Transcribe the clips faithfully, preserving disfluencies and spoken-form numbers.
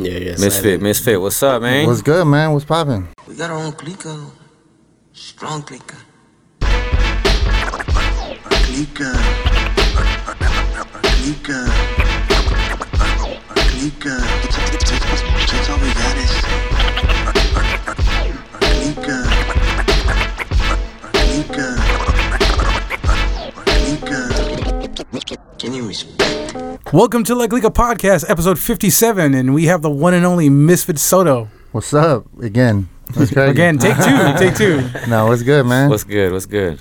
Yeah, yeah. Misfit, Misfit, what's up, man? What's good, man? What's poppin'? We got our own clica. Strong clica. Clica. Clica. Clica. That's all we got is clica. Clica. Clica. Can you respect? Welcome to La Clica Podcast, episode fifty-seven, and we have the one and only Misfit Soto. What's up? Again. That's crazy. Again, take two, take two. No, what's good, man? What's good, what's good?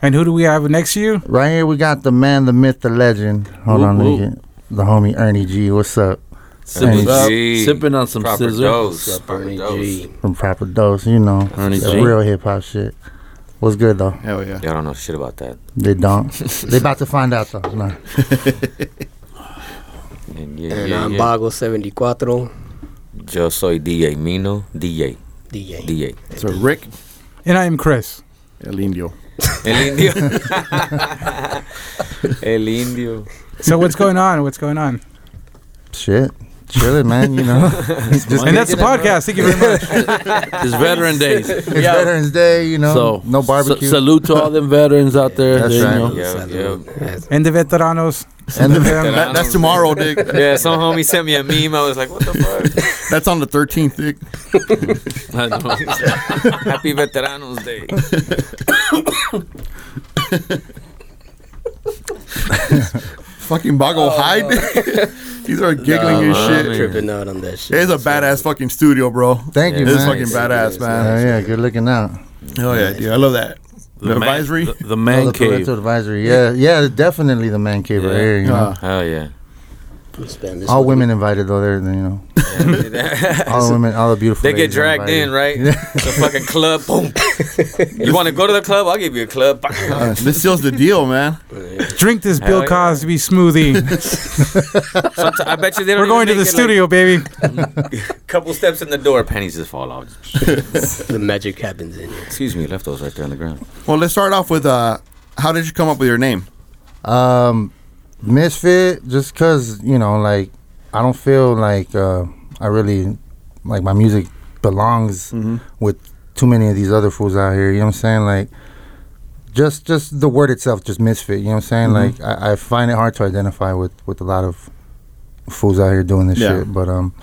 And who do we have next to you? Right here, we got the man, the myth, the legend. Hold whoop, on, whoop. Nigga. The homie Ernie G. What's up? Sipping, up. Sipping on some Proper scissors. Dose. Up, Ernie G. From Proper Dos, you know. Ernie That's G. Real hip-hop shit. What's good, though? Hell yeah. Y'all don't know shit about that. They don't. They about to find out, though. No. And, yeah, and yeah, I'm yeah. Bago seventy-four. Yo soy D J Mino. D J. D J. D J. So Rick. And I am Chris. El Indio. El Indio. El Indio. So what's going on? What's going on? Shit. Chilling, man, you know. Just and that's the podcast. Thank you very much. It's Veteran Day. It's yeah. Veterans Day, you know. So, no barbecue. S- salute to all them veterans out there. That's there, right. You know. Yep, yep. And the veteranos. And the veteranos. That, that's tomorrow, Dick. Yeah, some homie sent me a meme. I was like, what the fuck? That's on the thirteenth, Dick. I know. Happy Veteranos Day. Fucking Bago oh, hide. No. These are giggling no, as shit. I'm tripping out on that shit. It's a badass fucking studio, bro. Thank yeah, you, man. It's fucking it's badass, good, man. Nice. Oh, yeah, good looking out. Oh, yeah, dude. I love that. The, the man, advisory? The, the man oh, the cave. Advisory. Yeah, yeah, definitely the man cave yeah. right here, you know. Oh, uh, yeah. All women week. Invited, though. They're, you know. Yeah, all the women, all the beautiful They get dragged in, right? The fucking club. Boom. You want to go to the club? I'll give you a club. Uh, this seals the deal, man. Drink this Bill Cosby smoothie. Sometime, I bet you they don't We're going to the studio, like, baby. Couple steps in the door, pennies just fall out. The magic happens in here. Excuse me, left those right there on the ground. Well, let's start off with uh, how did you come up with your name? Um... Misfit, just because, you know, like, I don't feel like uh, I really, like, my music belongs mm-hmm. with too many of these other fools out here, you know what I'm saying? Like, just just the word itself, just Misfit, you know what I'm saying? Mm-hmm. Like, I, I find it hard to identify with, with a lot of fools out here doing this yeah. shit, but, um,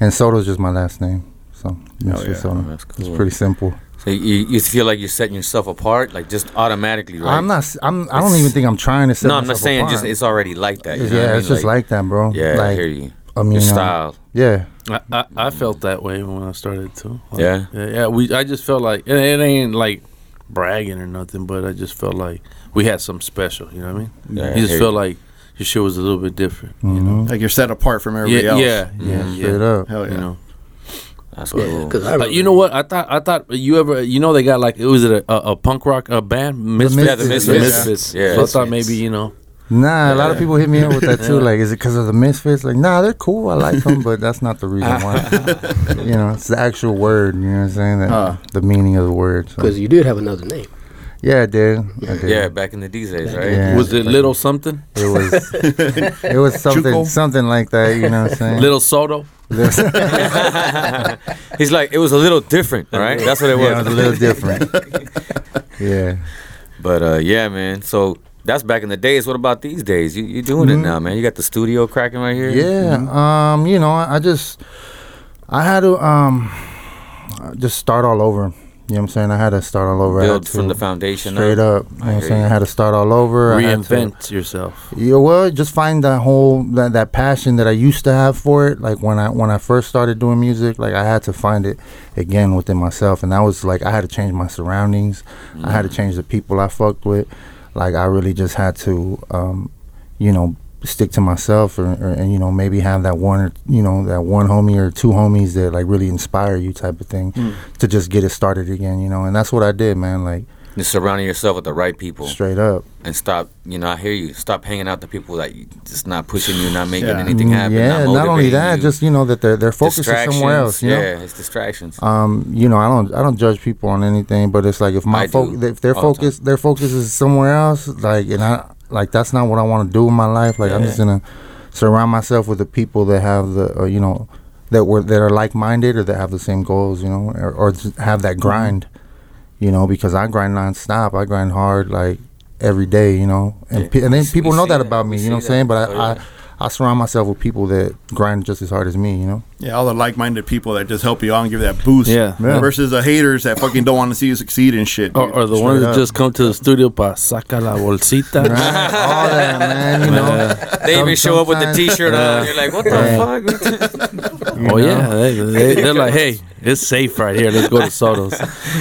and Soto's just my last name, so Misfit yeah. Soto. Oh, that's cool. It's pretty simple. You, you feel like you're setting yourself apart, like just automatically, right? I'm not. I'm. I don't it's, even think I'm trying to set. No, I'm not saying apart. Just. It's already like that. You know yeah, it's I mean? Just like, like that, bro. Yeah, like, I hear you. I mean, your style. Yeah, I, I I felt that way when I started too. Like, yeah, yeah. We I just felt like it, it ain't like bragging or nothing, but I just felt like we had something special. You know what I mean? Yeah, you I just felt you. Like your shit was a little bit different. Mm-hmm. You know, like you're set apart from everybody yeah, else. Yeah, yeah, mm-hmm. yeah. Straight up. Hell yeah. You know? That's cool. Yeah, I, you know what? I thought I thought you ever you know they got like it was a, a, a punk rock a band Misfits. Yeah, the Misfits. Misfits. Yeah. So I thought maybe you know. Nah, yeah. A lot of people hit me up with that too. Like, is it because of the Misfits? Like, nah, they're cool. I like them, but that's not the reason why. You know, it's the actual word. You know what I'm saying? That, uh, the meaning of the word. Because so. You did have another name. Yeah, I did. I did. Yeah, back in the days, right? Yeah. Was it Little Something? It was. It was something, Chuko? Something like that. You know what I'm saying? Little Soto. He's like, it was a little different, right? That's what it was. Yeah, it was a little different. Yeah. But uh, yeah, man. So that's back in the days. What about these days? You you doing mm-hmm. it now, man? You got the studio cracking right here. Yeah. Mm-hmm. Um. You know, I just, I had to um, just start all over. You know what I'm saying? I had to start all over. Build from the foundation. Straight up. up. You know what I'm saying? I had to start all over. Reinvent yourself. Yeah, well, just find that whole, that, that passion that I used to have for it. Like, when I when I first started doing music, like, I had to find it again within myself. And that was, like, I had to change my surroundings. Mm. I had to change the people I fucked with. Like, I really just had to, um, you know, stick to myself or, or, and, you know, maybe have that one, you know, that one homie or two homies that, like, really inspire you type of thing mm. to just get it started again, you know, and that's what I did, man, like. Just surrounding yourself with the right people. Straight up. And stop, you know, I hear you, stop hanging out the people that you just not pushing you, not making yeah. anything happen. Yeah, not, not only that, you. Just, you know, that they're, they're focused somewhere else, you know? Yeah, it's distractions. Um, you know, I don't I don't judge people on anything, but it's like if my focus, if their focus, the their focus is somewhere else, like, and I, like, that's not what I want to do in my life. Like, yeah. I'm just going to surround myself with the people that have the, uh, you know, that were that are like-minded or that have the same goals, you know, or, or have that grind, you know, because I grind non-stop. I grind hard, like, every day, you know, and yeah, pe- and then people know that, that about me, you know what I'm saying? But I, oh, yeah. I I surround myself with people that grind just as hard as me, you know? Yeah, all the like-minded people that just help you out and give you that boost. Yeah. yeah. Versus the haters that fucking don't want to see you succeed and shit. Or, or the ones that just come to the studio pa saca la bolsita. Right. All that, man, you know. They even sometimes. show up with the T-shirt on. You're like, what the yeah. fuck? oh, yeah. They, they, they're like, hey, it's safe right here. Let's go to Soto's.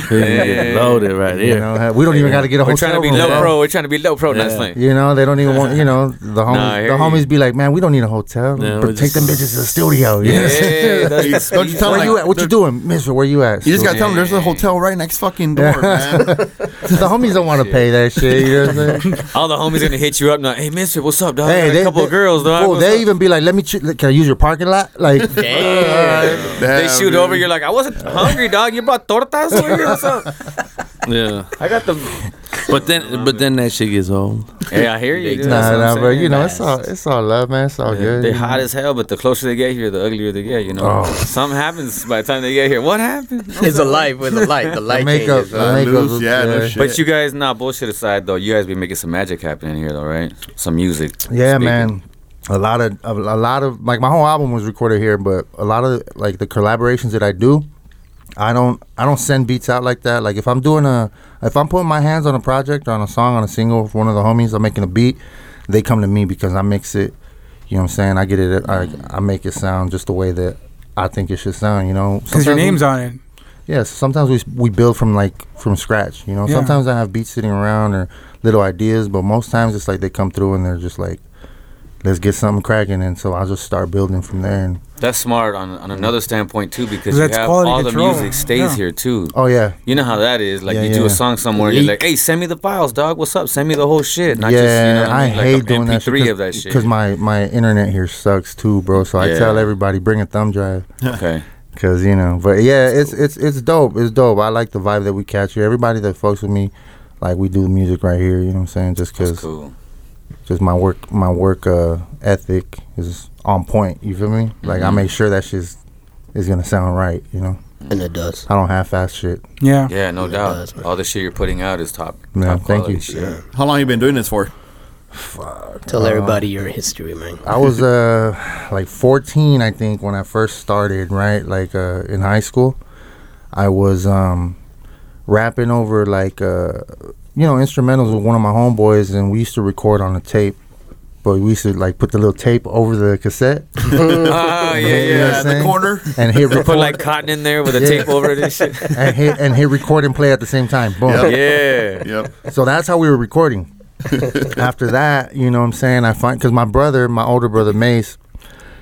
Hey, loaded right here. You know, we don't even got to get a hotel room. We're trying to be low yeah. pro. We're trying to be low pro. Yeah. That's funny. You know, they don't even want, you know, the homies, nah, the homies you. be like, man, we don't need a hotel. No, but take them bitches to the studio. Yeah, yeah, yeah, yeah, yeah. Don't you tell where them, you at? What you doing, Mister? Where you at? You just gotta yeah. tell them there's a hotel right next fucking door, yeah. man. The homies don't want to pay that shit. You know what I'm saying? All the homies gonna hit you up now. Hey, Mister, what's up, dog? Hey, they, a couple they, of girls, dog. Well, they up? even be like, "Let me. Ch- can I use your parking lot?" Like, damn. Damn, they shoot dude. over. You're like, "I wasn't hungry, dog. You brought tortas over here. What's up?" Yeah, I got the. But then, but then that shit gets old. Hey, I hear you. Dude. Nah, nah, but you know, it's all, it's all love, man. It's all yeah, good. They're hot as hell, but the closer they get here, the uglier they get. You know, oh. something happens by the time they get here. What happened? It's a light with a light. The light the makeup, changes. The uh, makeup, yeah, yeah. No shit. But you guys, nah, bullshit aside though, you guys be making some magic happen in here though, right? Some music. Yeah, speaking. man. A lot of, a, a lot of, like my whole album was recorded here, but a lot of like the collaborations that I do. I don't I don't send beats out like that. Like if I'm doing a if I'm putting my hands on a project or on a song, on a single with one of the homies, I'm making a beat, they come to me because I mix it, you know what I'm saying? I get it I I make it sound just the way that I think it should sound, you know. Because your name's we, on it. Yeah, so sometimes we we build from like from scratch, you know. Yeah. Sometimes I have beats sitting around or little ideas, but most times it's like they come through and they're just like, let's get something cracking, and so I'll just start building from there. And that's smart on on another standpoint too, because you have all control. the music stays yeah. here too. Oh yeah, you know how that is. Like yeah, you yeah. do a song somewhere, and you're like, "Hey, send me the files, dog. What's up? Send me the whole shit." Not yeah, just, you know, I like hate doing that shit because my my internet here sucks too, bro. So I yeah. tell everybody, bring a thumb drive. Okay. Because you know, but yeah, it's it's it's dope. It's dope. I like the vibe that we catch here. Everybody that fucks with me, like we do the music right here. You know what I'm saying? Just because. That's cool. Just my work, my work uh, ethic is on point. You feel me? Like mm-hmm. I make sure that shit is gonna sound right. You know, and it does. I don't half-ass shit. Yeah, yeah, no it doubt. Does, all the shit you're putting out is top. Yeah, top thank you. Shit. Yeah. How long you been doing this for? Fuck. Tell um, everybody your history, man. I was uh like fourteen, I think, when I first started. Right, like uh, in high school, I was um rapping over like. Uh, you know, instrumentals with one of my homeboys, and we used to record on a tape, but we used to like put the little tape over the cassette. Oh, yeah, yeah, you know yeah the corner. And hit record. Put like cotton in there with a yeah. tape over it and shit. And hit, and hit record and play at the same time. Boom. Yep. Yeah. Yep. So that's how we were recording. After that, you know what I'm saying, I find, because my brother, my older brother Mace,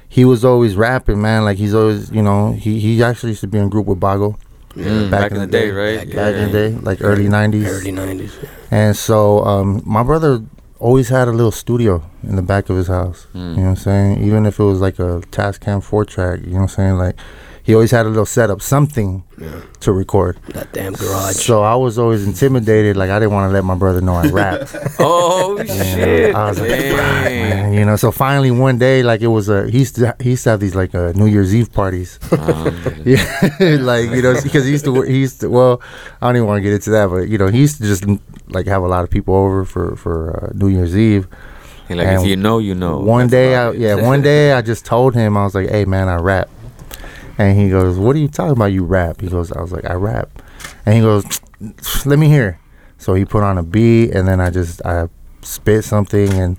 he was always rapping, man. Like he's always, you know, he, he actually used to be in a group with Bago. Yeah, mm, back, back in the day, day right? Back yeah. in the day, like yeah. early nineties. Early nineties. Yeah. And so um, my brother always had a little studio in the back of his house. Mm. You know what I'm saying? Even if it was like a Tascam four track, you know what I'm saying? Like he always had a little setup, something yeah. to record. That damn garage. So I was always intimidated. Like I didn't want to let my brother know I rapped. oh, and shit. I was like, man. You know, so finally one day, like it was a, he used to, he used to have these like uh, New Year's Eve parties. Um, yeah. Like, you know, because he used to, he used to, well, I don't even want to get into that, but you know, he used to just like have a lot of people over for, for uh, New Year's Eve. He like, and if you know, you know. One day, I, yeah, one day I just told him, I was like, hey man, I rap. And he goes, what are you talking about? You rap? He goes, I was like, I rap. And he goes, let me hear. So he put on a beat, and then I just I spit something, and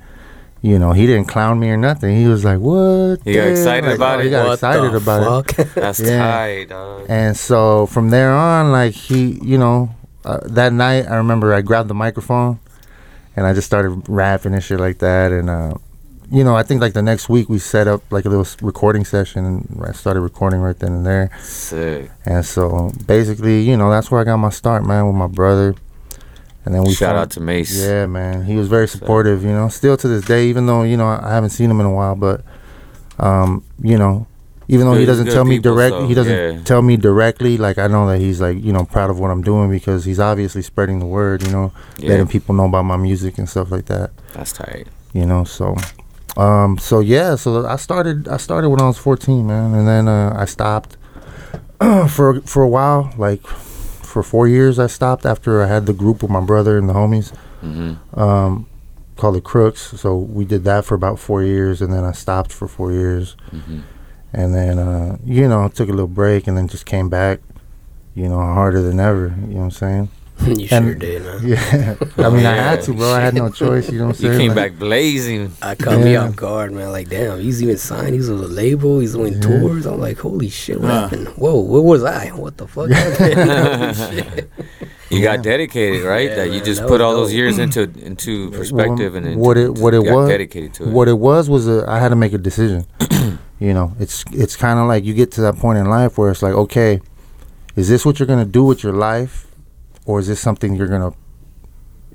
you know he didn't clown me or nothing. He was like, what? He got excited like, about oh, it. He got what excited about fuck? It. That's yeah. tight, dog. And so from there on, like he, you know, uh, that night I remember I grabbed the microphone, and I just started rapping and shit like that, and. Uh, You know, I think like the next week we set up like a little recording session, and I started recording right then and there. Sick. And so basically, you know, that's where I got my start, man, with my brother. And then we shout found, out to Mace. Yeah, man, he was very supportive. You know, still to this day, even though you know I haven't seen him in a while, but um, you know, even though he doesn't tell me directly, he doesn't yeah. tell me directly. Like I know that he's like you know proud of what I'm doing because he's obviously spreading the word. You know, yeah. letting people know about my music and stuff like that. That's tight. You know, so. Um, so yeah, so I started. I started when I was fourteen, man, and then uh, I stopped for for a while. Like for four years, I stopped after I had the group with my brother and the homies, mm-hmm. um, called the Crooks. So we did that for about four years, and then I stopped for four years, mm-hmm. and then uh, you know took a little break, and then just came back, you know, harder than ever. You know what I'm saying? You and sure did, man. Yeah. I mean, yeah. I had to, bro. I had no choice. You know what I'm saying? You came like, back blazing. I caught yeah. me off guard, man. Like, damn, he's even signed. He's on the label. He's doing yeah. tours. I'm like, holy shit, what huh. happened? Whoa, where was I? What the fuck happened? You yeah. got dedicated, right? Yeah, that man, you just that put all dope. Those years into into perspective well, and into, what it what it was dedicated to it. What it was was a, I had to make a decision. You know, it's it's kind of like you get to that point in life where it's like, okay, is this what you're gonna do with your life? Or is this something you're gonna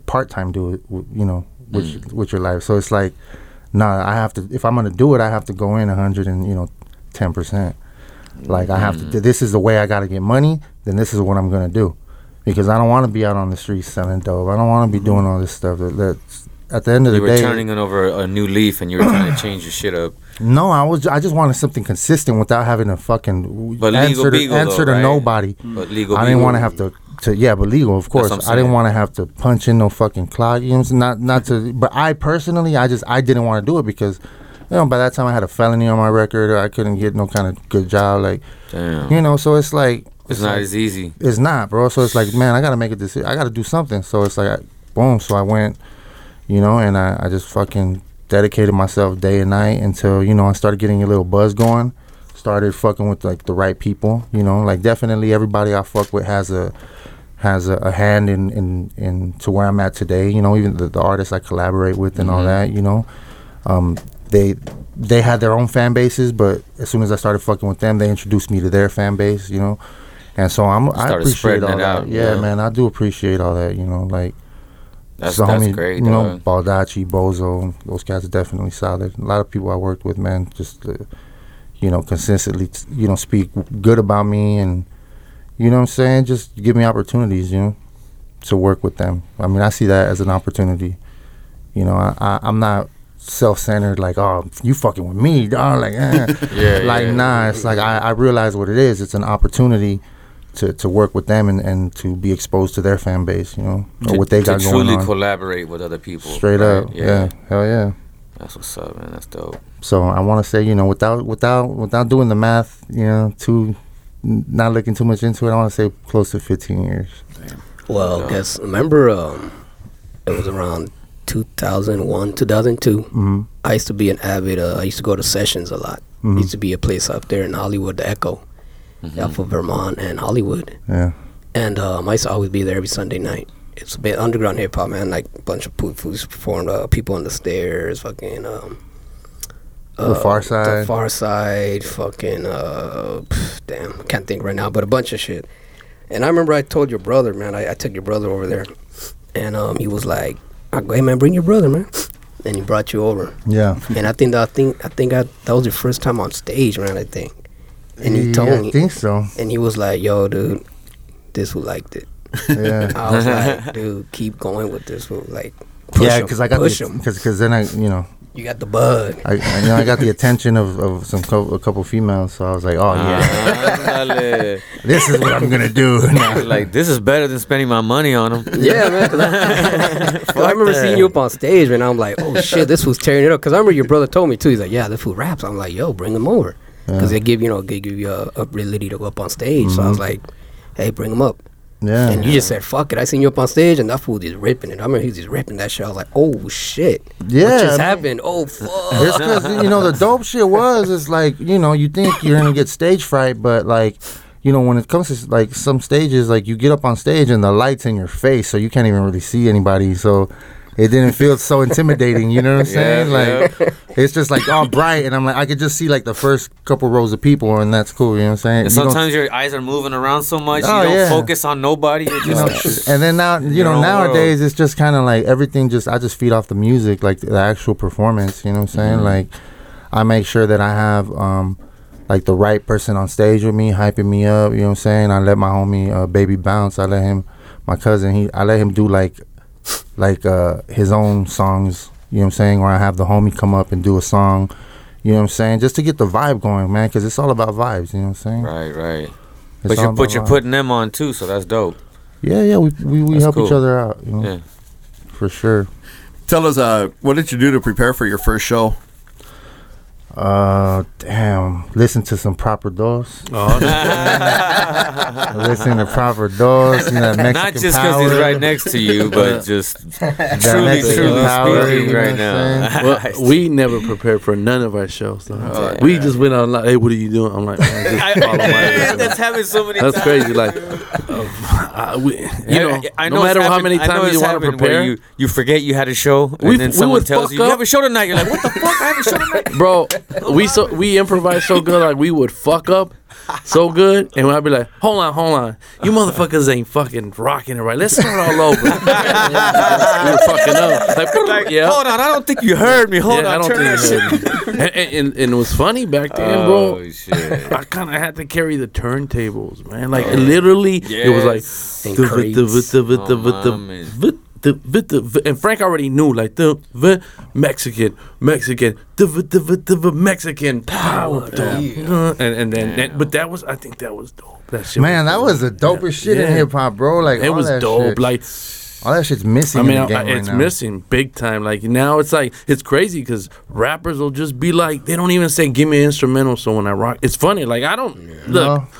part-time do it, you know, with mm. with your life? So it's like, nah, I have to. If I'm gonna do it, I have to go in a hundred and you know, ten percent. Like I have mm. to. This is the way I gotta get money. Then this is what I'm gonna do, because I don't want to be out on the streets selling dope. I don't want to be mm-hmm. doing all this stuff. That that's, at the end of you the day, you were turning it over a new leaf, and you were trying to change your shit up. No, I was. I just wanted something consistent without having to fucking but answer legal to, beagle, answer though, to right? nobody. But legal I didn't want to have to. To, yeah, but legal, of course. I didn't want to have to punch in no fucking clock. You know, not not to. But I personally, I just I didn't want to do it because, you know, by that time I had a felony on my record. Or I couldn't get no kind of good job. Like, damn. You know, so it's like it's, it's not like, as easy. It's not, bro. So it's like, man, I gotta make a decision. I gotta do something. So it's like, I, boom. So I went, you know, and I, I just fucking dedicated myself day and night until you know I started getting a little buzz going. Started fucking with like the right people. You know, like definitely everybody I fuck with has a. has a, a hand in, in, in to where I'm at today, you know, even the, the artists I collaborate with and mm-hmm. all that, you know. Um, they they had their own fan bases, but as soon as I started fucking with them, they introduced me to their fan base, you know. And so I'm, I appreciate all that. Out, yeah, yeah, man, I do appreciate all that, you know, like. That's, so that's homie, great, you know, man. Baldacci, Bozo, those guys are definitely solid. A lot of people I worked with, man, just, uh, you know, consistently, you know, speak good about me and, you know what I'm saying? Just give me opportunities, you know, to work with them. I mean, I see that as an opportunity. You know, I, I, I'm not self-centered like, oh, you fucking with me, dog. Like, eh. yeah, like yeah. nah, it's like I, I realize what it is. It's an opportunity to, to work with them and, and to be exposed to their fan base, you know, or to, what they got going on. To truly collaborate with other people. Straight right? up, yeah. yeah. Hell yeah. That's what's up, man. That's dope. So I want to say, you know, without without without doing the math, you know, too... Not looking too much into it. I want to say close to fifteen years. Damn. Well, I guess remember um, it was around two thousand one, two thousand two. Mm-hmm. I used to be an avid. Uh, I used to go to sessions a lot. Mm-hmm. Used to be a place up there in Hollywood, the Echo, mm-hmm. off of Vermont and Hollywood. Yeah. And um, I used to always be there every Sunday night. It's a bit underground hip hop, man. Like a bunch of poo-foos performed. Uh, people on the stairs, fucking. Um, The Far Side. The Far Side, fucking, uh, pff, damn, I can't think right now, but a bunch of shit. And I remember I told your brother, man, I, I took your brother over there, and um, he was like, I go, hey, man, bring your brother, man. And he brought you over. Yeah. And I think that, I think, I think I, that was your first time on stage, man, I think. And he yeah, told me. I think so. And he was like, yo, dude, this who liked it. Yeah. I was like, dude, keep going with this who, like, push yeah, cause him, I got push him. Because then I, you know. You got the bug. I, I, you know, I got the attention of, of some co- a couple females, so I was like, oh, yeah. This is what I'm going to do. Like, this is better than spending my money on them. Yeah, man. Cause I, cause I remember that. Seeing you up on stage, and I'm like, oh, shit, this fool's tearing it up. Because I remember your brother told me, too. He's like, yeah, this fool raps. I'm like, yo, bring him over. Because yeah. they give you know, they give you a ability to go up on stage. Mm-hmm. So I was like, hey, bring him up. Yeah. And you just said, fuck it. I seen you up on stage, and that fool is ripping it. I mean, he's just ripping that shit. I was like, oh, shit. Yeah. What just I mean, happened? Oh, fuck. It's because, you know, the dope shit was, it's like, you know, you think you're going to get stage fright, but, like, you know, when it comes to, like, some stages, like, you get up on stage, and the light's in your face, so you can't even really see anybody, so... It didn't feel so intimidating, you know what I'm saying? Yeah, like, yeah. It's just like all bright, and I'm like, I could just see like the first couple rows of people, and that's cool, you know what I'm saying? You sometimes your eyes are moving around so much, oh, you don't yeah. focus on nobody. Just, you know, and then now, you know, nowadays world. It's just kind of like everything just, I just feed off the music, like the actual performance, you know what I'm saying? Mm-hmm. Like, I make sure that I have, um, like, the right person on stage with me, hyping me up, you know what I'm saying? I let my homie, uh, Baby Bounce, I let him, my cousin, he, I let him do like, like uh his own songs you know what I'm saying? Or I have the homie come up and do a song, you know what I'm saying? Just to get the vibe going, man, because it's all about vibes, you know what I'm saying? Right, right. It's but you're, but you're putting them on, too, so that's dope. Yeah, yeah, we we, we help cool. each other out, you know? Yeah. For sure. Tell us, uh, what did you do to prepare for your first show? Uh, damn, listen to some Proper Dos. Oh. Listen to Proper Dos, you know, Mexican Not just because he's right next to you, but just truly, truly power, speaking right now. Well, we never prepared for none of our shows. So. Oh, we yeah. just went out like, hey, what are you doing? I'm like, man, just follow my yeah, that's happened so many that's times. That's crazy. Like, uh, we, you yeah, know, I know no matter how many times you want to prepare, you, you forget you had a show, and we, then we someone tells you, up. you have a show tonight. You're like, what the fuck? I have a show tonight? Bro. We so we improvise so good, like we would fuck up so good, and I'd be like, hold on, hold on, you motherfuckers ain't fucking rocking it right. Let's start all over. We were fucking up. Like, like yeah. hold on, I don't think you heard me. Hold yeah, on, I don't think you heard me. And, and, and it was funny back then, oh, bro. Shit. I kind of had to carry the turntables, man. Like oh. literally, yes. it was like. And crates. The, the, the, and Frank already knew, like, the, the Mexican, Mexican, the, the, the, the Mexican power. Yeah. Yeah. And, and then, that, but that was, I think that was dope. That shit Man, was that dope. was the dopest yeah. shit yeah. in hip hop, bro. Like, it was that dope. Shit. Like, all that shit's missing. I mean, in the game I, it's right now. missing big time. Like, now it's like, it's crazy because rappers will just be like, they don't even say, give me an instrumental. So when I rock, it's funny. Like, I don't, yeah. look,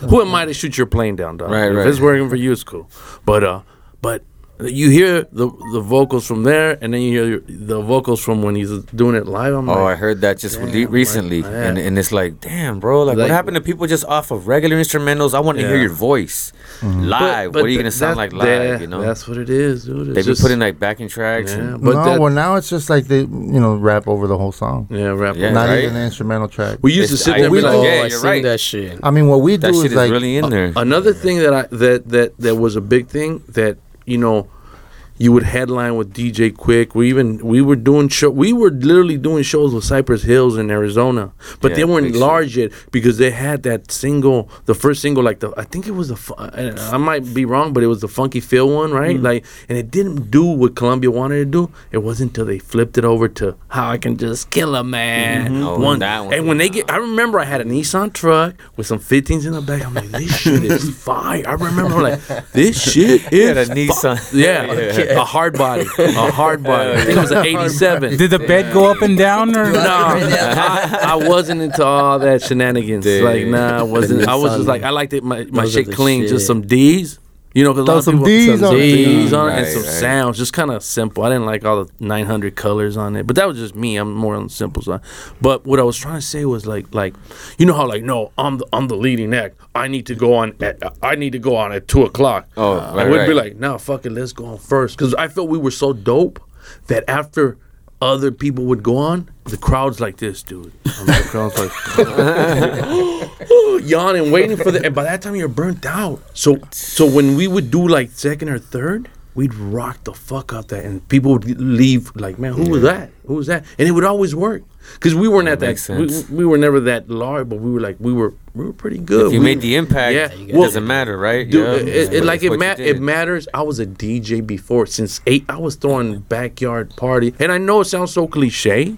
no. who am I to shoot your plane down, dog? Right, if right. it's working for you, it's cool. But, uh, but, you hear the the vocals from there, and then you hear the vocals from when he's doing it live. I'm oh, like, I heard that just damn, recently, like, and and it's like, damn, bro, like, like what happened to people just off of regular instrumentals? I want yeah. to hear your voice mm-hmm. live. But, but what are you th- gonna sound like live? That, you know, that's what it is, dude. It's they just, be putting like backing tracks. Yeah, and, but no, that, well now it's just like they, you know, rap over the whole song. Yeah, rap, yeah, over. not right? even an instrumental track. We used it's, to sit I, there, we like, oh, yeah, you're I right. that shit. I mean, what we do that shit is, is like really in there. Another thing that I that that that was a big thing that. You know, you would headline with D J Quick. We even we were doing show. We were literally doing shows with Cypress Hills in Arizona, but yeah, they weren't large so. yet because they had that single, the first single, like the I think it was the I, I might be wrong, but it was the Funky Feel one, right? Mm-hmm. Like, and it didn't do what Columbia wanted to do. It wasn't until they flipped it over to How I Can Just Kill a Man. Mm-hmm. Oh, one, that one, and when they get, I remember I had a Nissan truck with some fifteens in the back. I'm like, this shit is fire. I remember I'm like, this shit is yeah, the fi- Nissan. Yeah. yeah. A hard body, a hard body. I think it was an eighty-seven. Did the bed go up and down or no? I, I wasn't into all that shenanigans. Dude. Like, nah, I wasn't. I was just like, I liked it. My my Those shit clean, just some D's. You know, because some D's on it right, and some right. sounds, just kind of simple. I didn't like all the nine hundred colors on it, but that was just me. I'm more on the simple side. But what I was trying to say was like, like, you know how like, no, I'm the, I'm the leading act. I need to go on. At, I need to go on at two o'clock. Oh, uh, right, I would right. be like, no, nah, fuck it, let's go on first, because I felt we were so dope that after other people would go on, the crowd's like this, dude. I'm like, the crowd's like, oh, yawning, waiting for the. And by that time, you're burnt out. So, so when we would do like second or third, we'd rock the fuck out that, and people would leave like, man, who yeah. was that? Who was that? And it would always work because we weren't that at that. We, we were never that large, but we were like, we were, we were pretty good. If you we, made the impact, yeah, it well, doesn't matter, right? Dude, yeah, it, it, it, like it, ma- it matters. I was a D J before. Since eight, I was throwing backyard party, and I know it sounds so cliche.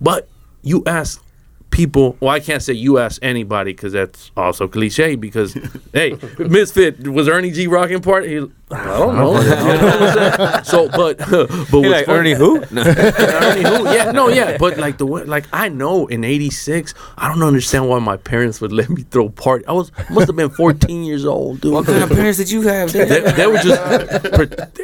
But you ask people, well, I can't say you ask anybody because that's also cliche because, hey, Misfit, was Ernie G rocking part? He, I don't know. I don't know so, but, uh, but hey, like, Ernie who? No. Ernie who? Yeah, no, yeah. But like the way, like I know in eighty-six, I don't understand why my parents would let me throw party. I was must have been fourteen years old, dude. What kind of parents did you have? They, they were just.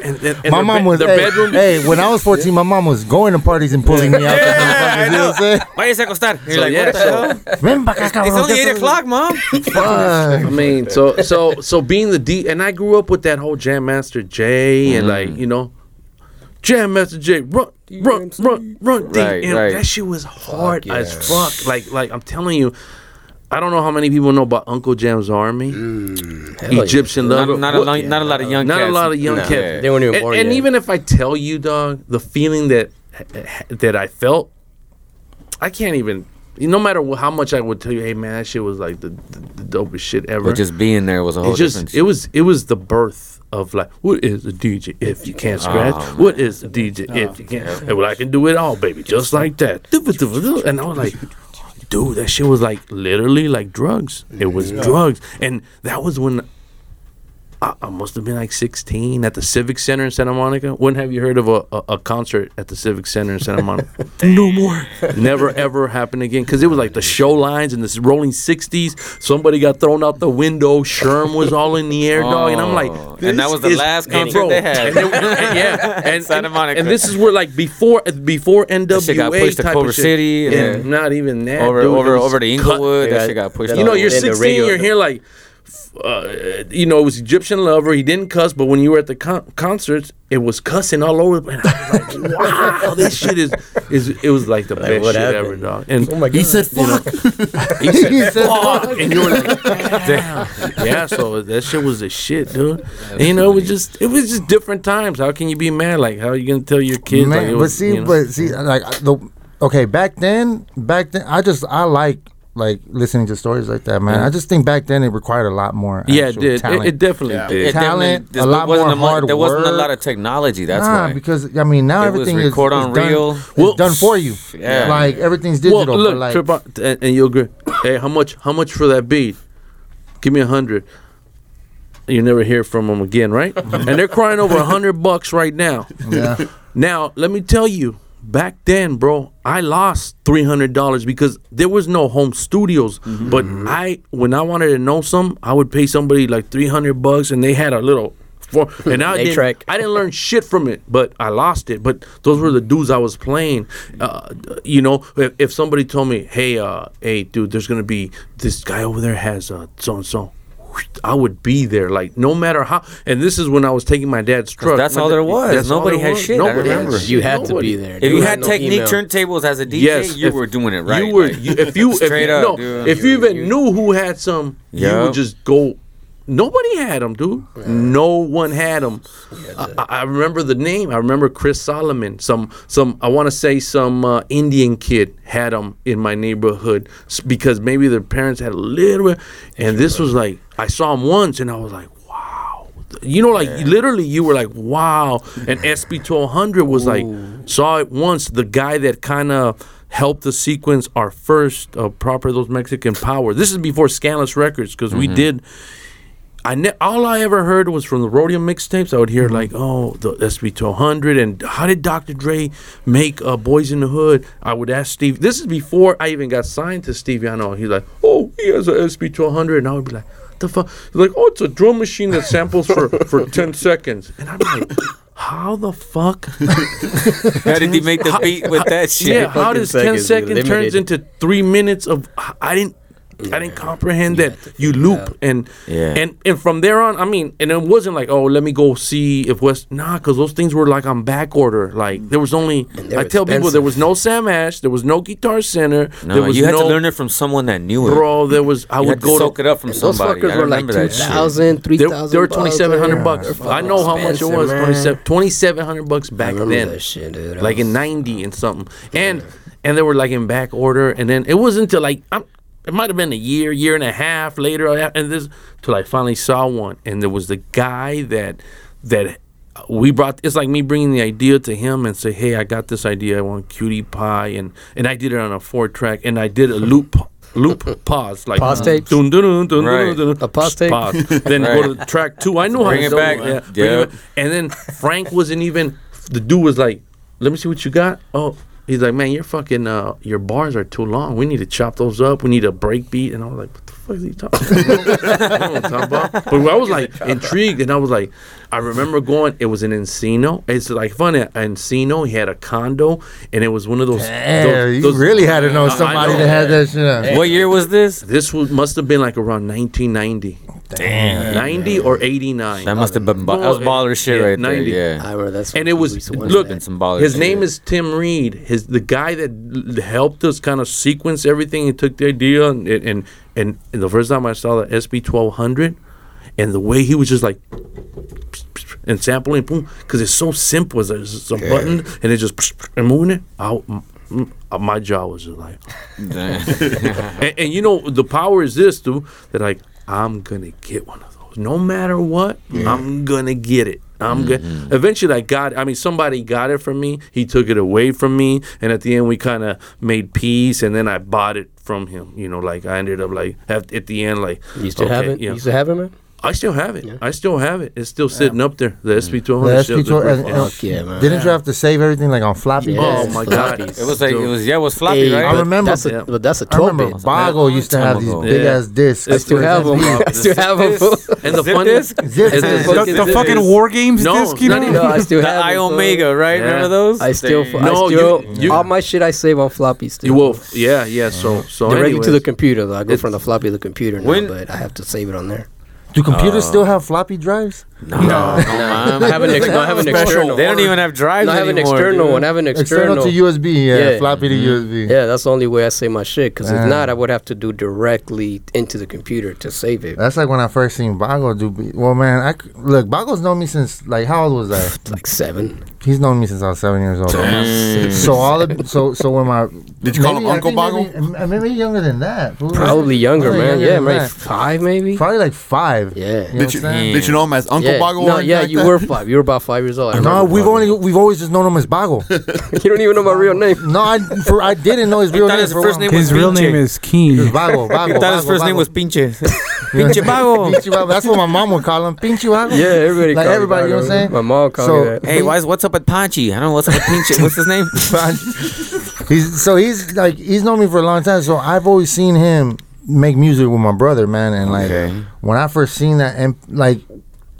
And, and my mom was. Their hey, bedroom. Hey, when I was fourteen, my mom was going to parties and pulling me out. Yeah, you know what I'm saying? Why is that gonna You're like, yeah, what the hell? It's only eight o'clock, mom. I mean, so so so being the D, and I grew up with that whole jam. Jam Master Jay and mm. like you know, Jam Master Jay run run run run. Right, D M. Right. That shit was hard fuck as yes. fuck. Like like I'm telling you, I don't know how many people know about Uncle Jam's Army, mm. Egyptian love. Not, not, a, long, yeah. not a lot of young. Not cats. a lot of young no. kids. Yeah. They weren't even born yet. And even if I tell you, dog, the feeling that that I felt, I can't even. no matter how much I would tell you, hey man, that shit was like the, the, the dopest shit ever. But just being there was a whole different. It was it was the birth of like, what is a D J if you can't scratch? Oh, what is a D J oh, if you can't? Yeah. Well, I can do it all, baby, just like that. And I was like, dude, that shit was like literally like drugs. It was yeah. drugs, and that was when. I must have been like sixteen at the Civic Center in Santa Monica. When have you heard of a, a, a concert at the Civic Center in Santa Monica? No more. Never, ever happened again. Because it was like the show lines and this rolling sixties. Somebody got thrown out the window. Sherm was all in the air, oh. dog. And I'm like, this and that was the last concert they had. And they, and yeah, and, Santa and, Monica. And this is where like before before N W A that shit got pushed to Culver City. And yeah, not even that. Over, dude, over, over to Inglewood. Cut. That shit got pushed. You know, you're sixteen, you're here like... Uh, you know, it was Egyptian Lover. He didn't cuss, but when you were at the con- concerts, it was cussing all over. And I was like, wow, this shit is, is it was like the like best shit happened? ever, dog. And oh my God. He said, fuck. he said, he said fuck. fuck. And you were like, damn. Yeah, so that shit was the shit, dude. And, you know, it was just, it was just different times. How can you be mad? Like, how are you going to tell your kids? Man, like, it was, but see, you know? but see, like, the, okay, back then, back then, I just, I like, like listening to stories like that, man. Mm-hmm. I just think back then it required a lot more. Yeah, it did. It, it definitely yeah. did. Talent, it definitely, a lot more hard work. There wasn't a lot of technology. That's nah, why. Because I mean, now it everything was record is, is on done, reel. Well, done for you. Yeah, like everything's digital. Well, look, like, trip on, and, and you'll agree. Hey, how much? How much for that beat? Give me a hundred. You never hear from them again, right? And they're crying over a hundred bucks right now. Yeah. Now let me tell you. Back then, bro, I lost three hundred dollars because there was no home studios. Mm-hmm. But I, when I wanted to know some, I would pay somebody like three hundred bucks, and they had a little, for, and I didn't, I didn't learn shit from it, but I lost it. But those were the dudes I was playing. Uh, you know, if, if somebody told me, hey, uh, hey, dude, there's gonna be this guy over there has uh, so and so. I would be there, like no matter how. And this is when I was taking my dad's truck. That's all there was. That's Nobody there had was. shit. Nobody. I remember. You had Nobody. to be there. If you, you had, had technique no turntables as a D J, yes, you if, were doing it right. You were. Like, you, if you, if you, up, no, dude, if you, you even you, knew who had some, yep. you would just go. Nobody had them, dude. Yeah. No one had them. Yeah, I, I remember the name. I remember Chris Solomon. Some, some. I want to say some uh, Indian kid had them in my neighborhood because maybe their parents had a little bit. And this was like, I saw him once, and I was like, wow. You know, like, yeah. literally, you were like, wow. And S P twelve hundred was Ooh. like, saw it once. The guy that kind of helped to sequence our first uh, Proper Those Mexican Power. This is before Scandalous Records because mm-hmm. we did... I ne- all I ever heard was from the Rodeo mixtapes. I would hear, mm-hmm. like, oh, the S B two hundred, and how did Doctor Dre make uh, Boys in the Hood? I would ask Steve. This is before I even got signed to Steve Yano. He's like, oh, he has an S B two hundred. And I would be like, what the fuck? He's like, oh, it's a drum machine that samples for, for ten seconds. And I'm like, how the fuck? How did he make the beat with that shit? Yeah, how does ten seconds turns into three minutes of, I didn't. Yeah. I didn't comprehend yeah. that you loop yeah. and yeah. and and from there on, I mean, and it wasn't like, oh, let me go see if West nah, because those things were like on back order. Like there was only I tell expensive. people there was no Sam Ash, there was no Guitar Center. No, there was you had no, to learn it from someone that knew it. Bro, there was I you would had to go soak to, it up from somebody. Those fuckers I were like two thousand, three thousand. They were twenty-seven hundred bucks. I know how much it was. twenty-seven hundred bucks back then. That shit, dude. Like in ninety and something, and yeah. and they were like in back order, and then it wasn't until like I'm. It might have been a year, year and a half later, and this till I finally saw one, and there was the guy that that we brought. It's like me bringing the idea to him and say, "Hey, I got this idea. I want Cutie Pie," and and I did it on a four track, and I did a loop. Loop pause like pause tapes. Dun, dun, dun, dun, right. dun, dun, dun, a pause tape. Pause. Then right. go to track two. I knew bring how to it do back. Yeah. Yeah. It. And then Frank wasn't even. The dude was like, "Let me see what you got." Oh. He's like, man, your fucking uh, your bars are too long. We need to chop those up. We need a break beat. And I was like, what the fuck is he talking about? I don't know what I'm talking about. But I was like intrigued, and I was like, I remember going. It was in Encino. It's like funny. Encino. He had a condo, and it was one of those. Damn, those you those, really had to know somebody know, that had that shit. Up. What year was this? This was must have been like around nineteen ninety. Damn, ninety man. Or eighty-nine. That must have been bo- that was baller shit, yeah, right ninety. There. Yeah, I remember that's and it was look. Some his shit. Name is Tim Reed. His the guy that helped us kind of sequence everything. He took the idea, and and and the first time I saw the S B twelve hundred, and the way he was just like, and sampling, boom, because it's so simple. It's a, it's a yeah. button, and it just and moving it out. my jaw was like, and, and you know, the power is this, dude, that like, I'm going to get one of those. No matter what, yeah. I'm going to get it. I'm mm-hmm. good. Eventually, I got it. I mean, somebody got it from me. He took it away from me. And at the end, we kind of made peace. And then I bought it from him. You know, like, I ended up, like, at, at the end, like. You still okay, have it? Yeah. You still have it, man? I still have it. Yeah. I still have it. It's still sitting yeah. up there. The S P twelve hundred. The S P twelve hundred. Yeah. Fuck yeah, man. Didn't you have to save everything like on floppy? Yeah. Oh my god. It was like it was yeah, it was floppy, hey, right? I remember. That's a, but that's a twelve bit. Bago used to have these yeah. big ass discs. I still have them. I still have them. And the fun disc, the fucking War Games disc. No, no, I still have the I Omega, right? Remember those? I still, no, all my shit I save on floppy still. Well, yeah, yeah. So, so directly to the computer though. I go from the floppy to the computer now, but I have to save it on there. Do computers uh, still have floppy drives? No, no, no. no. I have an, ex- no, I have an external. They don't even have drives no, I have an anymore, external dude. one. I have an external. External to U S B, yeah, yeah. floppy to mm-hmm. U S B. Yeah, that's the only way I save my shit. Because if not, I would have to do directly into the computer to save it. That's like when I first seen Bago do. Be- well, man, I c- look, Bago's known me since like how old was I? Like seven. He's known me since I was seven years old. Damn. So all the, so so when my did you maybe, call him Uncle Bago? Maybe, maybe younger than that. Probably, probably younger, man. Younger yeah, maybe five, maybe. Probably like five. Yeah. You did you yeah. did you know him as Uncle? Yeah. Bago no, yeah, like you that? were five. You were about five years old. I no, we've Bago. only we've always just known him as Bago. You don't even know my real name. No, I for, I didn't know his real name. His first name his was real Pinche. name is Keen. Bago. Bago. He thought Bago, his first Bago. name was Pinche. Pinche Bago. Pinche Bago. That's what my mom would call him. Pinche Bago. Yeah, everybody. Like everybody, Bago. You know what I'm saying? My mom called so, me that. Hey, why is, what's up with Panchi? I don't know what's up with Pinche. What's his name? He's so he's like he's known me for a long time. So I've always seen him make music with my brother, man. And like when I first seen that, and like.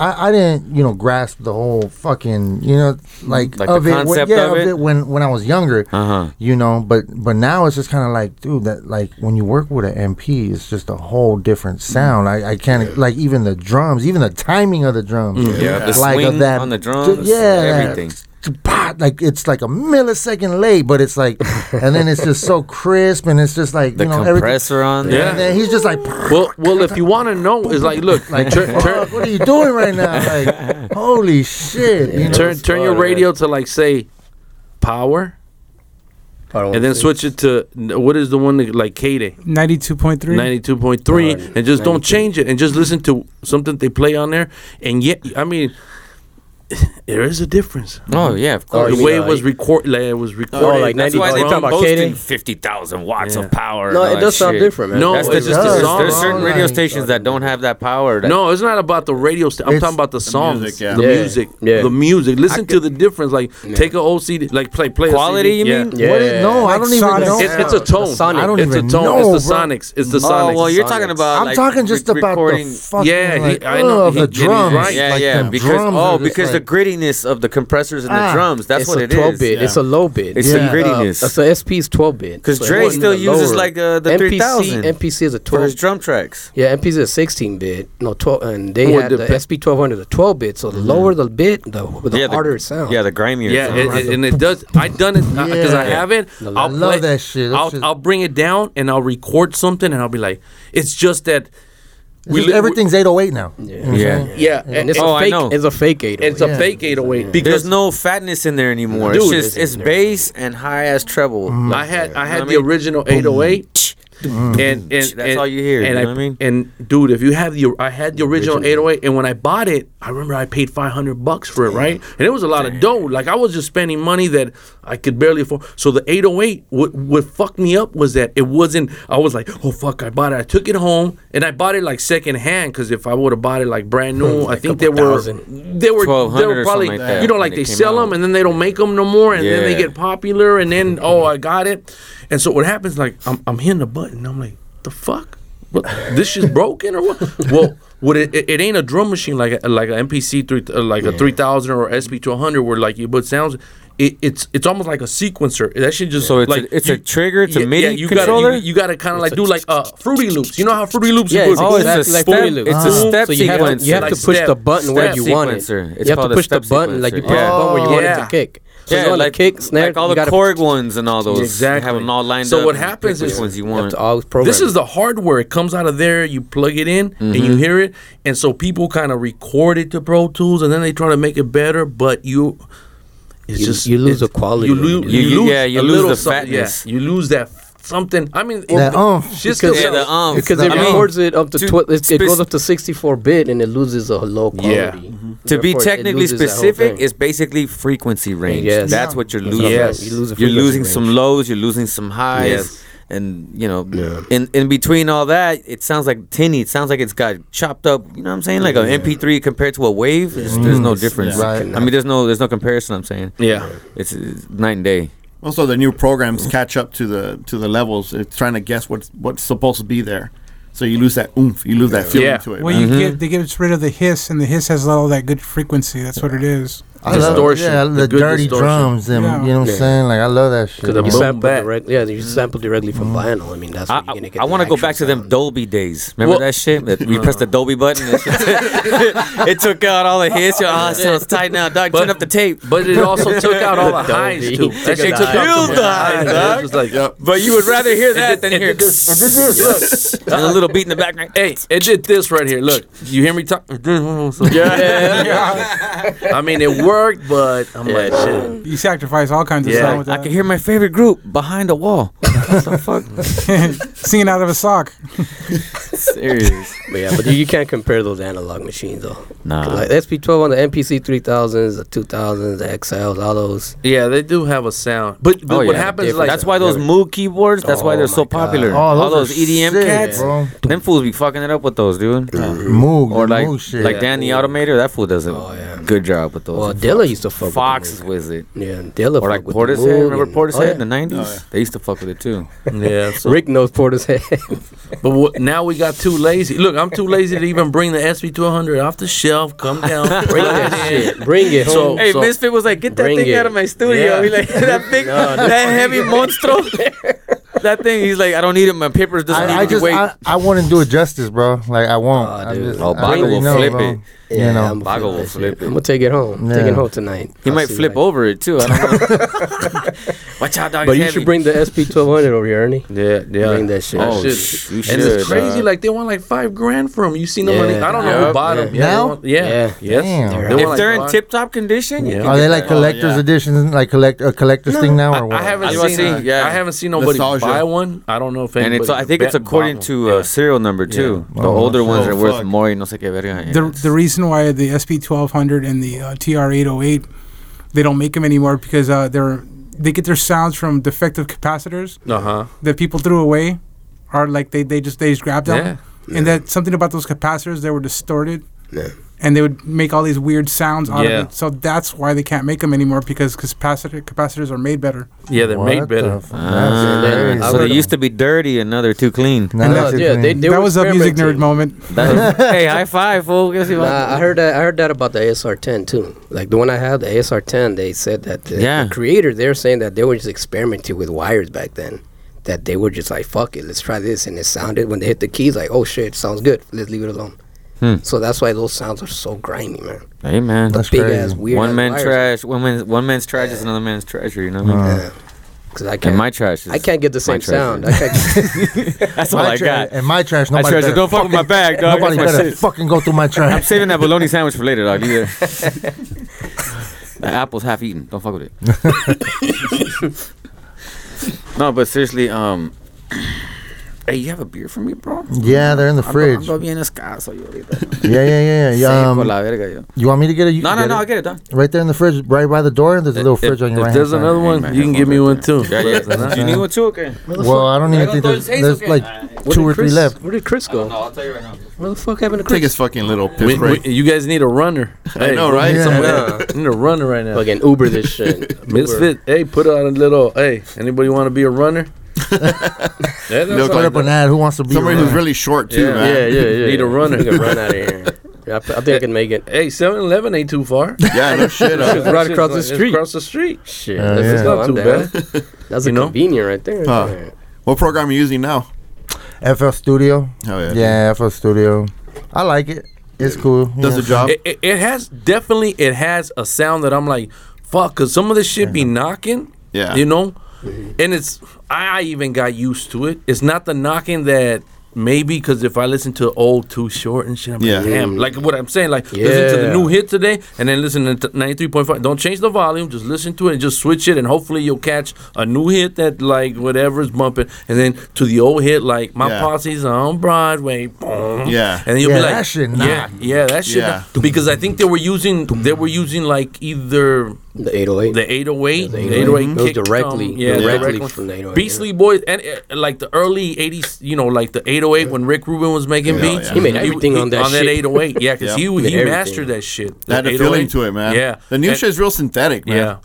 I, I didn't, you know, grasp the whole fucking, you know, like, like of, the it, when, yeah, of it, it when when I was younger, uh-huh. you know, but but now it's just kind of like, dude, that like when you work with an M P, it's just a whole different sound. I, I can't, yeah. like even the drums, even the timing of the drums. Yeah, yeah. the like, swing of that, on the drums, yeah, everything. Like it's like a millisecond late, but it's like, and then it's just so crisp, and it's just like the you know, compressor everything. on there. Yeah, and then he's just like. Well, well, if you want to know, it's like look, like turn, turn, oh, what are you doing right now? Like, holy shit! You know, turn turn your radio to like say, power. And then switch it to what is the one that, like K D A ninety-two point three ninety-two point three, and just ninety-two don't change it, and just listen to something they play on there, and yet I mean. There is a difference. Oh yeah, of course. Oh, the way it was recorded, like, it was recorded. Oh, like that's why they talk about boasting fifty thousand watts yeah. of power. No, it does sound shit. different, man. No, that's it's just the song. There's certain radio stations that don't have that power. That no, it's not about the radio. St- I'm talking about the songs, the music, yeah. the, yeah. music yeah. the music. Listen could, to the difference. Like yeah. take a old C D, like play play quality. A C D. You mean? Yeah. yeah. What is, no, like I don't even know. It, it's a tone. I don't even know. It's a tone. It's the sonics. It's the sonics. Oh well, you're talking about. I'm talking just about the fucking. Yeah, I know the drums. Right? Yeah, yeah. Because oh, because the The grittiness of the compressors and ah, the drums. That's what it is. Bit. Yeah. It's a low bit. It's yeah. the grittiness. Uh, so S P's twelve bit. Because so Dre still uses like uh, the three thousand. M P C is a twelve. For his drum tracks. Yeah, M P C is a sixteen bit. No, twelve. And they oh, had the, the S P twelve hundred is a twelve bit. So the mm-hmm. lower the bit, the, the yeah, harder the, it sounds. Yeah, the grimier. Yeah, it, it, and it does. I've done it because yeah. I have it. No, I'll I love play, that shit. I'll, shit. I'll bring it down and I'll record something and I'll be like, it's just that. We li- everything's eight oh eight now. Yeah. You know yeah. yeah. yeah. And, and it's, oh, a fake, I know. it's a fake eight oh eight. It's yeah. a fake eight oh eight. Because there's no fatness in there anymore. Dude, it's just it's bass and high ass treble. Mm. I had I had you know the mean? original eight oh eight. Mm. And, and that's and, all you hear. And you know I, what I mean? And dude, if you have the I had the original, original eight oh eight, and when I bought it, I remember I paid five hundred bucks for it, right? And it was a lot Damn. of dough. Like I was just spending money that I could barely afford. So the eight oh eight, what, what fucked me up was that it wasn't. I was like, oh fuck, I bought it. I took it home and I bought it like second hand because if I would have bought it like brand new, like I think they were, they were they were they were probably like that, you know like they sell out. them and then they don't make them no more and yeah. then they get popular and then oh I got it. And so what happens? Like I'm, I'm hitting the button. And I'm like, the fuck? What, this shit's broken or what? Well, what it, it, it ain't a drum machine like a, like a M P C three uh, like yeah. a three thousand or S P twelve hundred where like you put sounds. It, it's it's almost like a sequencer. That shit just yeah. so it's like a, it's you, a trigger, it's yeah, a MIDI yeah, you controller. Gotta, you, you gotta kind of like do like uh, Fruity Loops. You know how Fruity Loops? Yeah, it's, oh, it's exactly a like Fruity Loops. It's a step so you sequencer. Have to, you have like to push step, the button where you want it. You have to push the button like you push the button where you want it to kick. Yeah, so like, kick, snare, like all the Korg p- ones and all those. Exactly. Have them all lined so up. So what happens is, ones you want. This is the hardware. It comes out of there. You plug it in, mm-hmm. and you hear it. And so people kind of record it to Pro Tools, and then they try to make it better. But you, It's you, just you lose the quality. You, lo- you, you lose, yeah, you lose the fatness. Yeah. You lose that something. I mean, the um, just because yeah, the um, because it records um. it up to tw- it, it goes up to sixty-four bit and it loses a low quality. Yeah. Mm-hmm. To be record, technically it specific, it's basically frequency range. Yes. That's yeah. what you're losing. Yes. You lose you're losing range. Some lows. You're losing some highs. Yes. And you know, yeah. in, in between all that, it sounds like tinny. It sounds like it's got chopped up. You know what I'm saying? Like yeah. an M P three compared to a wave, yeah. mm. there's no difference. Yeah. Right. I mean, there's no there's no comparison. I'm saying. Yeah, it's, it's night and day. Also, the new programs catch up to the to the levels. It's trying to guess what's what's supposed to be there. So you lose that oomph, you lose that feeling yeah. to it. Well, you mm-hmm. get they get rid of the hiss, and the hiss has all that good frequency. That's yeah. what it is. I distortion, love, yeah, the, the dirty distortion. drums, them, yeah. you know what I'm yeah. saying? Like I love that shit. Because you sample direct, yeah, you sample directly from mm. vinyl. I mean, that's I, what you're gonna get. I want to go back sound. to them Dolby days. Remember well, that shit? We uh, pressed the Dolby button. And it took out all the hits. Oh, it sounds tight now, dog. But, turn up the tape. But it also took out all the highs too. That shit took out the highs, dog. Just like, yep. But you would rather hear that than hear this. And a little beat in the back. Hey, it did this right here. Look, you hear me talk? Yeah. I mean, it worked. Work, but I'm yeah, like, shit. You sacrifice all kinds yeah. of stuff with that. I can hear my favorite group behind the wall. What the fuck? Singing out of a sock. Serious. But yeah, but you can't compare those analog machines, though. Nah. Like S P twelve on the M P C three thousands, the two thousands, the X Ls, all those. Yeah, they do have a sound. But, but oh, what yeah, happens is like. That's why those Moog keyboards, that's oh, why they're so God. popular. Oh, those all those E D M sick, cats. Bro. Them fools be fucking it up with those, dude. Yeah. Moog. Or like, Moog shit. like yeah. Dan the Automator, that fool does a oh, yeah. good job with those. Well, Dilla used to fuck Fox with Fox was it. Yeah, Dilla Or like Portishead. Remember Portishead oh, yeah. in the nineties? Oh, yeah. They used to fuck with it too. Yeah. So. Rick knows Portishead. But what, now we got too lazy. Look, I'm too lazy to even bring the S V twelve hundred off the shelf. Come down. Bring that shit. Bring it. So, hey, so, Misfit was like, get that thing it. out of my studio. Yeah. He like, that big, no, that heavy monstro. That thing, he's like, I don't need it. My papers doesn't I, need to wait. I, I want to do it justice, bro. Like, I won't. Uh, dude. Just, oh, Bago will know, flip bro. it. Yeah, you know, Bago will flip it. I'm gonna take it home. Yeah. Taking it home tonight. He I'll might flip like over it too. I don't know. Watch out, dog. But you heavy. should bring the S P twelve hundred over here, Ernie. Yeah, yeah. Bring that shit. Oh, shit. Sh- and should, it's crazy. Bro. Like they want like five grand for them. You see nobody? Yeah. I don't know who bought them. Now? Yeah. Yes. If they're in tip-top condition, are they like collector's editions? Like collect a collector's thing now, or what? I haven't seen. Yeah, I haven't seen nobody buy one. I don't know if anybody. And it's, I think it's according to uh, yeah. serial number too. Yeah. The oh, older ones oh, are worth fuck. more. No sé qué verga. The the reason why the S P twelve hundred and the uh, T R eight oh eight they don't make them anymore because uh, they're they get their sounds from defective capacitors uh-huh. that people threw away, or like they, they just they just grabbed them, yeah. Yeah. and that something about those capacitors they were distorted. Yeah. And they would make all these weird sounds out yeah. of it. So that's why they can't make them anymore, because capacitor, capacitors are made better. Yeah, they're what made better. The ah, they're so they used to be dirty and now they're too clean. No, no, yeah, clean. They, they that was a music nerd moment. That was, hey, high five, fool. Guess nah, I heard that. I heard that about the A S R ten too. Like the one I had, the A S R ten, they said that the, yeah. the creator, they're saying that they were just experimenting with wires back then. That they were just like, fuck it, let's try this. And it sounded, when they hit the keys, like, oh shit, sounds good. Let's leave it alone. Hmm. So that's why those sounds are so grimy, man. Hey, man, the that's big crazy. Ass weird. One man wires. trash. One man's one man's trash yeah. is another man's treasure. You know what I mean? Yeah. Cause I can't. And my trash. Is I can't get the same sound. I can't that's all I tra- got. And my trash. Nobody. My trash. Don't fuck with my bag, dog. Nobody better fucking go through my trash. I'm saving that bologna sandwich for later, dog. Yeah. The apple's half eaten. Don't fuck with it. No, but seriously, um. Hey, you have a beer for me, bro? Yeah, they're in the fridge. Yeah, yeah, yeah, yeah. Um, you want me to get it? No, no, no, I'll get it done. Right there in the fridge, right by the door. There's a little fridge on your right hand side. If there's another one, you can give me one too. You need one too, okay? Well, I don't even think there's, there's like two or three left. Where did Chris go? No, I'll tell you right now. Where the fuck happened to Chris? Take his fucking little piss break. You guys need a runner. I know, right? I need a runner right now. Fucking Uber this shit. Misfit. Hey, put out a little. Hey, anybody want to be a runner? Yeah, no, put up an ad. Who wants to be somebody who's really short too? Yeah, man. yeah, yeah, yeah. Need a runner. You can run out of here. I, I think I can make it. Hey, seven eleven ain't too far. Yeah, no shit. It's right it's across like, the street. Across the street. Shit, uh, that's yeah. not too bad. That's a you know? convenient right there. Huh. Right. What program are you using now? F L Studio. Oh yeah. Yeah, F L Studio. I like it. It's cool. Does the job. It, it, it has definitely. It has a sound that I'm like, fuck, cause some of this shit yeah. be knocking. Yeah. You know. Mm-hmm. And it's I even got used to it. It's not the knocking that Maybe because if I listen to old Too Short and shit, I'm yeah. like, damn. Like what I'm saying, like yeah. listen to the new hit today and then listen to ninety-three point five. Don't change the volume. Just listen to it and just switch it, and hopefully you'll catch a new hit that like whatever's bumping. And then to the old hit, like My yeah. Posse's on Broadway. Boom. Yeah. And then you'll yeah, be like, that shit nah. yeah, yeah, that shit. Yeah. Nah. Because I think they were using, they were using like either the eight oh eight, the eight oh eight, yeah, the eight oh eight, the eight oh eight kick directly, um, yeah, directly, directly from the eight oh eight. Beastly Boys, and uh, like the early eighties, you know, like the eight oh eight when Rick Rubin was making yeah, beats. Yeah. He made everything he, on that on shit. On that eight oh eight, yeah, because yeah. he, he, he mastered that shit. That had a feeling to it, man. Yeah, the new shit's real synthetic, man. Yeah.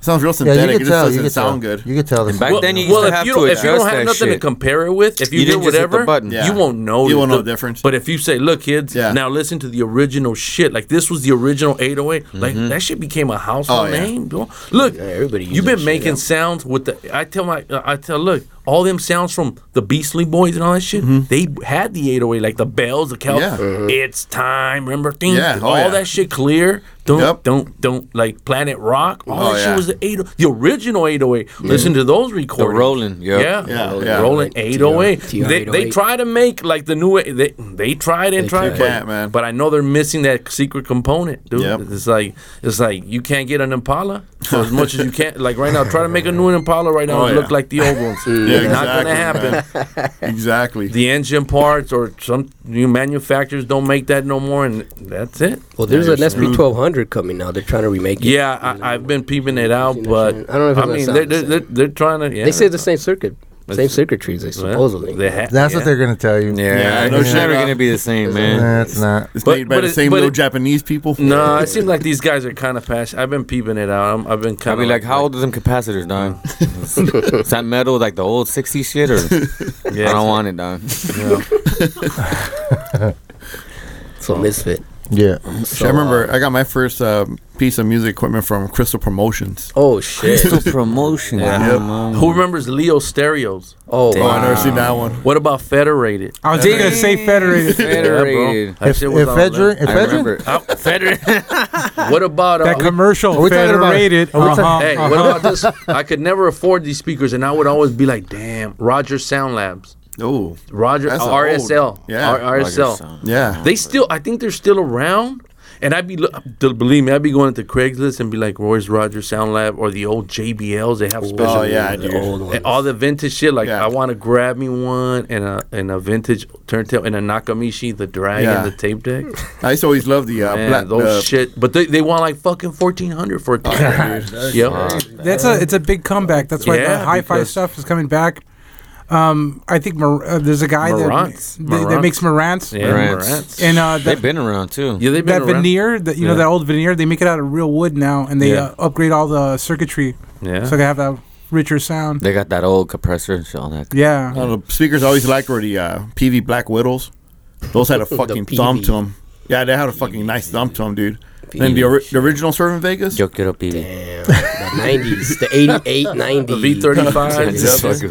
Sounds real synthetic. Yeah, you can it tell, just doesn't sound tell. good. You can tell. This and back well, then, you well, used to have you to if you don't have nothing shit. to compare it with, if you, you do whatever, button, yeah. you won't know. You won't know the difference. But if you say, "Look, kids, yeah. now listen to the original shit. Like this was the original eight oh eight. Mm-hmm. Like that shit became a household oh, yeah. name. Bro. Look, yeah, everybody you've been making shit, sounds with the. I tell my, uh, I tell look. All them sounds from the Beastly Boys and all that shit, mm-hmm. they had the eight oh eight, like the bells, the cow. Yeah. Uh, it's time, remember? Things, yeah. oh, all yeah. that shit, Clear. Don't, yep. don't, don't, like Planet Rock. All oh, that yeah. shit was the eight oh eight, the original eight oh eight. Yeah. Listen to those recordings. The Rolling, yep. yeah. Yeah. yeah. Rolling eight oh eight. They, they try to make, like, the new, they, they tried and they tried, but, man. but I know they're missing that secret component, dude. Yep. It's like, it's like, you can't get an Impala for as much as you can. Like, right now, try to make a new Impala right now oh, and yeah. look like the old ones. Yeah, exactly, not gonna happen. Exactly. The engine parts or some new manufacturers don't make that no more, and that's it. Well, there's an S P twelve hundred coming now. They're trying to remake it. Yeah, I, I've been peeping it out, but I don't know if I mean they're, the they're, they're trying to. Yeah, they say the same circuit. That's same circuitry, they supposedly. They ha- that's yeah. what they're gonna tell you. Yeah, yeah. no, it's yeah. never gonna be the same, man. Nah, it's not. It's but, made by the it, same little it, Japanese people. No, nah, it seems like these guys are kind of passionate. I've been peeping it out. I'm, I've been kind of. I mean, like, like, how old are them capacitors, dog? Is that metal like the old sixties shit, or yeah, I don't want it, dog. Yeah. So Misfit. Yeah, so, I remember uh, I got my first uh, piece of music equipment from Crystal Promotions. Oh shit, Crystal Promotions. Yeah. Yep. Oh, who remembers Leo Stereos? Oh, wow. oh, I never seen that one. What about Federated? I was even gonna say Federated. Federated. Yeah, if Federated, Federated. Oh, Federated. What about uh, that commercial? We Federated. About, uh-huh, uh-huh. Hey, what about this? I could never afford these speakers, and I would always be like, "Damn, Roger Sound Labs." Oh, Roger R S L, yeah, R S L, yeah. They still, I think they're still around. And I'd be, believe me, I'd be going into Craigslist and be like, "Where's Roger Sound Lab or the old J B Ls? They have special, oh yeah, the old ones. And all the vintage shit. Like yeah. I want to grab me one and a and a vintage turntable and a Nakamichi, the drag yeah. and the tape deck. I used to always love the uh, Man, black, those uh, shit, but they, they want like fucking fourteen hundred for a tape deck. Yeah, that's a it's a big comeback. That's why yeah, the hi-fi stuff is coming back. Um, I think Mar- uh, there's a guy Marantz. That, that, that makes Marantz. Yeah, Marantz. And uh, that, they've been around too. Yeah, they've been that around. veneer, that you yeah. know, that old veneer. They make it out of real wood now, and they yeah. uh, upgrade all the circuitry. Yeah. So they have that richer sound. They got that old compressor and shit on that. Yeah. yeah. Know, the speakers I always liked were the uh, P V Black Widows. Those had a fucking thumb to them. Yeah, they had a fucking nice thumb to them, dude. And the, or- the original serve in Vegas? Yo quiero P V. Damn. The nineties. The eighty-eight, ninety. The V thirty-five.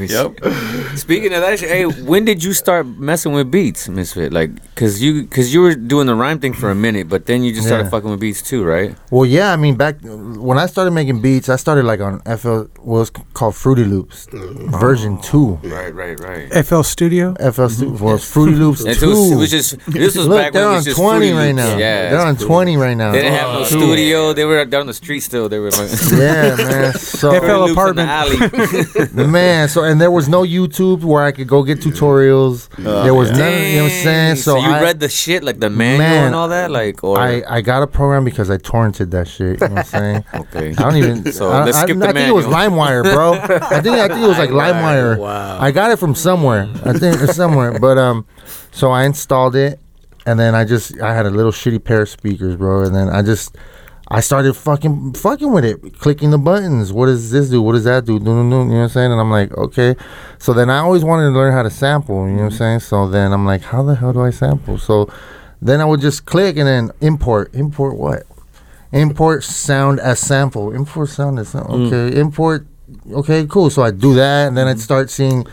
Yep. Speaking of that shit, hey, when did you start messing with beats, Misfit? Like, because you, cause you were doing the rhyme thing for a minute, but then you just started yeah. fucking with beats too, right? Well, yeah. I mean, back when I started making beats, I started like on F L, what was called Fruity Loops, mm. version oh. two. Right, right, right. F L Studio? F L Studio. Mm-hmm. Well, Fruity Loops two. It was just, this was Look, back when it was just Fruity Loops. They're on twenty right now. Yeah, they're on cool. twenty right now. They didn't have no oh, studio. Dude. They were down the street still. They were like, yeah, man. So F L apartment alley. Man, so and there was no YouTube where I could go get tutorials. Oh, there was yeah. none. You know what I'm saying? So, so you I, read the shit like the manual man, and all that, like. Or I, I got a program because I torrented that shit. You know what I'm saying? Okay. I don't even. So I, let's I, skip I, the I manual. I think it was LimeWire, bro. I think I think it was like LimeWire. Wow. I got it from somewhere. I think it's somewhere. But um, so I installed it. And then I just, I had a little shitty pair of speakers, bro. And then I just, I started fucking, fucking with it. Clicking the buttons. What does this do? What does that do? You know what I'm saying? And I'm like, okay. So then I always wanted to learn how to sample. You know what I'm saying? So then I'm like, how the hell do I sample? So then I would just click and then import. Import what? Import sound as sample. Import sound as sample. Okay. Mm. Import. Okay, cool. So I do that. And then I'd start seeing,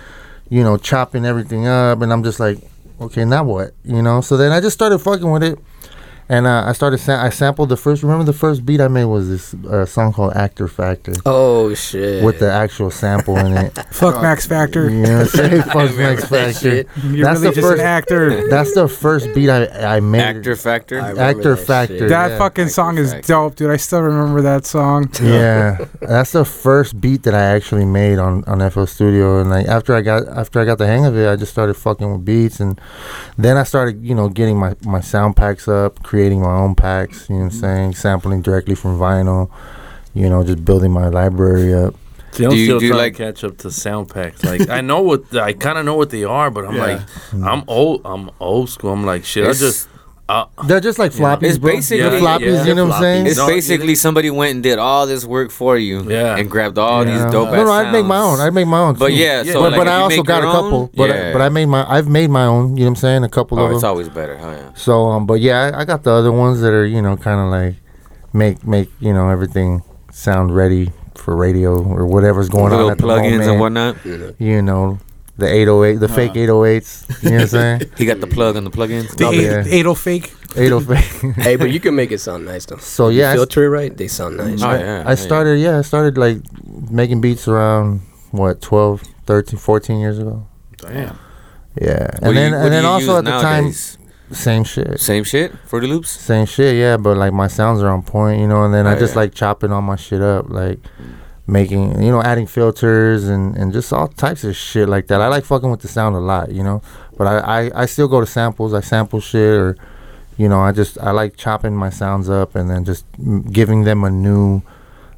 you know, chopping everything up. And I'm just like, okay, now what? You know, so then I just started fucking with it. And uh, I started, sam- I sampled the first, remember the first beat I made was this uh, song called Actor Factor. Oh, shit. With the actual sample in it. Fuck Max Factor. Yeah, say fuck Max Factor. That You're that's really the just first, an actor. That's the first beat I, I made. Actor Factor? Actor that Factor. Shit. That yeah. fucking actor song factor. is dope, dude. I still remember that song. Yeah. That's the first beat that I actually made on, on F L Studio. And like after I got after I got the hang of it, I just started fucking with beats. And then I started, you know, getting my, my sound packs up, creating Creating my own packs, you know what I'm saying? Sampling directly from vinyl, you know, just building my library up. They don't do you, still do you like catch up to sound packs? Like I know what the, I kind of know what they are, but I'm yeah. like, I'm old, I'm old school. I'm like, shit, it's, I just uh, they're just like floppies. It's basically yeah, floppies, yeah, you know what I'm saying? It's basically somebody went and did all this work for you, yeah, and grabbed all yeah. these dope. No, ass no, I'd make my own. I'd make my own, too. but yeah, so but, like, but I also got a couple. Own? But yeah. I, but I made my, I've made my own. You know what I'm saying? A couple oh, of them. It's always better, huh? Yeah. So, um, but yeah, I, I got the other ones that are, you know, kind of like make make you know everything sound ready for radio or whatever's going Little on at the moment. Little plugins and whatnot. Yeah. You know. The eight oh eight, the uh, fake eight oh eights. You know what I'm saying? He got the plug and the plugins. The eight oh fake. eight oh fake. Hey, but you can make it sound nice though. So yeah, filter it right, they sound nice. I, oh, yeah, I yeah. started, yeah, I started like making beats around what twelve, thirteen, fourteen years ago. Damn. Yeah, and what then you, and then also at nowadays? the time, same shit. Same shit. Fruity Loops. Same shit. Yeah, but like my sounds are on point, you know. And then oh, I just yeah. like chopping all my shit up, like. Making, you know, adding filters and, and just all types of shit like that. I like fucking with the sound a lot, you know. But I, I, I still go to samples. I sample shit or, you know, I just, I like chopping my sounds up and then just giving them a new,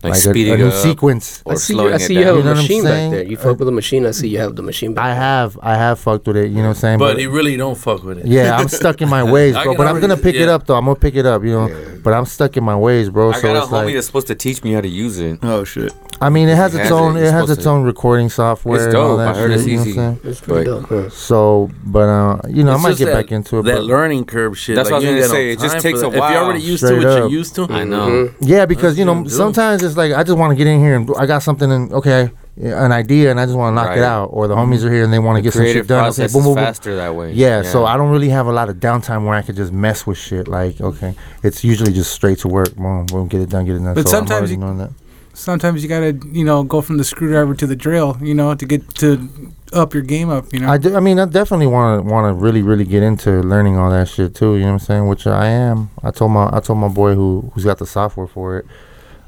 like, like speeding a, a new sequence. Or I see, slowing I see it you down. have you know a machine back there. You fuck with the machine. I see you have the machine back there. I have, I have fucked with it, you know what I'm saying? But, but you really don't fuck with it. Yeah, I'm stuck in my ways, bro. But I'm going to pick yeah. it up, though. I'm going to pick it up, you know. Yeah. But I'm stuck in my ways, bro. I so got a homie like, that's supposed to teach me how to use it. Oh, shit. I mean, it has, it has its own. It, it has its own recording software. It's dope. And all that I heard shit, it's easy. You know it's pretty dope. Yeah. So, but uh, you know, it's I might get that, back into it. That learning curve shit. That's like, what I was gonna say. It just takes a while. If you're already used Straight to what up. you're used to, I know. Mm-hmm. Yeah, because That's you know, sometimes it's like I just want to get in here and I got something and okay, an idea and I just want to knock right. it out. Or the homies are here and they want to the get some shit done. Okay, boom, boom, boom. Faster that way. Yeah, yeah. So I don't really have a lot of downtime where I could just mess with shit. Like okay, it's usually just straight to work. Boom, boom, get it done, get it done. But sometimes you know that. Sometimes you gotta, you know, go from the screwdriver to the drill, you know, to get to up your game up, you know. I do. I mean, I definitely want to want to really, really get into learning all that shit too. You know what I'm saying? Which I am. I told my I told my boy who who's got the software for it.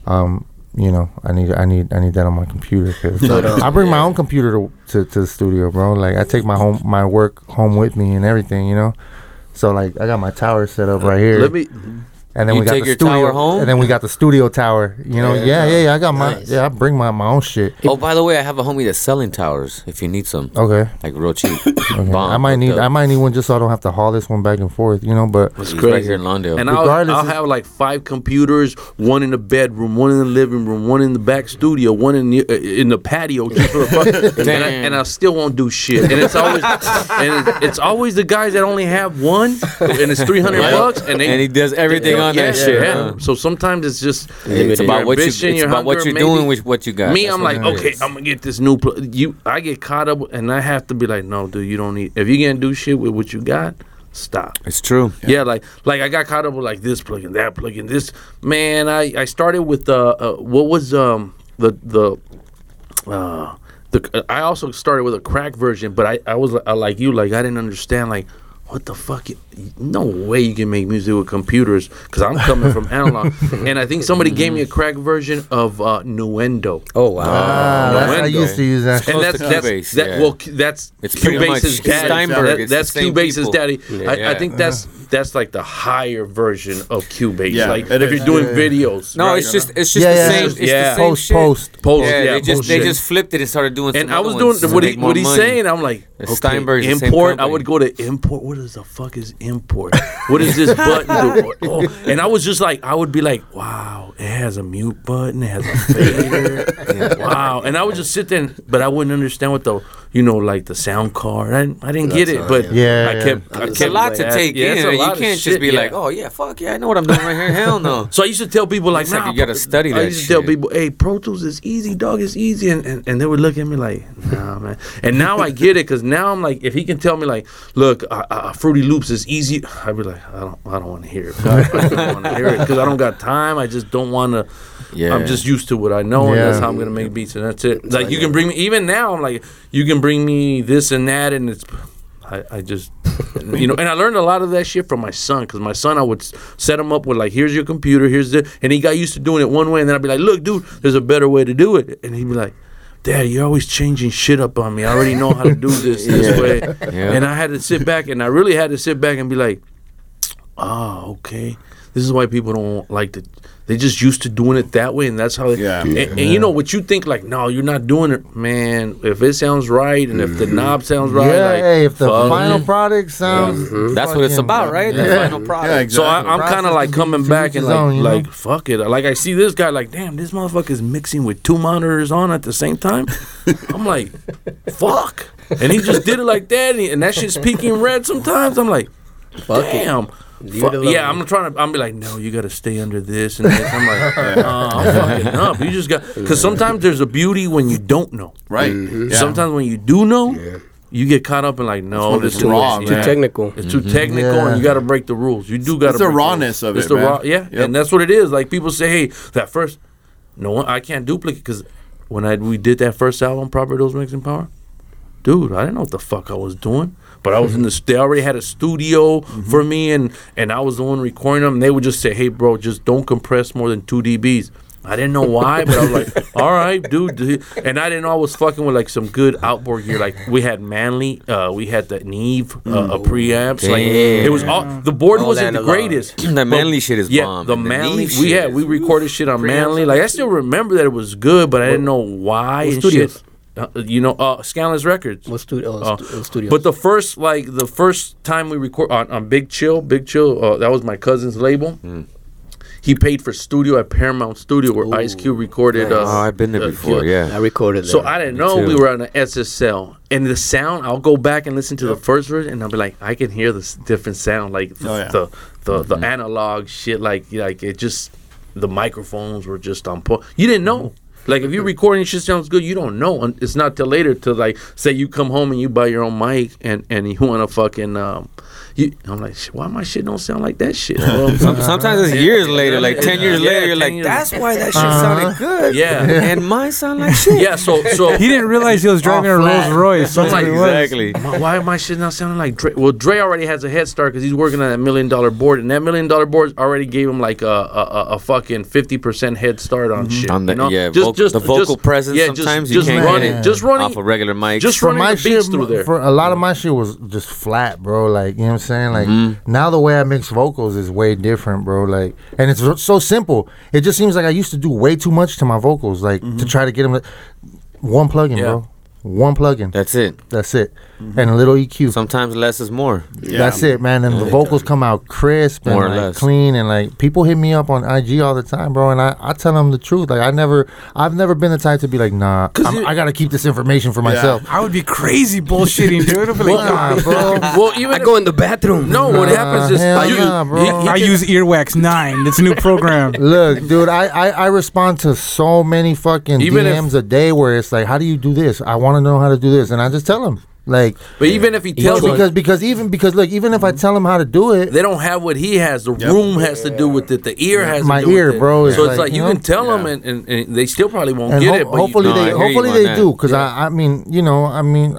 Um, you know, I need I need I need that on my computer. Cause I bring my own computer to, to to the studio, bro. Like I take my home my work home with me and everything, you know. So like I got my tower set up right here. Let me. And then you we got the studio home? And then we got the studio tower. You know, yeah, yeah, yeah. yeah I got nice. my, yeah, I bring my, my own shit. Oh, by the way, I have a homie that's selling towers. If you need some, okay, like real cheap. Okay. I might need, up. I might need one just so I don't have to haul this one back and forth. You know, but it's crazy right here in Lawndale. And I'll, I'll have like five computers, one in the bedroom, one in the living room, one in the back studio, one in the uh, in the patio, and, I, and I still won't do shit. And it's always, and it's, it's always the guys that only have one, and it's three hundred bucks, and, they, and he does everything. Yeah, that yeah, shit, yeah. Huh? So sometimes it's just yeah, it's, it's about what you it's hunger, about what you're maybe. doing with what you got. Me, That's I'm like, okay, is. I'm gonna get this new. Pl- you, I get caught up and I have to be like, no, dude, you don't need. If you can't do shit with what you got, stop. It's true. Yeah, yeah like like I got caught up with like this plugin, that plugin, this man. I, I started with uh, uh what was um the the uh the I also started with a crack version, but I I was I, like you like I didn't understand like. What the fuck? No way you can make music with computers because I'm coming from analog. And I think somebody gave me a crack version of uh, Nuendo. Oh, wow. Ah, Nuendo. That's, I used to use that. And that's, that's, Cubase, that, yeah. well, that's it's Cubase's daddy. That, that's Cubase's people. daddy. Yeah. I, I think that's that's like the higher version of Cubase. Yeah. Like, and if you're doing yeah. videos. No, right? it's just it's just yeah, the yeah. same, it's yeah. the same post, shit. Post, post. Yeah, yeah they, just, they just flipped it and started doing and some And I was doing the, what, he, what he's money. saying. I'm like, okay, import. I would go to import. What is the fuck is import? What is this button do? Oh. And I was just like, I would be like, wow, it has a mute button, it has a fader, wow. And I would just sit there, and, but I wouldn't understand what the you know, like the sound card. I, I didn't That's get it, right, but yeah. I kept. Yeah. I it's kept, a lot like, to take yeah, in. You can't just shit, be yeah. like, oh yeah, fuck yeah, I know what I'm doing right here. Hell no. So I used to tell people like, nah, like you gotta study that. I used to shit. tell people, hey, Pro Tools is easy, dog. It's easy, and, and and they would look at me like, nah, man. And now I get it because now I'm like, if he can tell me like, look, uh, uh, Fruity Loops is easy, I'd be like, I don't, I don't want to hear it. I don't want to hear it because I don't got time. I just don't want to. Yeah. I'm just used to what I know, yeah. and that's how I'm gonna make beats, and that's it. Like, you can bring me, even now, I'm like, you can bring me this and that, and it's, I, I just, you know, and I learned a lot of that shit from my son, because my son, I would set him up with like, here's your computer, here's the, and he got used to doing it one way, and then I'd be like, look, dude, there's a better way to do it, and he'd be like, Dad, you're always changing shit up on me. I already know how to do this yeah. this way, yeah. and I had to sit back, and I really had to sit back and be like, oh, okay. This is why people don't like to, they just used to doing it that way, and that's how they, yeah. and, and you know what you think, like, no, you're not doing it, man, if it sounds right, and mm-hmm. if the knob sounds right, yeah, like, if the final it. product sounds, mm-hmm. that's what it's about, right, yeah. the final product, yeah, exactly. So I, I'm kind of like coming back and zone, like, like, fuck it, like, I see this guy, like, damn, this motherfucker's mixing with two monitors on at the same time, I'm like, fuck, and he just did it like that, and, he, and that shit's peaking red sometimes, I'm like, fuck damn, it. Fuck, yeah, I'm trying to. I'm be like, no, you got to stay under this and this. I'm like, oh, I'm fucking up. You just got because sometimes there's a beauty when you don't know, right? Mm-hmm. Yeah. Sometimes when you do know, yeah. you get caught up in like, no, this is wrong. It's too technical. It's too mm-hmm. technical, yeah. and you got to break the rules. You do got to. It's the rawness of it, it's the man. Raw, yeah, yep. and that's what it is. Like people say, hey, that first, no, I can't duplicate because when I we did that first album, Proper Dos Mixing Power, dude, I didn't know what the fuck I was doing. But I was in the. They already had a studio mm-hmm. for me, and, and I was the one recording them. And they would just say, "Hey, bro, just don't compress more than two dBs." I didn't know why, but I was like, "All right, dude." dude. And I didn't know I was fucking with like some good outboard gear. Like we had Manly, uh, we had the Neve uh, a preamps. Damn. Like it was all the board all wasn't the greatest. The Manly shit is yeah, bomb. The Manly the we had we recorded shit on Manly. Like I still remember that it was good, but I didn't know why and studios? shit. Uh, you know, uh, Scandalous Records. What studio? Uh, stu- uh, studios. But the first, like, the first time we record on, on Big Chill, Big Chill, uh, that was my cousin's label. Mm. He paid for studio at Paramount Studio where Ooh, Ice Cube recorded. Nice. Uh, oh, I've been there uh, before. Cube. Yeah, I recorded. There. So I didn't Me know too. we were on an S S L, and the sound. I'll go back and listen to yep. the first version, and I'll be like, I can hear this different sound, like the oh, yeah. the the, mm-hmm. the analog shit, like like it just the microphones were just on point. You didn't know. Mm-hmm. Like, if you're recording shit sounds good, you don't know. And it's not till later till, like, say you come home and you buy your own mic and, and you want to fucking, um, you, I'm like, why my shit don't sound like that shit? Well, sometimes it's years later, like ten years yeah, later, you're like, years. that's why that shit uh-huh. sounded good. Yeah. And mine sound like shit. Yeah, so. so He didn't realize he was driving a Rolls Royce. So like, exactly. Why my shit not sounding like Dre? Well, Dre already has a head start because he's working on that million dollar board. And that million dollar board already gave him, like, a, a, a fucking fifty percent head start on mm-hmm. shit. On the, you know? Yeah, just, Just, the vocal just, presence yeah, sometimes just, you just can't running, get it just running, off a regular mic. Just running my shit, through there. For a lot of my shit was just flat, bro. Like, you know what I'm saying? Like, mm-hmm. now the way I mix vocals is way different, bro. Like, and it's so simple. It just seems like I used to do way too much to my vocals, like, mm-hmm. to try to get them. One plugin, yeah. bro. One plugin. That's it. That's it. Mm-hmm. And a little E Q. Sometimes less is more. Yeah. That's it, man. And the vocals come out crisp more and like clean. And like people hit me up on I G all the time, bro. And I, I tell them the truth. Like I never, I've never been the type to be like, nah, I'm, I gotta keep this information for yeah. myself. I would be crazy bullshitting, dude. I'd be like, nah, bro. Well, even I go in the bathroom. No, nah, what happens is I use, nah, bro. He, he I use Earwax Nine. It's a new program. Look, dude, I, I, I respond to so many fucking even D Ms if, a day where it's like, how do you do this? I want to know how to do this, and I just tell him. Like, but even if he tells you know, because because even because look, even if I tell him how to do it, they don't have what he has. The yep. room has to do with it. The ear yeah. has my to do ear, with it. bro. So it's like, like you, you know, can tell yeah. them, and, and, and they still probably won't and get ho- it. But hopefully you, no, they hopefully they that. do, because yeah. I I mean you know I mean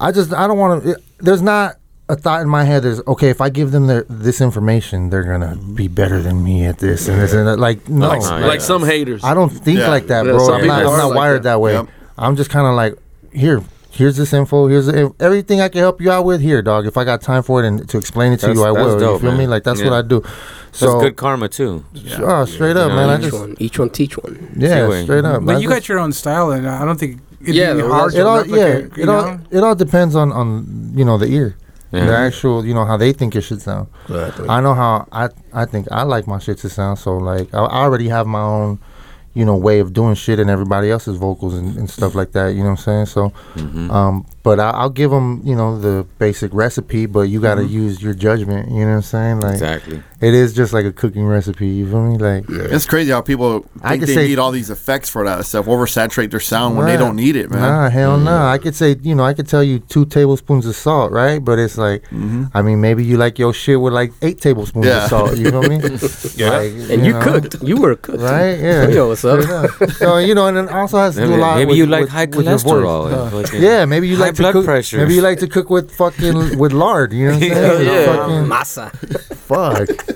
I just I don't want to. There's not a thought in my head is okay. If I give them their, this information, they're gonna be better than me at this yeah. and this and that. Like no, like, like, like some haters. I don't think yeah. like that, bro. Yeah, I'm not, I'm not like wired that, that way. Yep. I'm just kind of like here. Here's this info. Here's the, everything I can help you out with. Here, dog. If I got time for it and to explain it to that's, you, I will. Dope, you feel man. me? Like that's yeah. what I do. So that's good karma too. Yeah. Oh, straight yeah. up, you know, man. Each I just, one, each one, teach one. Yeah, yeah straight up. But I you just, got your own style, and I don't think it'd yeah, be hard it all, to replicate, yeah, it all know? it all depends on on you know the ear. Yeah. The actual, you know, how they think it should sound. Exactly. I know how I I think I like my shit to sound. So like I, I already have my own. you know, way of doing shit and everybody else's vocals and, and stuff like that, you know what I'm saying? So, mm-hmm. um, but I, I'll give them, you know, the basic recipe, but you got to mm-hmm. use your judgment, you know what I'm saying? Like, exactly. It is just like a cooking recipe, you feel me? Like, yeah. It's crazy how people think I they say, need all these effects for that stuff, oversaturate their sound nah, when they don't need it, man. Nah, hell mm-hmm. no. Nah. I could say, you know, I could tell you two tablespoons of salt, right? But it's like, mm-hmm. I mean, maybe you like your shit with like eight tablespoons yeah. of salt, you know what I mean? Yeah. Like, and you, you know, cooked. You were cooked. Right? Yeah. Yo, what's up? Yeah. So, you know, and it also has to maybe, do a lot maybe with, you like with, high with cholesterol. Your voice. Uh, like yeah, maybe you like to blood cook. Pressure. Maybe you like to cook with fucking, with lard, you know what I'm saying? Yeah, yeah. Masa. Fuck.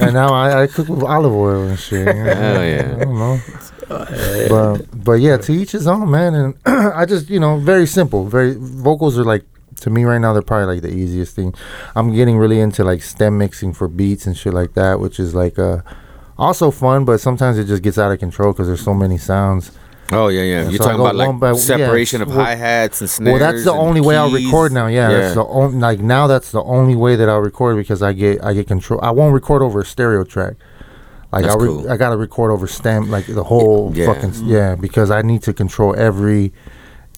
And now I, I cook with olive oil and shit. You know? Hell yeah. I don't know. But, but yeah, to each his own, man. And I just, you know, very simple. Very vocals are like, to me right now, they're probably like the easiest thing. I'm getting really into like stem mixing for beats and shit like that, which is like uh, also fun, but sometimes it just gets out of control because there's so many sounds. Oh, yeah, yeah. And You're so talking about, like, by, separation yeah, of well, hi-hats and snares. Well, that's the only keys. way I'll record now, yeah. yeah. That's the on, like, now that's the only way that I'll record because I get I get control. I won't record over a stereo track. Like that's I re- cool. I got to record over stem, like, the whole yeah. fucking, yeah, because I need to control every...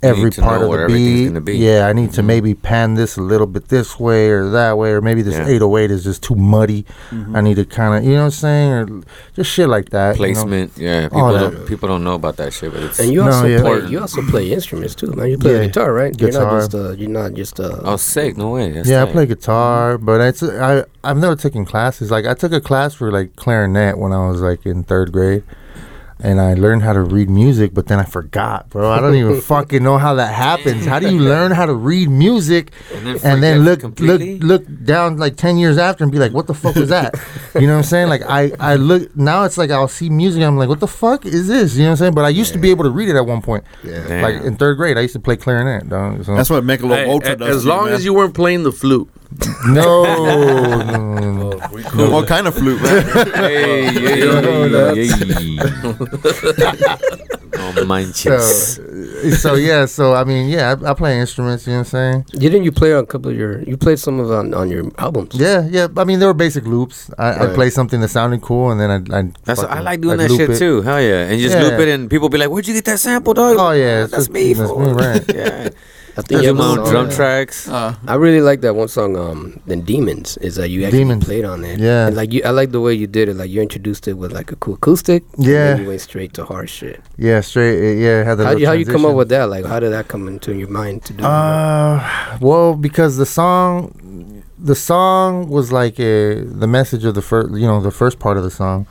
every part of the beat. Be. Yeah, I need mm-hmm. to maybe pan this a little bit this way or that way, or maybe this yeah. eight oh eight is just too muddy. Mm-hmm. I need to kind of, you know what I'm saying, or just shit like that. Placement, you know? yeah. People don't, people don't know about that shit, but it's and you also no, yeah. play. You also play instruments too, man. You play yeah. guitar, right? Guitar. You're not just. Uh, you're not just. Uh, oh, sick! No way. That's yeah, sick. I play guitar, but it's I I've never taken classes. Like I took a class for like clarinet when I was like in third grade. And I learned how to read music, but then I forgot, bro. I don't even fucking know how that happens. How do you learn how to read music and then, and then look completely? look look down like ten years after and be like, what the fuck was that? You know what I'm saying? Like I, I look now, it's like I'll see music and I'm like, what the fuck is this? You know what I'm saying? But I used yeah. to be able to read it at one point. Yeah. Like in third grade, I used to play clarinet. Dog, so. That's what Michelob hey, Ultra does. As long man. as you weren't playing the flute. No, no, no. Oh, we cool. What kind of flute, man? Hey, yeah, yeah, yeah. No manches. So, so yeah, so I mean, yeah, I, I play instruments. You know what I'm saying? Didn't you play on a couple of your? You played some of on on your albums. Yeah, yeah. I mean, there were basic loops. I, right. I play something that sounded cool, and then I. I That's fucking, I like doing I'd that shit it. too. Hell yeah, and you just yeah. loop it, and people be like, "Where'd you get that sample, dog?" Oh yeah, that's just, me. That's me, right? Yeah. I think you know, drum yeah. tracks. Uh, I really like that one song, um, "The Demons." Is that you actually Demons. played on it? Yeah. And like you, I like the way you did it. Like you introduced it with like a cool acoustic. Yeah. And then you went straight to hard shit. Yeah, straight. Yeah. Had the how how you come up with that? Like, how did that come into your mind to do? Uh, that? well, because the song, the song was like a, the message of the first, you know, the first part of the song,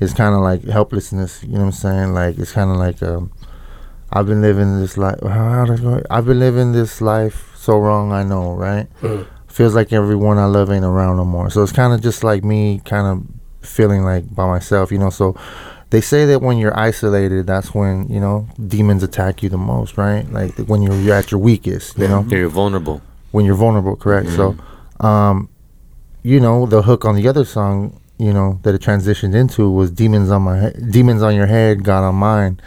is kind of like helplessness. You know what I'm saying? Like it's kind of like um. I've been living this life. I've been living this life so wrong. I know, right? Mm. Feels like everyone I love ain't around no more. So it's kind of just like me, kind of feeling like by myself, you know. So they say that when you're isolated, that's when you know demons attack you the most, right? Like when you're, you're at your weakest, you yeah. know. You're vulnerable. When you're vulnerable, correct? Mm. So, um, you know, the hook on the other song, you know, that it transitioned into was "Demons on my he- demons on your head, God on mine."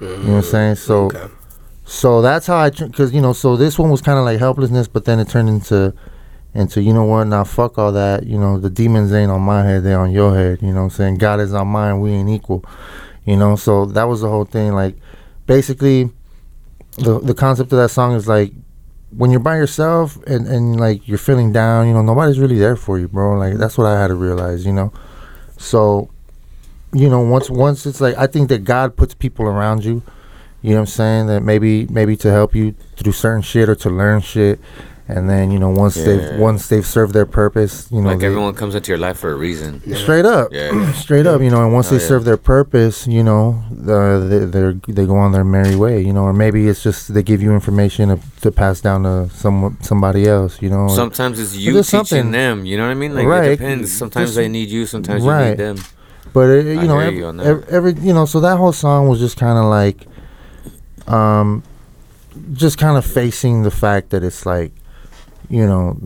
You know what I'm saying? So okay. so that's how I, because, you know, so this one was kind of like helplessness, but then it turned into, into you know what, now fuck all that. You know, the demons ain't on my head, they're on your head. You know what I'm saying? God is on mine, we ain't equal. You know, so that was the whole thing. Like, basically, the the concept of that song is like, when you're by yourself and, and like, you're feeling down, you know, nobody's really there for you, bro. Like, that's what I had to realize, you know? So... You know, once once it's like, I think that God puts people around you, you know what I'm saying, that maybe maybe to help you through certain shit or to learn shit. And then, you know, once yeah. they've once they've served their purpose, you know. Like they, everyone comes into your life for a reason. Yeah. Straight up. Yeah. Straight up, you know, and once oh, they yeah. serve their purpose, you know, uh, they they're, they go on their merry way, you know. Or maybe it's just they give you information to, to pass down to some somebody else, you know. Sometimes it's you teaching something. them, you know what I mean? Like right. it depends. Sometimes they need you, sometimes right. you need them. But it, you I know, every, you every you know, so that whole song was just kind of like, um, just kind of facing the fact that it's like, you know,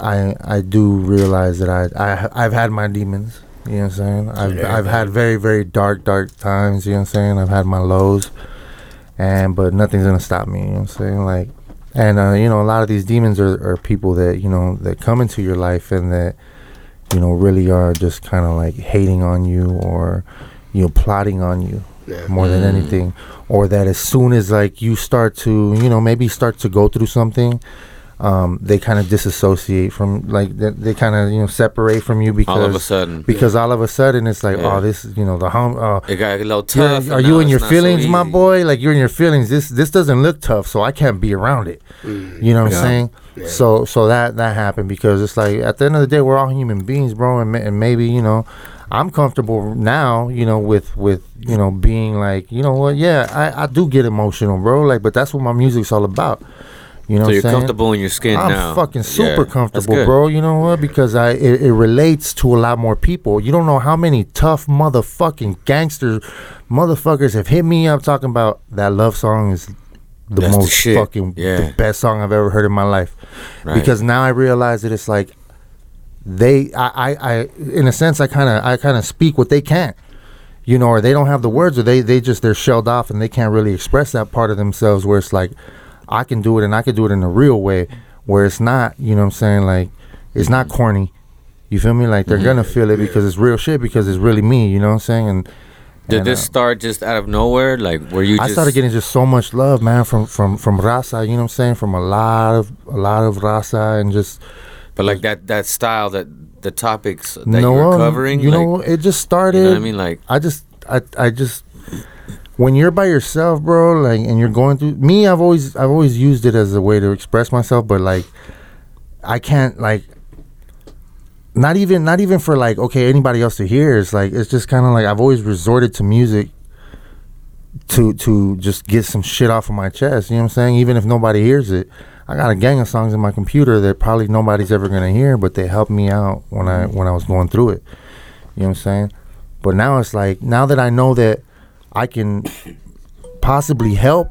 I I do realize that I I I've had my demons. You know what I'm saying? I've yeah, I've had very very dark dark times. You know what I'm saying? I've had my lows, and but nothing's gonna stop me. You know what I'm saying? Like, and uh, you know, a lot of these demons are, are people that you know that come into your life and that. You know, really are just kind of like hating on you or, you know, plotting on you. yeah. more mm. than anything, or that as soon as like you start to, you know, maybe start to go through something, um, they kind of disassociate from, like they, they kind of, you know, separate from you because all of a sudden, because yeah. all of a sudden it's like, yeah. oh, this, you know, the hum, uh, it got a little tough. Are you in your feelings, so my boy? Like you're in your feelings. This this doesn't look tough, so I can't be around it. Mm. You know what yeah. I'm saying? Yeah. So so that that happened because it's like at the end of the day we're all human beings, bro, and, and maybe, you know, I'm comfortable now, you know, with, with, you know, being like, you know what, yeah, I, I do get emotional, bro, like, but that's what my music's all about. You know so what I'm saying? So you're comfortable in your skin I'm now. I'm fucking super yeah, comfortable, bro. You know what? Because I it, it relates to a lot more people. You don't know how many tough motherfucking gangster motherfuckers have hit me up talking about that love song is the that's most the fucking yeah. the best song I've ever heard in my life. Right. Because now I realize that it's like they I, I, I in a sense I kind of I kind of speak what they can't. You know, or they don't have the words, or they they just they're shelled off and they can't really express that part of themselves where it's like I can do it, and I can do it in a real way where it's not, you know what I'm saying, like, it's not corny. You feel me? Like, they're mm-hmm. going to feel it because it's real shit, because it's really me, you know what I'm saying? And Did and, this uh, start just out of nowhere? Like, were you I just... started getting just so much love, man, from, from, from Raza, you know what I'm saying? From a lot of a lot of Raza and just... But, like, that, that style, that the topics that no, you were covering? You like, know, it just started... You know what I mean? Like... I just... I, I just... When you're by yourself, bro, like, and you're going through me, I've always, I've always used it as a way to express myself, but like, I can't, like, not even, not even for like, okay, anybody else to hear. It's like, it's just kind of like I've always resorted to music to, to just get some shit off of my chest. You know what I'm saying? Even if nobody hears it, I got a gang of songs in my computer that probably nobody's ever gonna hear, but they helped me out when I, when I was going through it. You know what I'm saying? But now it's like, now that I know that I can possibly help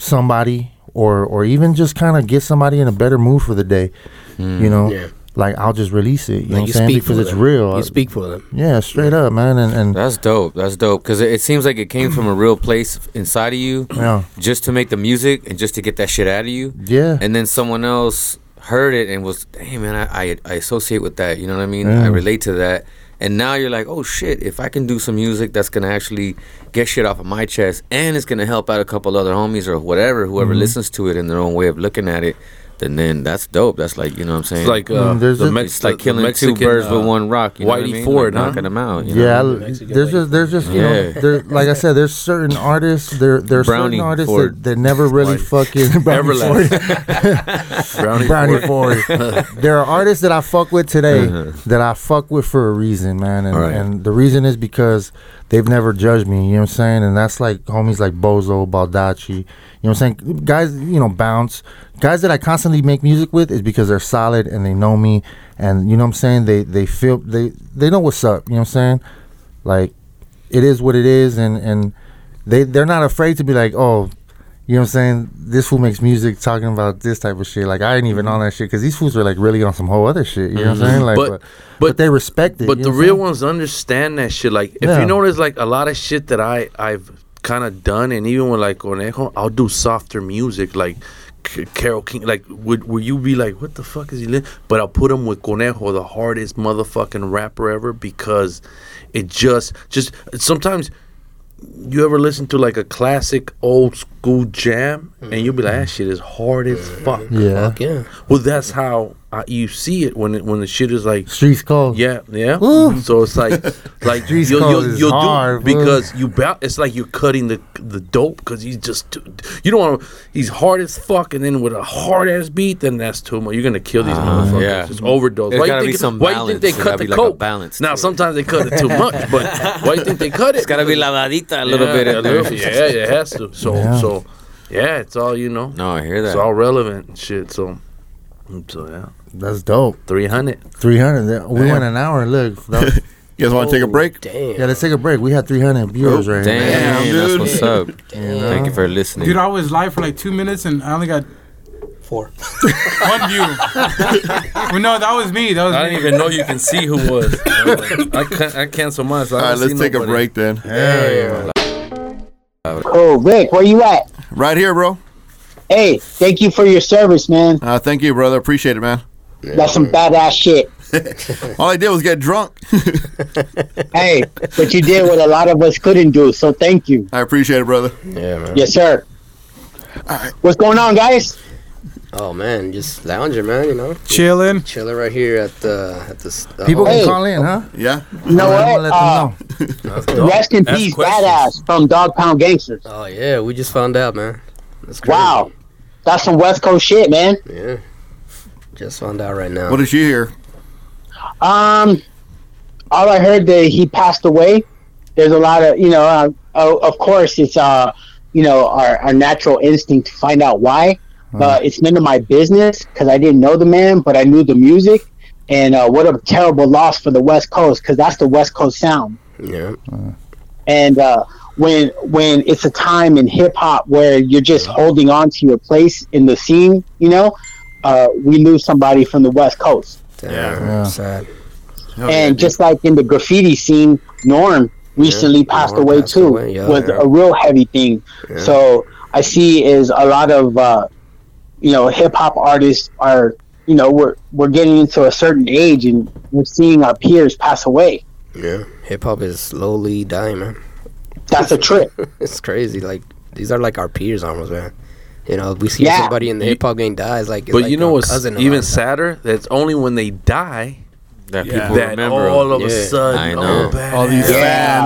somebody or or even just kind of get somebody in a better mood for the day, mm, you know? Yeah. Like, I'll just release it, you like know what I'm saying? Because it's real. You speak for them. Yeah, straight up, man. And, and That's dope. That's dope. Because it, it seems like it came from a real place inside of you yeah. just to make the music and just to get that shit out of you. Yeah. And then someone else heard it and was, hey, man, I, I, I associate with that, you know what I mean? Yeah. I relate to that. And now you're like, oh, shit, if I can do some music that's going to actually get shit off of my chest and it's going to help out a couple other homies or whatever, whoever mm-hmm. listens to it in their own way of looking at it, then, then that's dope. That's like, you know what I'm saying? It's like, uh, mm, there's the Mex- it's like killing Mexican, two birds uh, with one rock. You know Whitey what I mean? Ford, like huh? knocking them out. You yeah, know I, mean? there's just, there's just, you yeah. know, there, like I said, there's certain artists, there, there's Brownie certain artists that, that never really fucking. Brownie Ford. Brownie, Brownie Ford. Ford. There are artists that I fuck with today mm-hmm. that I fuck with for a reason, man. And, right. and the reason is because they've never judged me, you know what I'm saying? And that's like homies like Bozo, Baldacci, you know what I'm saying? Guys, you know, Bounce. Guys that I constantly make music with is because they're solid and they know me, and you know what I'm saying, they they feel they they know what's up, you know what I'm saying? Like, it is what it is, and and they they're not afraid to be like, oh, you know what I'm saying, this fool makes music talking about this type of shit, like I ain't even on that shit, because these fools are like really on some whole other shit, you know mm-hmm. what I'm saying? Like, but, but, but, but they respect it. But you know the real ones understand that shit. Like, if yeah. you notice, like a lot of shit that I I've kind of done, and even with like Conejo, I'll do softer music, like Carole King, like, would would you be like, what the fuck is he li-? But I'll put him with Conejo, the hardest motherfucking rapper ever, because it just just sometimes you ever listen to like a classic old school jam and you'll be like, that shit is hard as fuck. Yeah, fuck yeah. Well, that's how I, you see it when it, when the shit is like streets cold. Yeah, yeah. Woo. So it's like like you'll, you'll, you'll hard, do because you ba- it's like you're cutting the the dope because he's just too, you don't want to, he's hard as fuck, and then with a hard ass beat, then that's too much. You're gonna kill these uh, motherfuckers. Yeah. It's overdose. There's why gotta you think, be some why balance. You think they cut the coke? Like balance now, sometimes they cut it too much, but why you think they cut it? It's gotta be lavadita a little yeah, bit. A little, yeah, it has to. So. Yeah. So, yeah, it's all, you know. No, I hear that. It's all relevant and shit. So, so yeah, that's dope. Three hundred. Three hundred. We damn. Went an hour. Look, was, you guys want to oh, take a break? Damn. Yeah, let's take a break. We had three hundred viewers oh, right damn, now. Damn, dude. That's what's up. Damn. Thank you for listening, dude. I was live for like two minutes and I only got four. One view. Well, no, that was me. That was. I didn't me. Even know you can see who was. I can't. I canceled mine. So all right, let's take nobody. A break then. Hey. Yeah. Oh, Rick, where you at? Right here, bro. Hey, thank you for your service, man. Uh, thank you, brother. Appreciate it, man. That's some badass shit. All I did was get drunk. Hey, but you did what a lot of us couldn't do, so thank you. I appreciate it, brother. Yeah, man. Yes, sir. All right. What's going on, guys? Oh, man, just lounging, man, you know. Chilling. Chilling right here at the... At the uh, People can hey. call in, huh? Yeah. You know what? Uh, rest in peace, Badass from Dog Pound Gangsters. Oh, yeah, we just found out, man. That's crazy. Wow. That's some West Coast shit, man. Yeah. Just found out right now. What did you hear? Um, all I heard that he passed away. There's a lot of, you know, uh, oh, of course, it's, uh, you know, our, our natural instinct to find out why. Uh, it's none of my business because I didn't know the man, but I knew the music. And uh, what a terrible loss for the West Coast, because that's the West Coast sound. Yeah. And uh, when when it's a time in hip-hop where you're just holding on to your place in the scene, you know, uh, we lose somebody from the West Coast. Damn, yeah. Sad. No, and yeah, just like in the graffiti scene, Norm recently yeah, passed Norm away, passed too. Away. Yeah, was yeah. a real heavy thing. Yeah. So I see is a lot of... Uh, you know, hip hop artists are, you know, we're we're getting into a certain age and we're seeing our peers pass away. Yeah, hip hop is slowly dying, man. That's a trip. It's crazy. Like these are like our peers almost, man. You know, we see yeah. somebody in the hip hop game dies. Like, it's but like you know what's even sadder? That's only when they die that yeah. people that remember. All them. of yeah. a sudden, oh, bad all these yeah.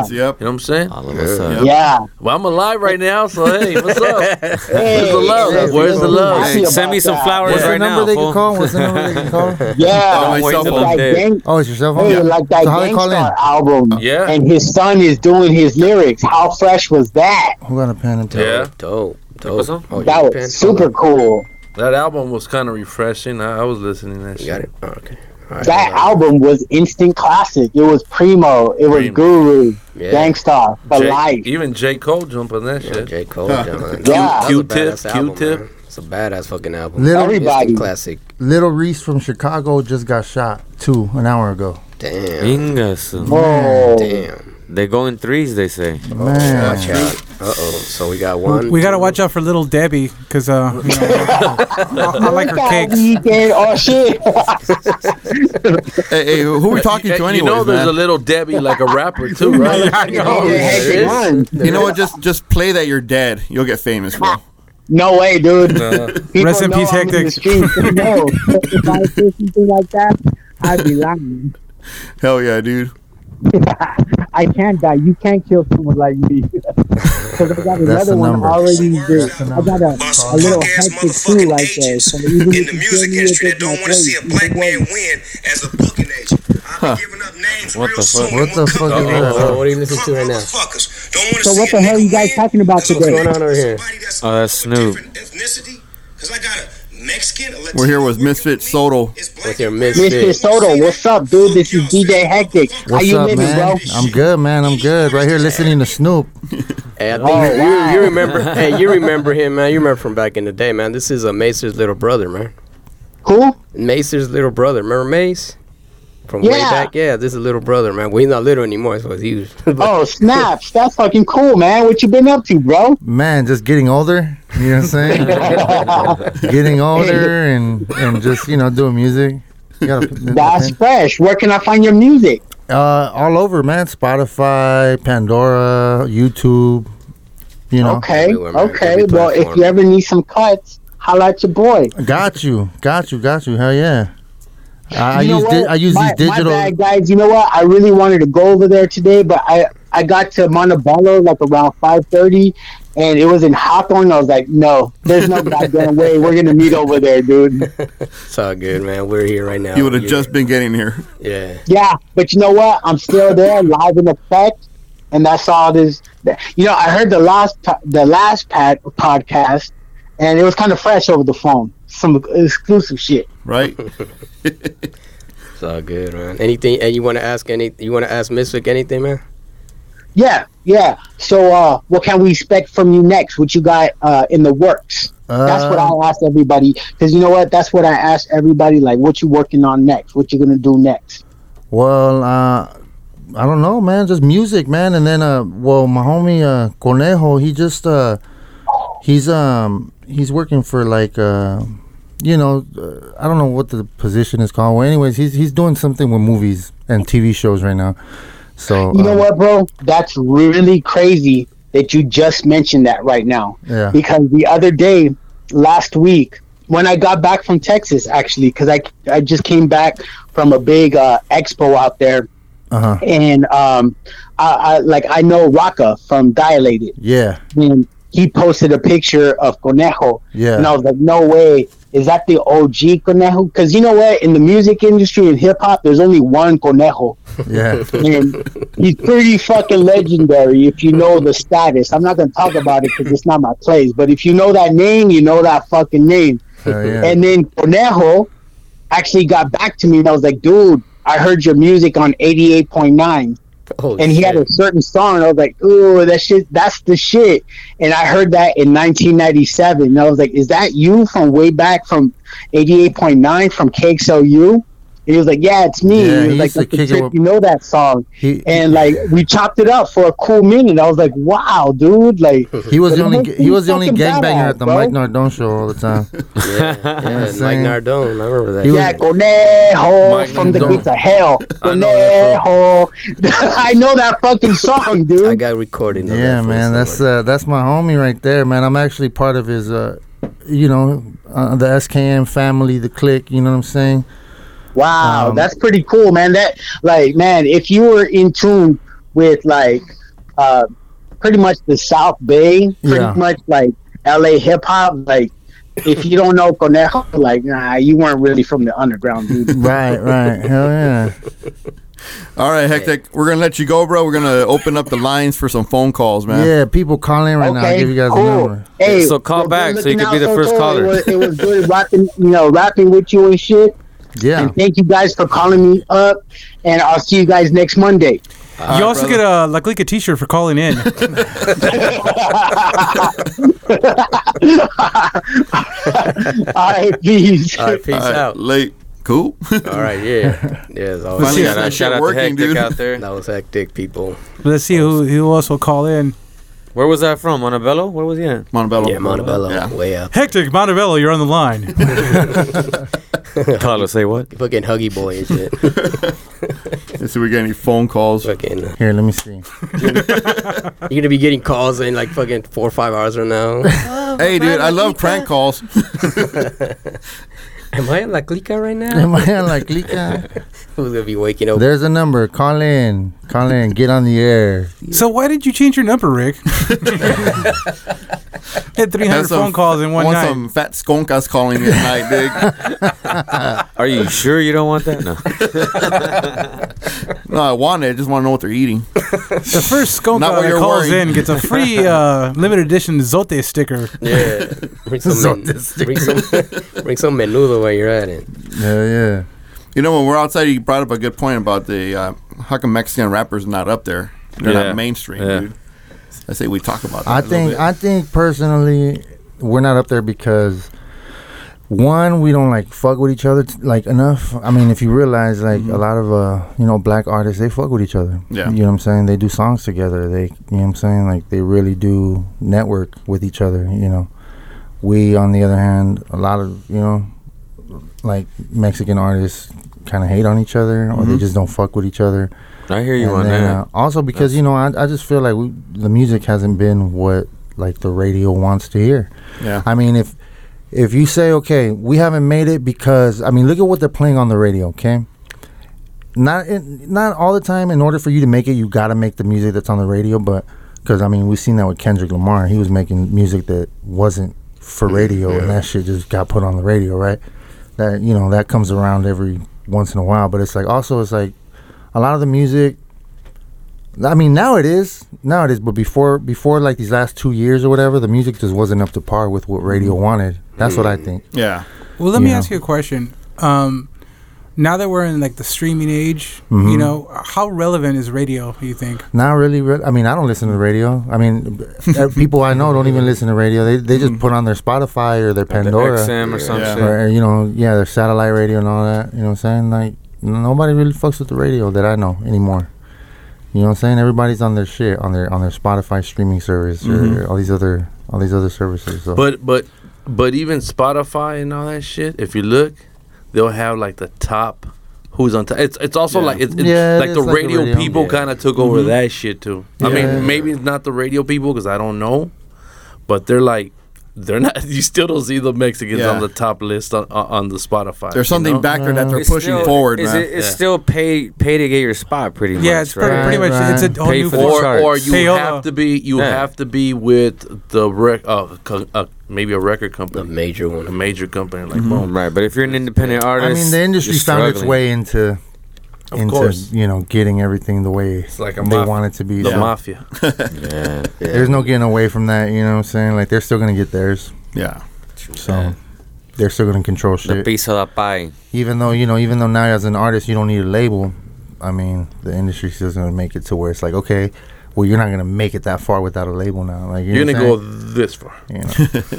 fans. Yep. You know what I'm saying? All of a sudden. Yeah. Yep. Well, I'm alive right now, so hey, what's up? Hey, where's the love? Hey, Where's the love? Hey, send me some flowers What's right now. What's the number they can call? What's the number they can call? Yeah. Oh, cell phone. Like gang- oh, it's your cell phone. Hey, yeah. Like that so Gangstar album. Yeah. And his son is doing his lyrics. How fresh was that? Who got a pen and tell? Yeah. Dope. Dope. Oh, that was pen? super cool. That album was kind of refreshing. I, I was listening to that you shit. Got it. Oh, okay. Right, that right. album was instant classic. It was Primo. It was Primo. Guru, yeah. Gangstar, for J- life. Even J. Cole jumped on that yeah, shit. J. Cole jumped on that. Q-Tip, Q-Tip. It's a badass fucking album. Little, Everybody. Classic. Little Reese from Chicago just got shot, too, an hour ago. Damn. Ingus. Whoa. Damn. They go in threes, they say. Man. Watch out. Uh-oh. So we got one. We got to watch out for Little Debbie because uh, you know, I, I like her cakes. Oh, shit. hey, hey, who are we talking to anyway? You know there's man? a Little Debbie, like a rapper, too, right? I know. Yeah, you know what? Just, just play that you're dead. You'll get famous, bro. No way, dude. Uh, rest in peace, Hectic. No. If I did something like that, I'd be lying. Hell yeah, dude. I can't die. You can't kill someone like me. Because I got another one already. I got a, a little hectic crew like that. So in the music industry, they don't want to see a black man win as a booking agent. I'll be giving up names real soon. What the fuck is that? What are you listening to right now? So what the hell are you guys talking about today? What's going on over here? Oh, that's Snoop. Because I got a Mexican, we're here with Misfit Soto. With your Misfit. Misfit Soto, what's up, dude? This is D J Hectic. How what's you up, living, man? Bro? I'm good, man. I'm good. Right here, listening to Snoop. Hey, I think oh, you, wow. you remember. Hey, you remember him, man? You remember from back in the day, man? This is a uh, Mace's little brother, man. Who? Mace's little brother. Remember Mace? From yeah. way back, yeah. This is little brother, man. Well, he's not little anymore, so it's huge. Oh, snaps! That's fucking cool, man. What you been up to, bro? Man, just getting older. You know what I'm saying? Getting older and and just you know doing music. You gotta, that's man. fresh. Where can I find your music? Uh, all over, man. Spotify, Pandora, YouTube. You know. Okay. Okay. Well, if you ever need some cuts, holla at your boy. Got you. Got you. Got you. Hell yeah. I, you use di- I use I use these digital. My bad, guys. You know what? I really wanted to go over there today, but I, I got to Montebello like around five thirty, and it was in Hawthorne. I was like, no, there's no goddamn way we're gonna meet over there, dude. It's all good, man. We're here right now. You would have just been getting here. Yeah. Yeah, but you know what? I'm still there, live in effect, and that's all this. You know, I heard the last the last pad, podcast, and it was kind of fresh over the phone. Some exclusive shit. Right. It's all good, man. Anything and you want to ask any you want to ask Misfit anything, man? Yeah, yeah. So uh what can we expect from you next? What you got uh in the works? Uh, that's what I'll ask everybody, because you know what? That's what I ask everybody, like what you working on next? What you gonna do next? Well, uh I don't know, man, just music, man. And then uh well my homie uh Conejo, he just uh he's um he's working for like uh you know, uh, I don't know what the position is called. Well, anyways, he's he's doing something with movies and T V shows right now. So you know um, what, bro? That's really crazy that you just mentioned that right now. Yeah. Because the other day, last week, when I got back from Texas, actually, because I, I just came back from a big uh, expo out there. Uh-huh. And um, I, I like I know Rocka from Dilated. Yeah. And he posted a picture of Conejo. Yeah. And I was like, no way. Is that the O G Conejo? Because you know what? In the music industry and hip-hop, there's only one Conejo. Yeah. And he's pretty fucking legendary if you know the status. I'm not going to talk about it because it's not my place. But if you know that name, you know that fucking name. Uh, yeah. And then Conejo actually got back to me, and I was like, dude, I heard your music on eighty-eight point nine. Oh, and he shit. had a certain song, and I was like, ooh, that shit, that's the shit. And I heard that in nineteen ninety-seven, and I was like, is that you from way back from eighty-eight point nine from K X L U? And he was like, yeah, it's me. Yeah, he was like, that's the trick, you know that song. He, and like, we chopped it up for a cool minute. I was like, wow, dude. Like, he was the only he was the only gangbanger at the bro. Mike Nardone show all the time. Yeah, yeah, yeah Mike Nardone, I remember that. Yeah, Conejo Mike from Nardone. The gates of hell. Conejo. I know that fucking song, dude. I got recording. Yeah, that man, that's uh, that's my homie right there, man. I'm actually part of his, uh, you know, uh, the S K M family, the clique. You know what I'm saying? Wow, um, that's pretty cool, man. That like, man, if you were in tune with like, uh, pretty much the South Bay, pretty yeah. much like L A hip hop, like, if you don't know Conejo, like, nah, you weren't really from the underground, dude. Right, right, hell yeah. All right, Hectic, we're gonna let you go, bro. We're gonna open up the lines for some phone calls, man. Yeah, people calling right okay, now. I'll give you guys cool. a number. Hey, so call back so you can be the so first cool. caller. It was, it was good rapping, you know, rapping with you and shit. Yeah. And thank you guys for calling me up, and I'll see you guys next Monday. All you right, also brother. Get a like, like a t-shirt for calling in. All right, peace. All right, peace All right, out. Late. Cool. All right, yeah. Yeah, always shout out, shout out to Hectic dude. Out there. That was Hectic, people. Let's see who, who else will call in. Where was that from? Montebello? Where was he at? Montebello. Yeah, Montebello. Yeah. Way up. Hectic, Montebello, you're on the line. Carlos, say what? Fucking Huggy Boy and shit. Let's see if we get any phone calls. Fucking. Uh, Here, let me see. You're going to be getting calls in like fucking four or five hours from now. Oh, hey, dude, I love prank calls. Am I on La Clica right now? Am I on La Clica? Who's going to be waking up? There's a number. Call in. Call in. Get on the air. So why did you change your number, Rick? Had three hundred phone f- calls in one night. I want some fat skunkas calling me at night, big. Are you sure you don't want that? No. No, I want it. I just want to know what they're eating. The first skunka that calls worried. In gets a free uh, limited edition Zote sticker. Yeah. Bring some, Zote men- sticker. Bring some, bring some menudo while you're at it. Yeah, yeah. You know, when we're outside, you brought up a good point about the uh, how come Mexican rappers are not up there? They're yeah. not mainstream, yeah. dude. I say we talk about that. I think I think personally we're not up there because one, we don't like fuck with each other t- like enough. I mean, if you realize like mm-hmm. a lot of uh, you know, black artists, they fuck with each other. Yeah. You know what I'm saying? They do songs together. They, you know what I'm saying? Like they really do network with each other, you know. We on the other hand, a lot of, you know, like Mexican artists kind of hate on each other or mm-hmm. they just don't fuck with each other. I hear you and on then, that. Uh, also, because, you know, I I just feel like we, the music hasn't been what, like, the radio wants to hear. Yeah. I mean, if if you say, okay, we haven't made it because, I mean, look at what they're playing on the radio, okay? Not in, not all the time. In order for you to make it, you got to make the music that's on the radio, but, because, I mean, we've seen that with Kendrick Lamar. He was making music that wasn't for radio, yeah. and that shit just got put on the radio, right? That, you know, that comes around every once in a while, but it's like, also, it's like, a lot of the music, I mean, now it is, now it is, but before, before like these last two years or whatever, the music just wasn't up to par with what radio wanted. That's what I think. Yeah. Well, let you me know. ask you a question. Um, now that we're in like the streaming age, mm-hmm. you know, how relevant is radio, you think? Not really. Re- I mean, I don't listen to radio. I mean, people I know don't even listen to radio. They they just mm-hmm. put on their Spotify or their Pandora. Like the X M or some yeah. shit. Or, you know, yeah, their satellite radio and all that. You know what I'm saying? Like, nobody really fucks with the radio that I know anymore. You know what I'm saying? Everybody's on their shit, on their on their Spotify streaming service, mm-hmm. or all these other all these other services. So. But but But even Spotify and all that shit, if you look, they'll have like the top who's on top. It's it's also yeah. like it's, it's yeah, like it the like radio, radio people yeah. kind of took mm-hmm. over that shit too. Yeah. I mean, maybe it's not the radio people because I don't know, but they're like. They're not. You still don't see the Mexicans yeah. on the top list on, on the Spotify. There's something you know? back there that they're it's pushing still, forward. Is man. It, it's yeah. still pay pay to get your spot, pretty much. Yeah, it's right? pretty, pretty much. Right. It's a whole pay new or, or you Payola. have to be you yeah. have to be with the rec, uh, co- uh, maybe a record company, a major one, a major company like mm-hmm. well, right. But if you're an independent artist, I mean, the industry found struggling. its way into. Of into, course. You know, getting everything the way it's like they maf- want it to be. The so. mafia. yeah, yeah. There's no getting away from that, you know what I'm saying? Like, they're still going to get theirs. Yeah. So, yeah. they're still going to control shit. The piece of the pie. Even though, you know, even though now as an artist you don't need a label, I mean, the industry still going to make it to where it's like, okay, well, you're not going to make it that far without a label now. Like You're, you're going to go this far. You know,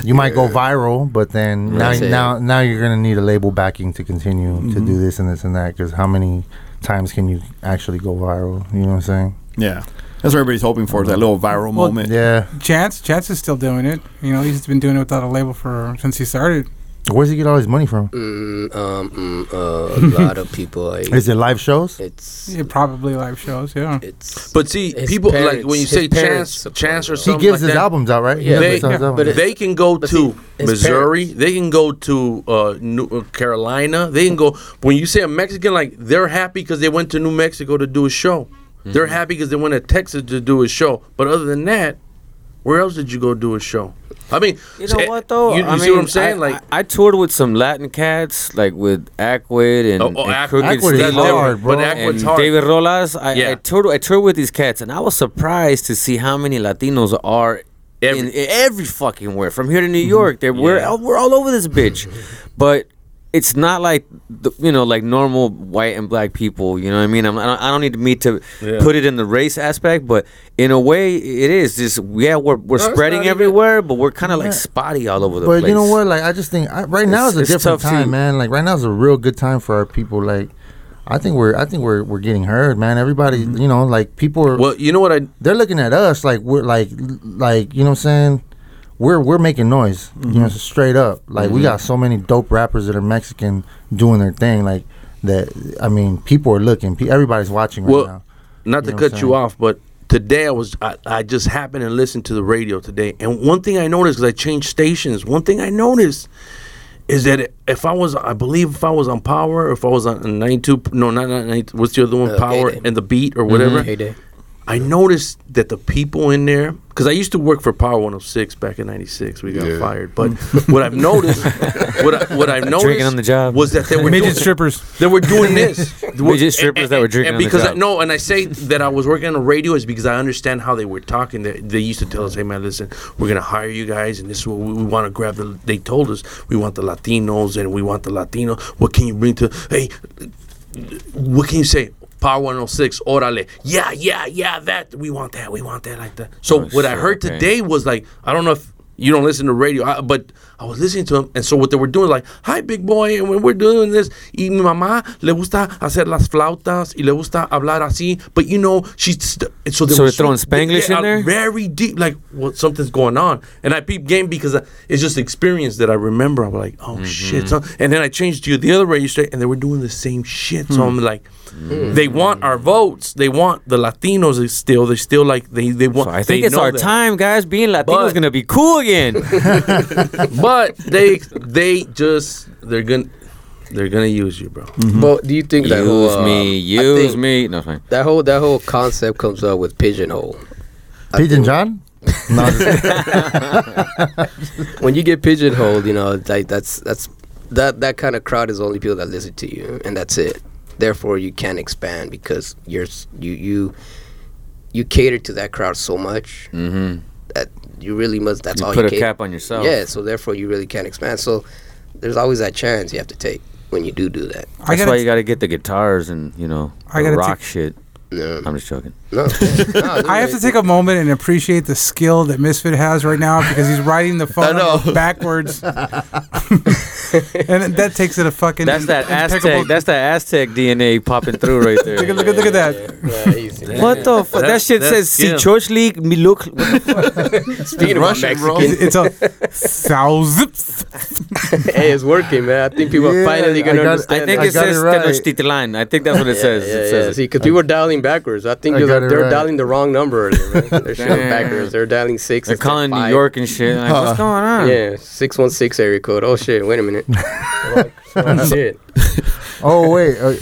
you might go viral, but then now, now, now you're going to need a label backing to continue mm-hmm. to do this and this and that, because how many... times can you actually go viral? You know what I'm saying? Yeah, that's what everybody's hoping for, is that little viral well, moment. Yeah, Chance Chance is still doing it, you know. He's been doing it without a label for since he started. Where's he get all his money from? Mm, um, mm, uh, a lot of people. Like, is it live shows? It's yeah, probably live shows. Yeah. It's but see, people parents, like when you say Chance, Chance or something. He gives like his that, albums out, right? Yeah. They, yeah. But out. they can go to see, Missouri. Parents. They can go to uh, New Carolina. They can go. When you say a Mexican, like they're happy because they went to New Mexico to do a show. Mm-hmm. They're happy because they went to Texas to do a show. But other than that, where else did you go do a show? I mean, you know what though? You, you I see mean, what I'm saying? I, like, I, I toured with some Latin cats, like with Akwid and, oh, oh, and Crooked Steve, hard, bro. But and hard. David Rolas. I, yeah. I toured. I toured with these cats, and I was surprised to see how many Latinos are every. in, in every fucking where. From here to New York, mm-hmm. yeah. we're we're all over this bitch. But it's not like the, you know, like normal white and black people. You know what I mean? I'm, I don't, I don't need me to yeah. put it in the race aspect, but in a way, it is. Just yeah, we're we're no, spreading everywhere, even, but we're kind of yeah. like spotty all over the but place. But you know what? Like I just think I, right it's, now is a different time, to, man. Like right now is a real good time for our people. Like I think we're I think we're we're getting heard, man. Everybody, mm-hmm. you know, like people are. Well, you know what? I they're looking at us like we're like like you know what I'm saying. We're we're making noise, mm-hmm. you know, straight up. Like mm-hmm. we got so many dope rappers that are Mexican doing their thing. Like that, I mean, people are looking. Pe- everybody's watching right well, now. Not you to cut you off, but today I was I, I just happened to listen to the radio today, and one thing I noticed because I changed stations. One thing I noticed is that if I was, I believe if I was on Power, or if I was on ninety-two, no, not ninety-two. What's the other one? Uh, Power Heyday. And the Beat or whatever. Mm-hmm. Heyday. I noticed that the people in there, because I used to work for Power one oh six back in ninety-six. We got yeah. fired, but what I've noticed, what I, what I've noticed, drinking on the job, was that they were midget doing, strippers. They were doing this. Midget strippers and, that were drinking. And because on the job. I, no, and I say that I was working on the radio is because I understand how they were talking. They, they used to tell us, "Hey man, listen, we're gonna hire you guys, and this is what we, we want to grab." The, they told us we want the Latinos, and we want the Latino. What can you bring to? Hey, what can you say? Power one oh six, orale. Yeah, yeah, yeah, that. We want that. We want that like that. So oh, what sure, I heard okay. today was like, I don't know if you don't listen to radio, I, but I was listening to them. And so what they were doing like, hi, big boy, and when we're doing this, y mi mamá le gusta hacer las flautas y le gusta hablar así. But, you know, she's... St- so they so were throwing so, Spanglish they, in there? Very deep. Like, well, something's going on. And I peeped game because I, it's just experience that I remember. I'm like, oh, mm-hmm. shit. So, and then I changed to the other radio station, and they were doing the same shit. So mm-hmm. I'm like... Mm. They want our votes. They want the Latinos still. They still like they they want. So I think it's our that. time, guys. Being Latino is gonna be cool again. But they they just they're gonna they're gonna use you, bro. Mm-hmm. But do you think use that whole uh, me use me? No, fine. That whole that whole concept comes up with pigeonhole. Pigeon John. No, when you get pigeonholed, you know like that's that's that that kind of crowd is the only people that listen to you, and that's it. Therefore, you can't expand because you're you you you cater to that crowd so much mm-hmm. that you really must. That's you all. Put you put a cap on yourself. Yeah. So therefore, you really can't expand. So there's always that chance you have to take when you do do that. That's why t- you got to get the guitars and you know the rock t- shit. Uh, I'm just joking. No, no, I have to take a moment and appreciate the skill that Misfit has right now because he's riding the phone backwards, and that takes it a fucking. That's that Aztec. That's that Aztec D N A popping through right there. Look at look at look at that. Yeah, yeah, yeah. What the fuck? That shit says "Sichochli Miluk." Speaking of Russian, it's a thousand. Hey, it's working, man. I think people are finally gonna understand. I think it says Tenochtitlan. I think that's what it says. It says because people are dialing backwards. I think I they're, they're right. dialing the wrong number. Earlier, man. They're showing backwards. They're dialing six. They're calling New York and shit. Like, uh, what's going on? Yeah, six one six area code. Oh shit! Wait a minute. like, oh, shit. Oh wait. Uh,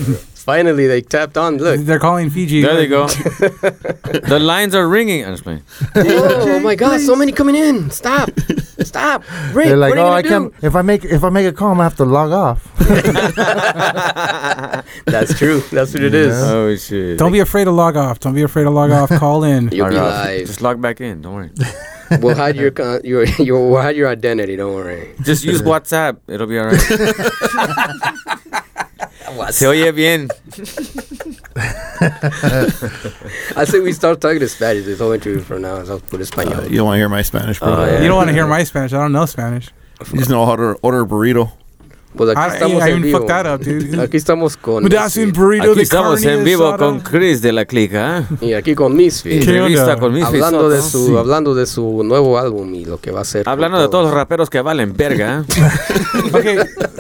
Finally, they tapped on. Look, they're calling Fiji. There right? they go. The lines are ringing. I'm just playing. Oh, oh my God! Please. So many coming in. Stop. Stop. Ring. They're like, what are you oh, I do? can't. If I make if I make a call, I'm gonna have to log off. That's true. That's what it is. Yeah. Oh shit! Don't be afraid to log off. Don't be afraid to log off. Call in. You'll log be off. Live. Just log back in. Don't worry. We'll hide your uh, your your we'll hide your identity. Don't worry. Just use WhatsApp. It'll be all right. Se oye bien. I say we start talking to Spanish. It's only true from now. I'll put Espanol. Uh, you don't want to hear my Spanish, bro. Uh, yeah. You don't want to hear my Spanish. I don't know Spanish. You just know how to order a burrito. Well, aquí I, estamos I even en vivo. Fucked that up, dude. Aquí estamos con. Misfit. Burrito aquí de estamos en vivo con Chris de la Clica. ¿Eh? Y aquí con Misfit. Entrevista con Misfit. Hablando de su, sí. hablando de su nuevo álbum y lo que va a ser. Hablando de todos los raperos que valen verga. Okay,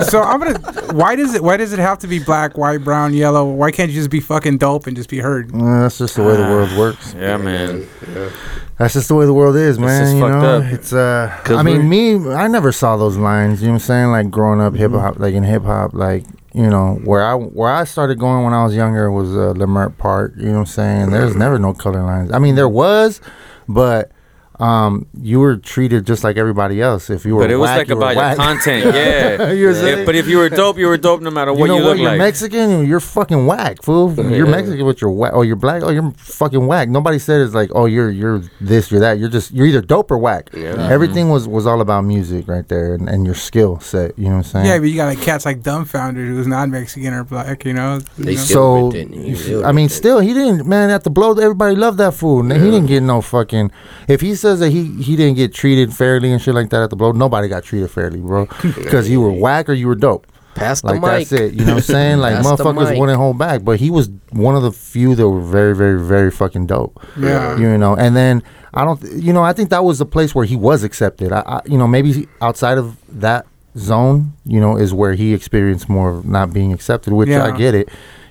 so I'm gonna. Why does it? Why does it have to be black, white, brown, yellow? Why can't you just be fucking dope and just be heard? Well, that's just the way uh, the world works. Yeah, yeah man. Yeah. That's just the way the world is, man. It's you know, up. it's uh. I mean, me, I never saw those lines. You know what I'm saying? Like growing up, hip hop, like in hip hop, like you know, where I where I started going when I was younger was uh, Leimert Park. You know what I'm saying? There's never no color lines. I mean, there was, but um, you were treated just like everybody else. If you were, but it was whack, like you about your content, yeah. you yeah. yeah. But if you were dope, you were dope no matter what you, know you what? look you're like. You're Mexican, you're fucking whack, fool. Yeah. You're Mexican, but you're whack. Oh, you're black. Oh, you're fucking whack. Nobody said it's like, oh, you're you're this, you're that. You're just you're either dope or whack. Yeah. Mm-hmm. Everything was, was all about music right there and, and your skill set. You know what I'm saying? Yeah, but you got like cats like Dumbfounded who's not Mexican or black. You know. They you know? So you feel, I mean, still he didn't man at the Blow. Everybody loved that fool. Yeah. He didn't get no fucking. If he says that he he didn't get treated fairly and shit like that at the Blow, nobody got treated fairly, bro, because you were whack or you were dope. Pass the like mic. That's it. You know what I'm saying? Like motherfuckers wouldn't hold back, but he was one of the few that were very, very, very fucking dope. Yeah, you know. And then I don't, you know, I think that was the place where he was accepted. I, I you know, maybe outside of that zone, you know, is where he experienced more of not being accepted, which yeah. I get it,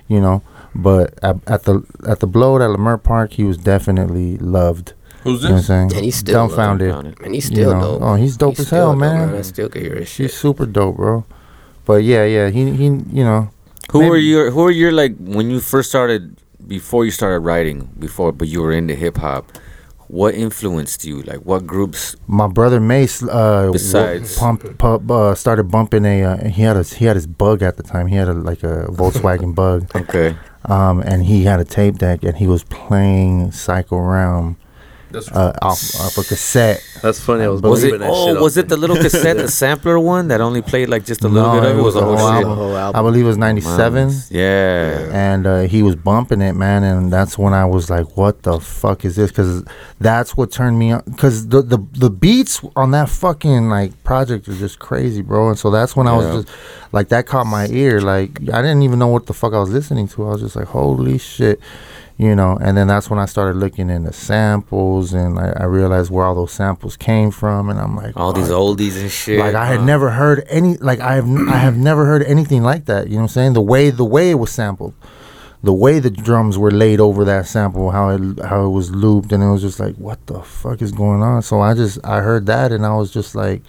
you know. But at, at the at the Blow at Leimert Park, he was definitely loved. Who's this? You know and he's still Dumbfounded. And he's still you know. dope. Oh, he's dope he's as hell, dope, man. man. I still can hear his shit. He's super dope, bro. But yeah, yeah, he, he you know. Who were your, who were your, like, when you first started, before you started writing, before, but you were into hip-hop, what influenced you? Like, what groups? My brother Mace uh, besides. Pump, pump, uh, started bumping a, uh, he had a, he had his bug at the time. He had, a, like, a Volkswagen bug. Okay. Um, and he had a tape deck, and he was playing Psycho Realm. Uh, off, off a cassette. That's funny. I was, was it? That oh, shit was it the little cassette, the sampler one that only played like just a little no, bit of it? Was a whole album. Whole album. I believe it was ninety-seven. Wow. Yeah. And uh, he was bumping it, man. And that's when I was like, "What the fuck is this?" Because that's what turned me on. Because the, the the beats on that fucking like project are just crazy, bro. And so that's when I yeah. was just like, that caught my ear. Like I didn't even know what the fuck I was listening to. I was just like, "Holy shit." You know, and then that's when I started looking into samples, and I, I realized where all those samples came from, and I'm like, all oh, these oldies and shit. Like I had uh. never heard any, like I have, I have never heard anything like that. You know what I'm saying? The way, the way it was sampled, the way the drums were laid over that sample, how it, how it was looped, and it was just like, what the fuck is going on? So I just, I heard that, and I was just like.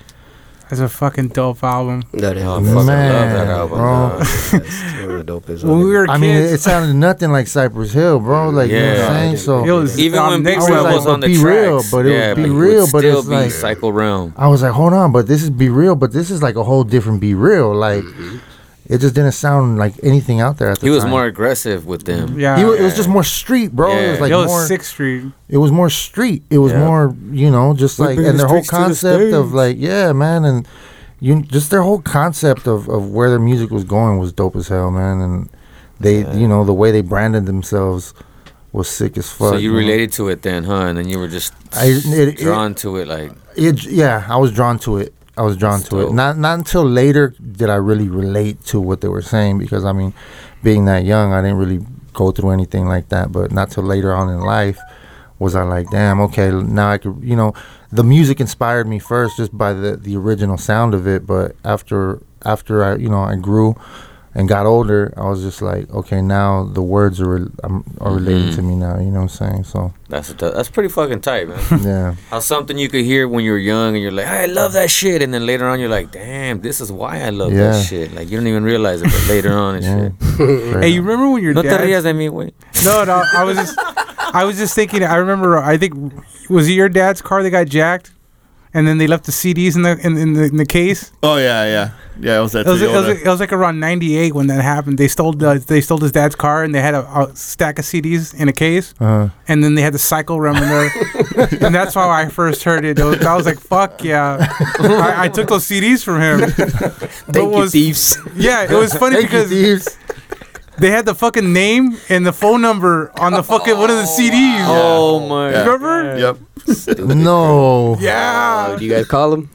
It's a fucking dope album. That is, I fucking love that album, bro. That's really dope as well. When we were kids, I mean, it sounded nothing like Cypress Hill, bro. Like yeah. you know what I'm saying. So it was, even when Big Real was on the tracks, be real, but it was be real, but it's like Psycho Realm. I was like, hold on, but this is be real, but this is like a whole different be real, like. Mm-hmm. It just didn't sound like anything out there at the time. He was time. more aggressive with them. Yeah. He was, yeah. It was just more street, bro. Yeah. It was like it was more sixth Street. It was more street. It was yeah. more, you know, just like, and their whole concept the of like, yeah, man. And you just their whole concept of, of where their music was going was dope as hell, man. And they, yeah. you know, the way they branded themselves was sick as fuck. So you, you related know? to it then, huh? And then you were just I, it, drawn it, to it, like it. Yeah, I was drawn to it. I was drawn That's to dope. it. Not not until later did I really relate to what they were saying, because I mean, being that young, I didn't really go through anything like that. But not till later on in life was I like, damn, okay, now I could, you know, the music inspired me first just by the the original sound of it. But after after I, you know, I grew and got older, I was just like, okay, now the words are re- are relating mm-hmm. to me now. You know what I'm saying? So that's that's pretty fucking tight, man. Yeah. How something you could hear when you were young and you're like, I love that shit, and then later on you're like, damn, this is why I love yeah. that shit. Like you don't even realize it, but later on and yeah. shit. Hey, you remember when your no dad? Te rías de mí, güey. No, no, I was just, I was just thinking. I remember. I think was it your dad's car that got jacked? And then they left the C Ds in the in, in, the, in the case. Oh yeah, yeah, yeah. It was that. It was, it was, it was like around ninety-eight when that happened. They stole the, they stole his dad's car, and they had a, a stack of C Ds in a case. Uh-huh. And then they had the Psycho Realm in there, and that's how I first heard it. it was, I was like, "Fuck yeah!" I, I took those C Ds from him. Thank you, was, thieves. Yeah, it was funny Thank because. You, thieves. They had the fucking name and the phone number on the fucking oh, one of the C Ds. Oh my! Yeah. Remember? Yep. Stupid. No. Yeah. Uh, do you guys call him?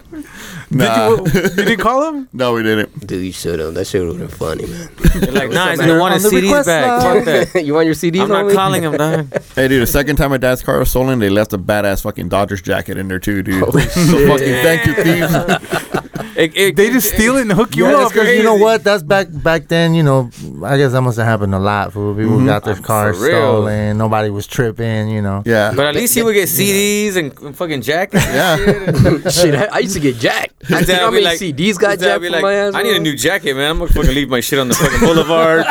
Nah. Did you, you didn't call him? No, we didn't. Dude, you should have. That shit would have been funny, man. You're like, nah, he's gonna want his C Ds back. You want your C Ds? I'm not calling him, man. Hey, dude, the second time my dad's car was stolen, they left a badass fucking Dodgers jacket in there too, dude. Oh, shit. So fucking thank you, thieves. it, it, they just it, steal it and hook you yeah, up. Because you know what? That's back back then. You know, I guess that must have happened a lot. People mm-hmm. got their cars stolen. Nobody was tripping. You know. Yeah. But at least he would get C Ds yeah. and fucking jackets. And yeah. Shit, I used to get jacked. I think I mean like, C Ds got jacked like, my ass. I need a new jacket, man. I'm gonna fucking leave my shit on the fucking boulevard.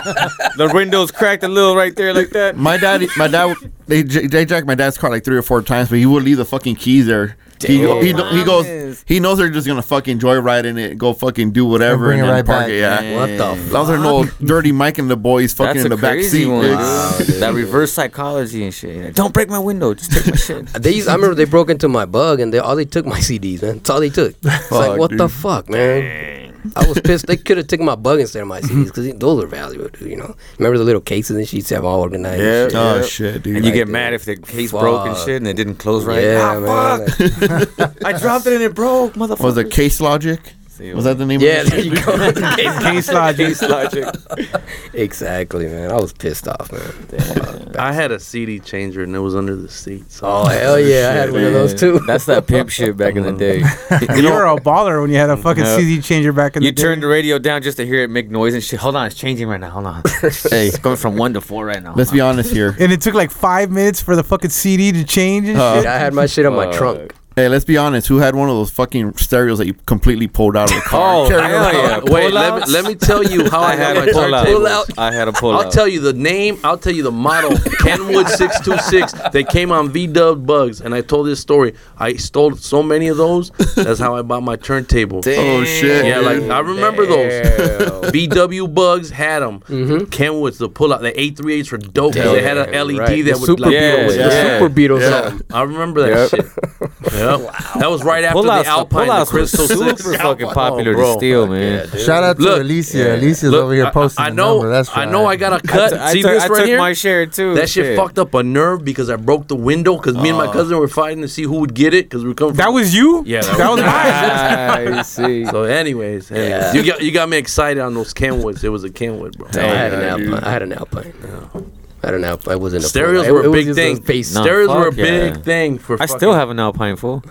The window's cracked a little right there, like that. My daddy, my dad, they they jacked my dad's car like three or four times, but he would leave the fucking keys there. He, he, he goes. He knows they're just gonna fucking joyride in it, and go fucking do whatever, and, and then right park back. it. Yeah. What the fuck? Those are no Dirty Mike and the boys fucking That's in the back seat. Wow, that reverse psychology and shit. Like, don't break my window. Just take my shit. They used, I remember they broke into my bug and they all they took my C Ds. Man, that's all they took. It's fuck, like what dude. the fuck, man. I was pissed. They could have taken my bug instead of my C Ds because those are valuable, dude. You know, remember the little cases and shit? Have all organized. Yeah. Shit, oh yeah. shit, dude. And you like get that. mad if the case fuck. broke and shit, and it didn't close right. Yeah, ah, man. Fuck. I dropped it and it broke, motherfucker. Was it Case Logic? Was that the name? Yeah, of the there you go. Case, case Logic. Case Logic. Exactly, man. I was pissed off, man. I had a C D changer and it was under the seats. Oh hell yeah, shit, I had man. one of those too. That's that pimp shit back in the day. You, you were a baller when you had a fucking no. C D changer back in you the day. You turned the radio down just to hear it make noise and shit. Hold on, it's changing right now. Hold on. Hey, it's going from one to four right now. Let's be honest here. And it took like five minutes for the fucking C D to change and uh, shit. I had my shit on uh, my trunk. Hey, let's be honest. Who had one of those fucking stereos that you completely pulled out of the car? Oh, yeah. Wait, let me, let me tell you how I, I had, had a pull out. pull out. I had a pull I'll out. I'll tell you the name. I'll tell you the model. Kenwood six two six. They came on V-Dub Bugs, and I told this story. I stole so many of those. That's how I bought my turntable. Damn. Oh, shit. Yeah, like I remember Damn. those. V W Bugs had them. Mm-hmm. Kenwood's the pull out. The eight thirty-eights were dope. They had an L E D right. that would like yeah, yeah. The Super Beatles. Yeah. I remember that yep. shit. Yeah. Wow. That was right after the Alpine, the Crystal Six. Super fucking popular oh, to steal, man. Yeah, shout out to look, Alicia. Yeah. Alicia's look, over here posting I, I know, the number. That's right. I know I got a cut. I, t- See I, t- this I right took here? my share, too. That shit, shit fucked up a nerve because I broke the window because uh, me and my cousin were fighting to see who would get it because we were coming from... That was you? Yeah. That, that was mine. I see. So anyways, anyways yeah. you, got, you got me excited on those Kenwoods. It was a Kenwood, bro. Damn, I, had an Alpine. I had an Alpine. Yeah. I don't know. I wasn't a Stereos were a big thing. Stereos were a big thing for. I still have an Alpine full.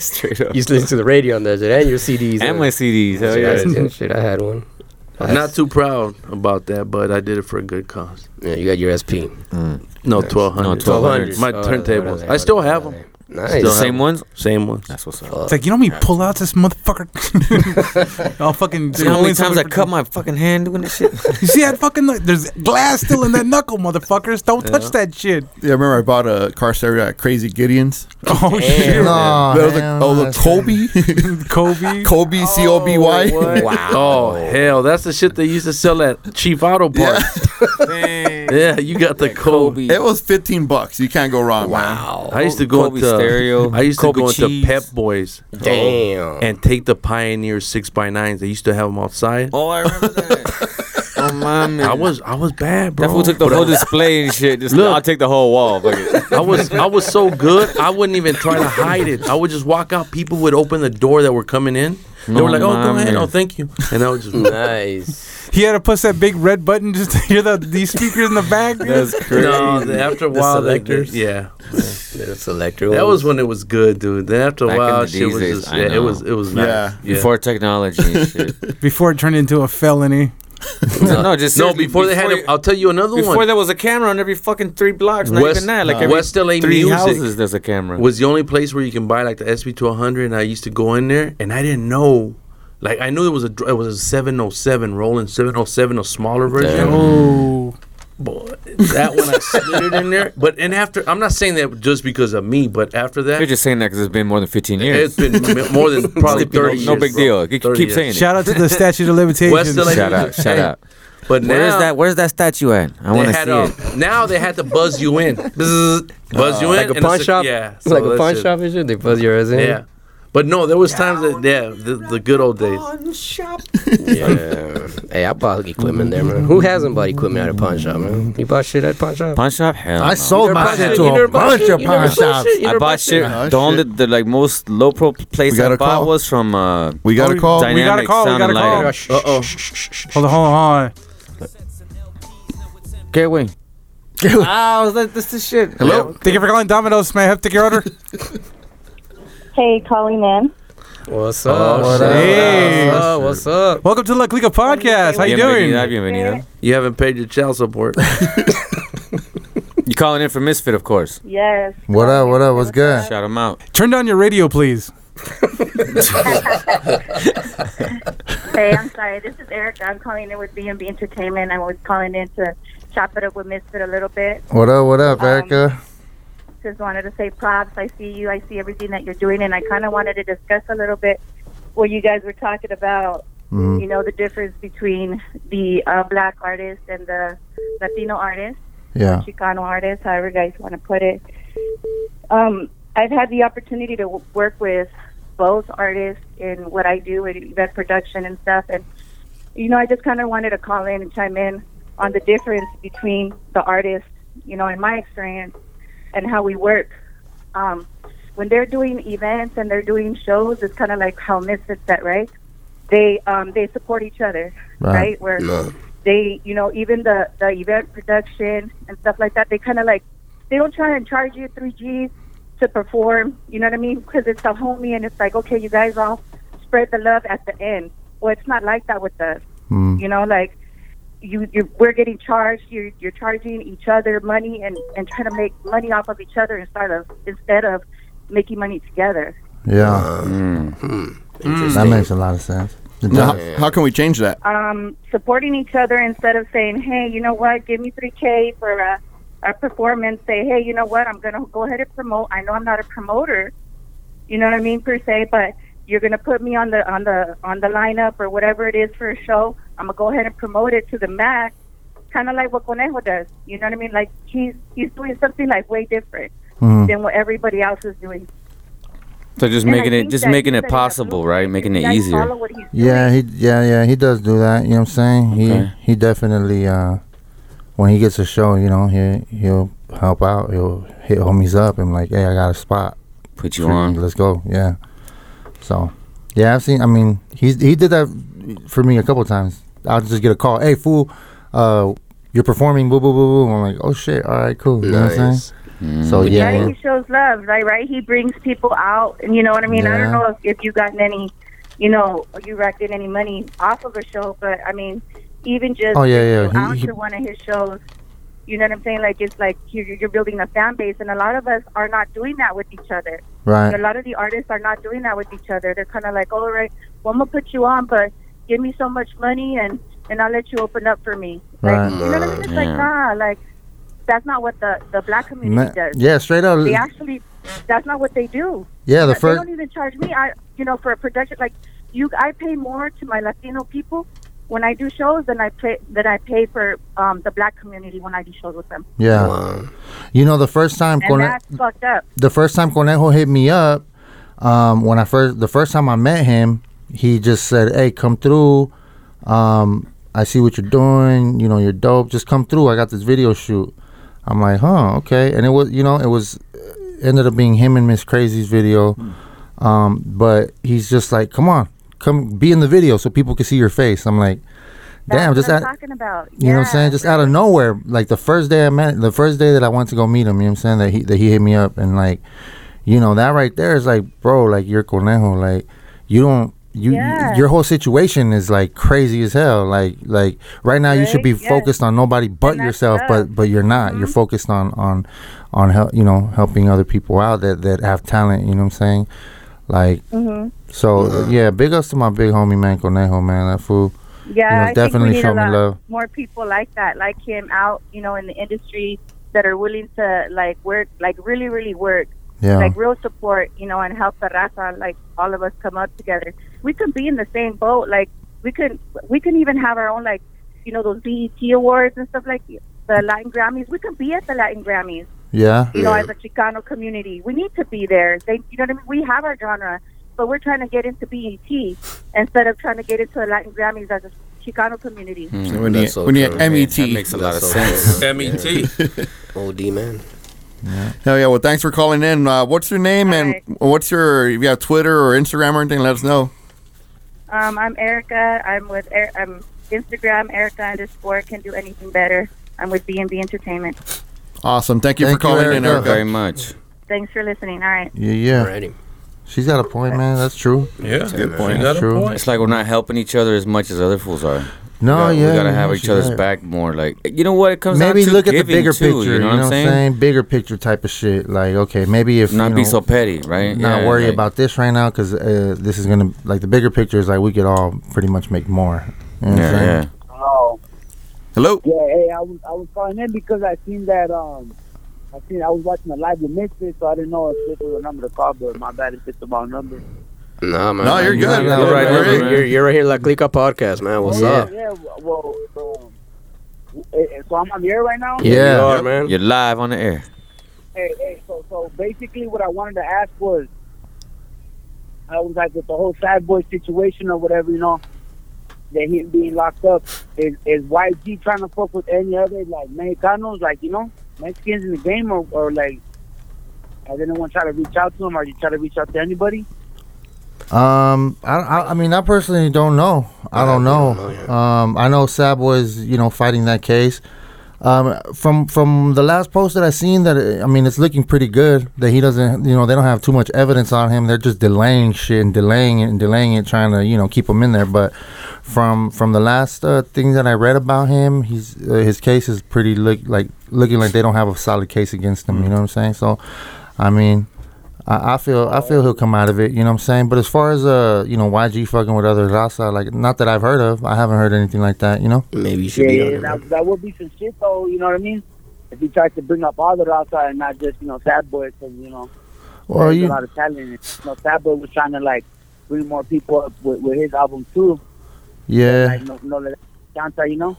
Straight up. You used to listen to the radio on those and your C Ds. And, and my C Ds. Hell yeah. Shit, I had one. I'm not too proud about that, but I did it for a good cause. Yeah, you got your S P. Mm. No, twelve hundred. No, twelve hundred. My oh, turntables. I still have them. Nice. The same ones? Same ones. That's what's up. It's like, you know me pull out this motherfucker? I'll fucking... You know how many times I cut my fucking hand doing this shit? You see that fucking... There's glass still in that knuckle, motherfuckers. Don't yeah. touch that shit. Yeah, I remember I bought a car stereo at Crazy Gideon's. Oh, damn, shit. No, there was a, oh, the Kobe. Kobe? Kobe, C O B Y. Oh, wow. Oh, hell. That's the shit they used to sell at Chief Auto Parts. Yeah, yeah you got the Kobe. Kobe. It was fifteen bucks. You can't go wrong. Wow. Man. I used to go Kobe to... Stereo, I used Kobe to go cheese. into Pep Boys. Damn. And take the Pioneer six by nines. They used to have them outside. Oh, I remember that. Oh, lineman. I was, I was bad, bro. That fool took the but whole I, display and shit. Just, look, I'll take the whole wall. Fuck it. I was, I was so good. I wouldn't even try to hide it. I would just walk out. People would open the door that were coming in. They were oh, like, "Oh, go ahead. Man. Oh, thank you." And I was just nice. He had to push that big red button just to hear the these speakers in the back. That's crazy. No, after a while, the selectors. Yeah, the selector. That was when it was good, dude. Then after a while, shit was just. Yeah, it was. It was. Nice. Yeah. yeah. Before technology and shit. Before it turned into a felony. no, no, just no. Before, before they had, a, I'll tell you another before one. Before there was a camera on every fucking three blocks. Not West, even that. Like uh, every West L A three Music houses, there's a camera. Was the only place where you can buy like the S P two hundred. And I used to go in there, and I didn't know. Like I knew it was a it was a seven oh seven Rolling seven oh seven, a smaller version. Oh, boy, that one I slid it in there. But and after, I'm not saying that just because of me, but after that, you're just saying that because it's been more than fifteen years. It's been more than probably thirty. No, no years, big bro. Deal. You keep years. Saying it. Shout out to the Statue of Limitations. Shout out, shout out. But now, where's that? Where's that statue at? I want to see a, it. Now they had to buzz you in. Buzz uh, you in. Like a pawn shop. Yeah, so like a pawn shop and shit. They buzz your ass in. Yeah. But no, there was times that, yeah, the, the good old days. Pawn shop. Yeah. Hey, I bought equipment there, man. Who hasn't bought equipment at a pawn shop, man? You bought shit at a pawn shop? Pawn shop? Hell I no. sold my shit to a bunch of pawn shops. I bought shit. No, the only, the like, most low-pro place I bought was from uh, we got a call. We got a call. We got a call. Uh-oh. Hold on, hold on, hold on. Gateway. Ah, was like, this is shit. Hello? Thank you for calling Domino's. May I have to take your order? Hey, calling in. What's up? Oh, hey. What's up? What's up? Welcome to La Clica Podcast. How you doing? Bienvenido. You haven't paid your child support. You calling in for Misfit, of course. Yes. What up? What up? What's good? Shout them out. Turn down your radio, please. Hey, I'm sorry. This is Erica. I'm calling in with B and B Entertainment. I was calling in to chop it up with Misfit a little bit. What up? What up, Erica? Um, Just wanted to say props. I see you. I see everything that you're doing, and I kind of wanted to discuss a little bit what you guys were talking about. Mm-hmm. You know, the difference between the uh, black artist and the Latino artist, yeah, Chicano artist, however you guys want to put it. Um, I've had the opportunity to w- work with both artists in what I do with event production and stuff, and you know, I just kind of wanted to call in and chime in on the difference between the artists. You know, in my experience. And how we work. Um, when they're doing events and they're doing shows, it's kind of like how Misfits that, right? They um, they support each other, right? right? Where yeah. they, you know, even the, the event production and stuff like that, they kind of like, they don't try and charge you three G's to perform, you know what I mean? Because it's a homie and it's like, okay, you guys all spread the love at the end. Well, it's not like that with us, mm. you know, like, You, you're, we're getting charged. You're, you're charging each other money and, and trying to make money off of each other instead of instead of making money together. Yeah, mm. Mm. That makes a lot of sense. Now, how, how can we change that? Um, supporting each other instead of saying, "Hey, you know what? Give me three K for a, a performance." Say, "Hey, you know what? I'm gonna go ahead and promote. I know I'm not a promoter, you know what I mean per se, but you're gonna put me on the on the on the lineup or whatever it is for a show." I'm going to go ahead and promote it to the max, kind of like what Conejo does. You know what I mean? Like, he's he's doing something, like, way different mm. than what everybody else is doing. So just and making it just making it possible, right? Making it easier. Yeah, he yeah, yeah, he does do that. You know what I'm saying? Okay. He he definitely, uh, when he gets a show, you know, he, he'll help out. He'll hit homies up and, like, hey, I got a spot. Put you Free, on. Let's go. Yeah. So, yeah, I've seen, I mean, he's, he did that for me a couple of times. I'll just get a call. Hey, fool, uh, you're performing, boo, boo, boo, boo. I'm like, oh, shit. All right, cool. You nice. Know what I'm saying? Mm. So, yeah. yeah. He shows love, right? Right? He brings people out. And you know what I mean? Yeah. I don't know if, if you gotten any, you know, you racked in any money off of a show. But, I mean, even just oh, yeah, yeah. out he, he, to one of his shows, you know what I'm saying? Like, it's like you're, you're building a fan base. And a lot of us are not doing that with each other. Right. And a lot of the artists are not doing that with each other. They're kind of like, all right, well, I'm going to put you on, but give me so much money and, and I'll let you open up for me. Like, right. You know what I mean? It's yeah. like, nah, like, that's not what the, the black community Ma- does. Yeah, straight up. They actually, that's not what they do. Yeah, the first. They don't even charge me, I, you know, for a production. Like, you, I pay more to my Latino people when I do shows than I pay, than I pay for um, the black community when I do shows with them. Yeah. Wow. You know, the first time. And Cone- that's fucked up. The first time Conejo hit me up, um, when I first, the first time I met him, he just said, hey, come through. Um, I see what you're doing, you know, you're dope, just come through, I got this video shoot. I'm like, huh, okay. And it was, you know, it was, ended up being him and Miss Crazy's video. Mm. Um, but he's just like, come on, come be in the video so people can see your face. I'm like, damn, that's just what I'm at, talking about. You yeah. know what I'm saying? Just out of nowhere, like the first day I met, the first day that I went to go meet him, you know what I'm saying? That he, that he hit me up, and like, you know, that right there is like, bro, like you're Conejo, like you don't, you, yeah. your whole situation is like crazy as hell. Like, like right now right? you should be yes. focused on nobody but yourself, tough. but but you're not. Mm-hmm. You're focused on on on hel- you know, helping other people out that that have talent. You know what I'm saying? Like, mm-hmm. so mm-hmm. yeah, big ups to my big homie man Conejo, man. That fool. Yeah, you know, I definitely think we need a lot more people like that, like him out, you know, in the industry that are willing to like work, like really, really work. Yeah. Like real support, you know, and help the raza, like all of us come up together. We could be in the same boat. Like we could, we could even have our own, like, you know, those B E T awards and stuff like the Latin Grammys. We could be at the Latin Grammys. Yeah. You know, yeah. as a Chicano community, we need to be there. They, you know what I mean? We have our genre, but we're trying to get into B E T instead of trying to get into the Latin Grammys as a Chicano community. Mm. We need, so we need true, M E T. Man. That makes a lot of so sense. True. M E T. O D, man. Yeah. Hell yeah. Well, thanks for calling in. Uh, what's your name All and right. what's your, if you have Twitter or Instagram or anything, let us know. Um, I'm Erica. I'm with er- I'm Instagram, Erica underscore can do anything better. I'm with B and B Entertainment. Awesome. Thank you Thank for calling you, Erica. in, Erica. very much. Thanks for listening. All right. Yeah, yeah. Alrighty. She's got a point, man. That's true. Yeah, that's a good point. That's true. Point. It's like we're not helping each other as much as other fools are. No, gotta, yeah, we gotta have yeah, each other's right. back more. Like, you know what? It comes maybe down to look at the bigger too, picture. You know what I'm saying? saying? Bigger picture type of shit. Like, okay, maybe if not you know, be so petty, right? Not yeah, worry like, about this right now because uh, this is gonna like the bigger picture is like we could all pretty much make more. You know yeah, what I'm yeah. Hello. Hello. Yeah, hey, I was I was calling in because I seen that um I seen I was watching a live with Misfit, so I didn't know if this was a number to call, but my bad, it's just the wrong number. Nah, man. No, you're good. You're, you're, right, right, right. You're, you're right here, La Clica Podcast, man. What's yeah, up? Yeah, well, so, so I'm on the air right now? Yeah, you are, man. You're live on the air. Hey, hey, so, so basically what I wanted to ask was, I was like, with the whole sad boy situation or whatever, you know, that him being locked up, is, is Y G trying to fuck with any other, like, Mexicanos, like, you know, Mexicans in the game, or, or like, has anyone try to reach out to him, or you try to reach out to anybody? Um, I, I, I mean, I personally don't know. I don't know. Um, I know Sad Boy's, you know, fighting that case. Um, from from the last post that I seen, that I mean, it's looking pretty good. That he doesn't, you know, they don't have too much evidence on him. They're just delaying shit and delaying it and delaying it, trying to, you know, keep him in there. But from from the last uh, thing that I read about him, he's uh, his case is pretty look like looking like they don't have a solid case against him. You know what I'm saying? So, I mean. I feel I feel he'll come out of it, you know what I'm saying? But as far as, uh, you know, Y G fucking with other raza, like, not that I've heard of. I haven't heard anything like that, you know? Maybe you should yeah, be yeah, that, that would be some shit, though, you know what I mean? If he tries to bring up all the raza and not just, you know, Sad Boy, because, you know, well, there's you... a lot of talent. You know, Sad Boy was trying to, like, bring more people up with, with his album, too. Yeah. And, like, no, no, Chanta, you know?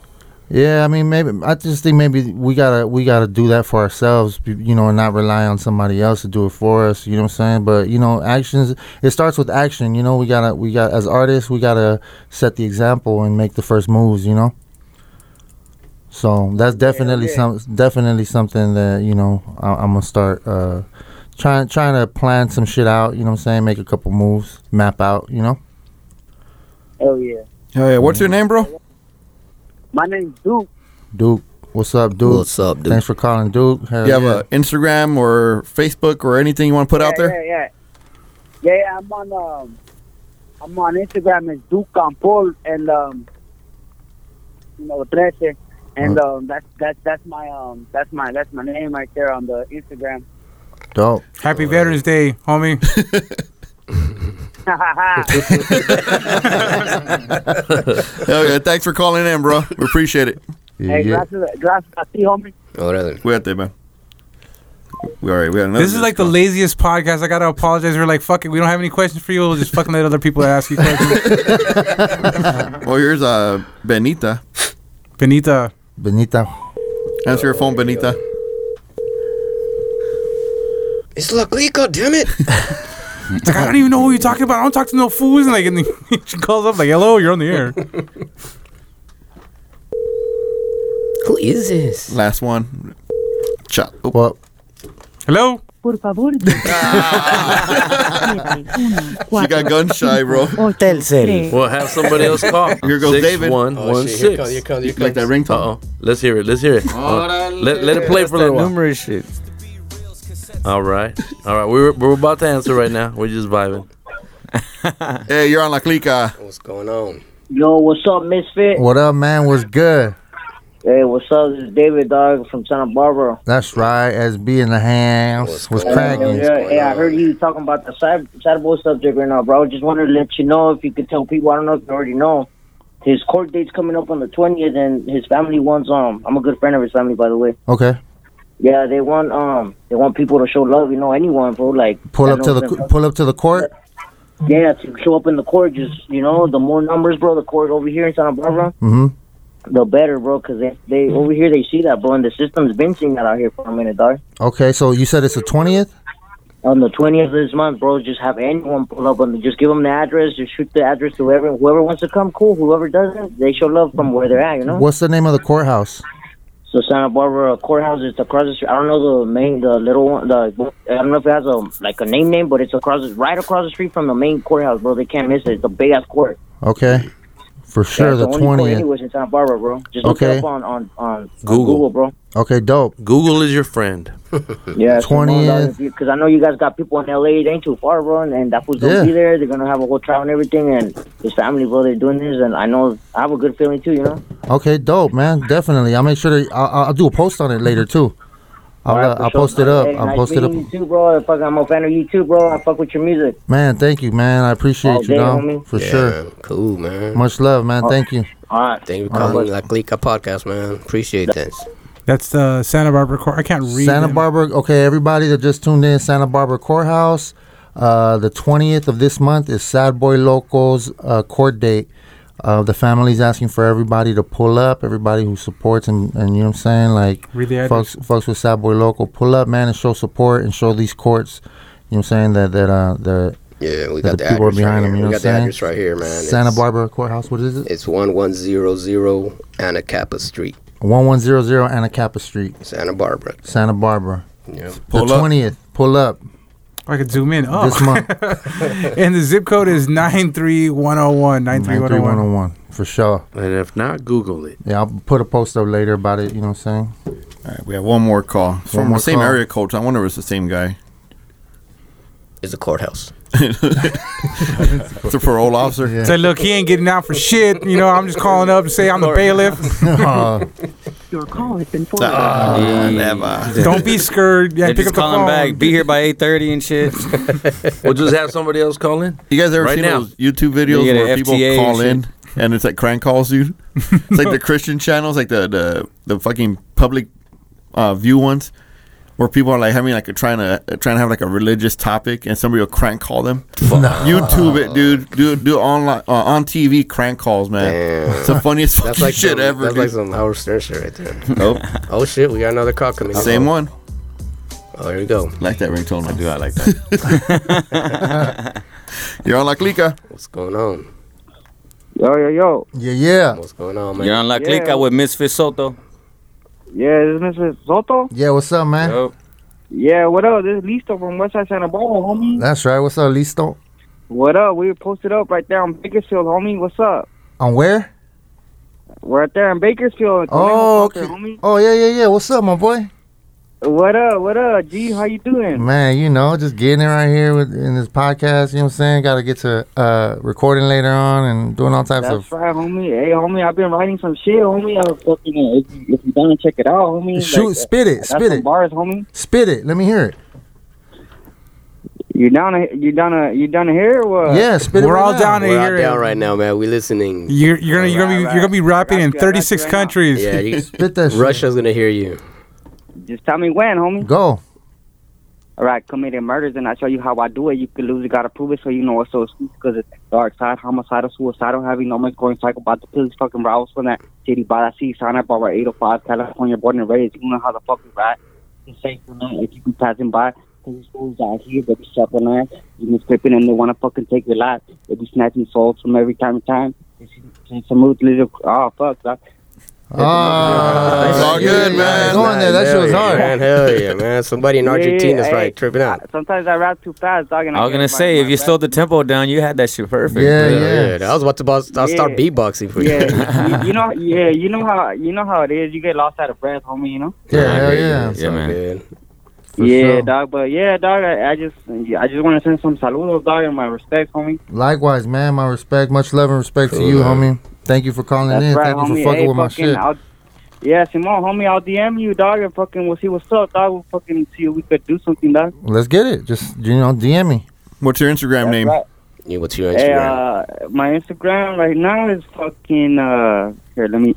Yeah, I mean, maybe I just think maybe we gotta we gotta do that for ourselves, you know, and not rely on somebody else to do it for us. You know what I'm saying? But you know, actions. It starts with action. You know, we gotta we got as artists, we gotta set the example and make the first moves. You know. So that's definitely yeah, yeah. some definitely something that you know I, I'm gonna start uh, trying trying to plan some shit out. You know what I'm saying? Make a couple moves, map out. You know. Oh yeah. Oh yeah. What's your name, bro? My name's Duke. Duke. What's up, Duke? What's up, Duke? Thanks for calling, Duke. Hell you have yeah. an Instagram or Facebook or anything you want to put yeah, out there? Yeah, yeah. Yeah, I'm on um, I'm on Instagram as Duke Campol and um you know thirteen. And oh. um that's that's that's my um that's my that's my name right there on the Instagram. Dope. Happy uh, Veterans Day, homie. Okay, thanks for calling in, bro. We appreciate it. Hey, yeah. gracias, gracias a ti, homie. Cuídate, man. We all right. We got another. This is like the laziest podcast. I gotta apologize. We're like, fuck it. We don't have any questions for you. We'll just fucking let other people ask you questions. Well, here's uh, Benita. Benita. Benita. Answer your phone, Benita. It's La Clica, damn it. It's like, I don't even know who you're talking about. I don't talk to no fools. And like, and she calls up like, hello, you're on the air. is this? Last one. Shot. What? Hello? Por favor. She got gun shy, bro. Telcel. Well, have somebody else call. Here goes six, David. One, oh, one, shit. Six. Here comes, here comes, here comes. Like that ringtone. Uh-oh. Let's hear it. Let's hear it. Uh, let, let it play for a little while. Numerous shit. All right. All right. We're, we're about to answer right now. We're just vibing. Hey, you're on La Clica. What's going on? Yo, what's up, Misfit? What up, man? What's good? Hey, what's up? This is David, dog, from Santa Barbara. That's right. S B in the house. What's cracking? Yeah, hey, I heard you talking about the cyber, cyber subject right now, bro. Just wanted to let you know if you could tell people. I don't know if you already know. His court date's coming up on the twentieth, and his family wants, um, I'm a good friend of his family, by the way. Okay. Yeah, they want, um, they want people to show love, you know, anyone, bro. Like, pull up to the, co- pull up to the court? Yeah. Yeah, to show up in the court, just, you know, the more numbers, bro, the court over here in Santa Barbara, mm-hmm. the better, bro, because they, they over here, they see that, bro, and the system's been seeing that out here for a minute, dog. Okay, so you said it's the twentieth? On the twentieth of this month, bro, just have anyone pull up, and just give them the address, just shoot the address to whoever, whoever wants to come, cool, whoever doesn't, they show love from where they're at, you know? What's the name of the courthouse? So Santa Barbara courthouse is across the street. I don't know the main, the little one. The, I don't know if it has a like a name name, but it's across, right across the street from the main courthouse, bro. They can't miss it. It's a big ass court. Okay, for sure. Yeah, the twentieth. Anyways, in Santa Barbara, bro. Just look okay. it up on on, on Google. on Google, bro. Okay, dope. Google is your friend. Yeah, twentieth. Because I know you guys got people in L A. It ain't too far, bro, and, and that fool's gonna yeah. be there. They're gonna have a whole trial and everything, and his family, bro. They're doing this, and I know I have a good feeling too, you know. Okay, dope, man. Definitely. I'll make sure to. I'll, I'll do a post on it later too. I'll, right, I'll sure. post it up. Hey, I'll nice post it up. You too, bro. Fuck, I'm a fan of you too, bro. I fuck with your music. Man, thank you, man. I appreciate All you, dog. For yeah, sure. Cool, man. Much love, man. Oh. Thank you. All right, thank you for calling La Clica podcast, man. Appreciate that. this. That's the Santa Barbara court. I can't read Santa them. Barbara. Okay, everybody that just tuned in, Santa Barbara courthouse. Uh, the twentieth of this month is Sad Boy Loco's uh, court date. Uh, the family's asking for everybody to pull up, everybody who supports and, and you know what I'm saying, like folks, folks with Sad Boy Loco, pull up, man, and show support and show these courts, you know what I'm saying, that that uh the yeah we got the, the people behind right them. You we know got what the saying? Address right here, man. Santa it's, Barbara courthouse. What is it? It's one one zero zero Anacapa Street. One one zero zero Anacapa Street. Santa Barbara. Santa Barbara. Yeah. The twentieth. Pull up. I could zoom in. Oh. This month. And the zip code is nine three one oh one. nine three one oh one. For sure. And if not, Google it. Yeah, I'll put a post up later about it. You know what I'm saying? All right, we have one more call. It's from the same call. Area code. I wonder if it's the same guy. It's a courthouse. It's a parole officer. Yeah. So, look, he ain't getting out for shit. You know, I'm just calling up to say I'm the bailiff. uh, Your call has been forwarded. Uh, yeah, never. Don't be scared. Yeah, pick up the phone. Back. Be here by eight thirty and shit. We'll just have somebody else call in. You guys ever right seen now. Those YouTube videos where F T A people call in and it's like crank calls you? It's like the Christian channels, like the the, the fucking public uh, view ones. Where people are like having like a, trying to uh, trying to have like a religious topic, and somebody will crank call them. No. YouTube it, dude. Do do online uh, on T V crank calls, man. Damn. It's the funniest that's fucking like shit some, ever. That's dude. Like some Howard Stern shit right there. Nope. Oh shit, we got another call coming. Same one. Oh, here we go. Like that ringtone, I do. I like that. You're on La Clica. What's going on? Yo yo yo. Yeah yeah. What's going on, man? You're on La Clica yeah. with Misfit Soto. Yeah, this is Misfit Soto. Yeah, what's up, man? Yo. Yeah, what up? This is Listo from Westside Santa Barbara, homie. That's right. What's up, Listo? What up? We were posted up right there on Bakersfield, homie. What's up? On where? We're right there in Bakersfield. Oh, okay. Parker, homie. Oh, yeah, yeah, yeah. What's up, my boy? What up? What up, G? How you doing? Man, you know, just getting it right here with, in this podcast, you know what I'm saying? Got to get to uh, recording later on and doing all types That's of... That's right, homie. Hey, homie, I've been writing some shit, homie. I was fucking... If you, if you done, check it out, homie. Shoot, like, spit it, spit some it. Bars, homie. Spit it. Let me hear it. You down to, you down to, you down to hear or what? Yeah, spit it. We're right all now. down to We're hear all down it. right now, man. We're listening. You're, you're going you're right, to right. you're gonna be rapping in thirty-six right countries. Yeah, you spit that shit. Russia's going to hear you. Just tell me when, homie. Go. All right, committed murders, and I show you how I do it. You can lose, you gotta prove it, so you know what's so sweet, because it's dark side, homicidal, suicidal, having no much going cycle about the police fucking routes from that city by that sea, sign up over eight oh five, California, born and raised. You know how the fuck you ride. It's safe or not if you be passing by. Because schools out here, they be shopping ass, you be stripping, and they want to fucking take your life. They be snatching souls from every time to time. It's, it's a mood, little, oh, fuck, that. Oh, uh, it's all good, man. Going there, that shit was hard. Man, hell yeah, man. Somebody in Argentina is yeah, probably hey, tripping out. Sometimes I rap too fast, dog. And I, I was gonna say, if you slowed the tempo down, you had that shit perfect. Yeah, yeah. yeah. I was about to bust, I'll yeah. start beatboxing for you. Yeah, you, you know, yeah, you know how, you know how it is. You get lost out of breath, homie. You know. Yeah, yeah, hell yeah, yeah, so man. Good. For yeah, sure. dog, but yeah, dog, I, I just I just want to send some saludos, dog, and my respect, homie. Likewise, man, my respect. Much love and respect cool, to you, man. Homie. Thank you for calling That's in. Right, Thank homie. you for fucking hey, with fucking, my shit. I'll, yeah, Simone, homie, I'll D M you, dog, and fucking we'll see what's up, dog. We'll fucking see if we could do something, dog. Let's get it. Just, you know, D M me. What's your Instagram That's name? Right. Yeah, what's your Instagram? Hey, uh, my Instagram right now is fucking, uh, here, let me...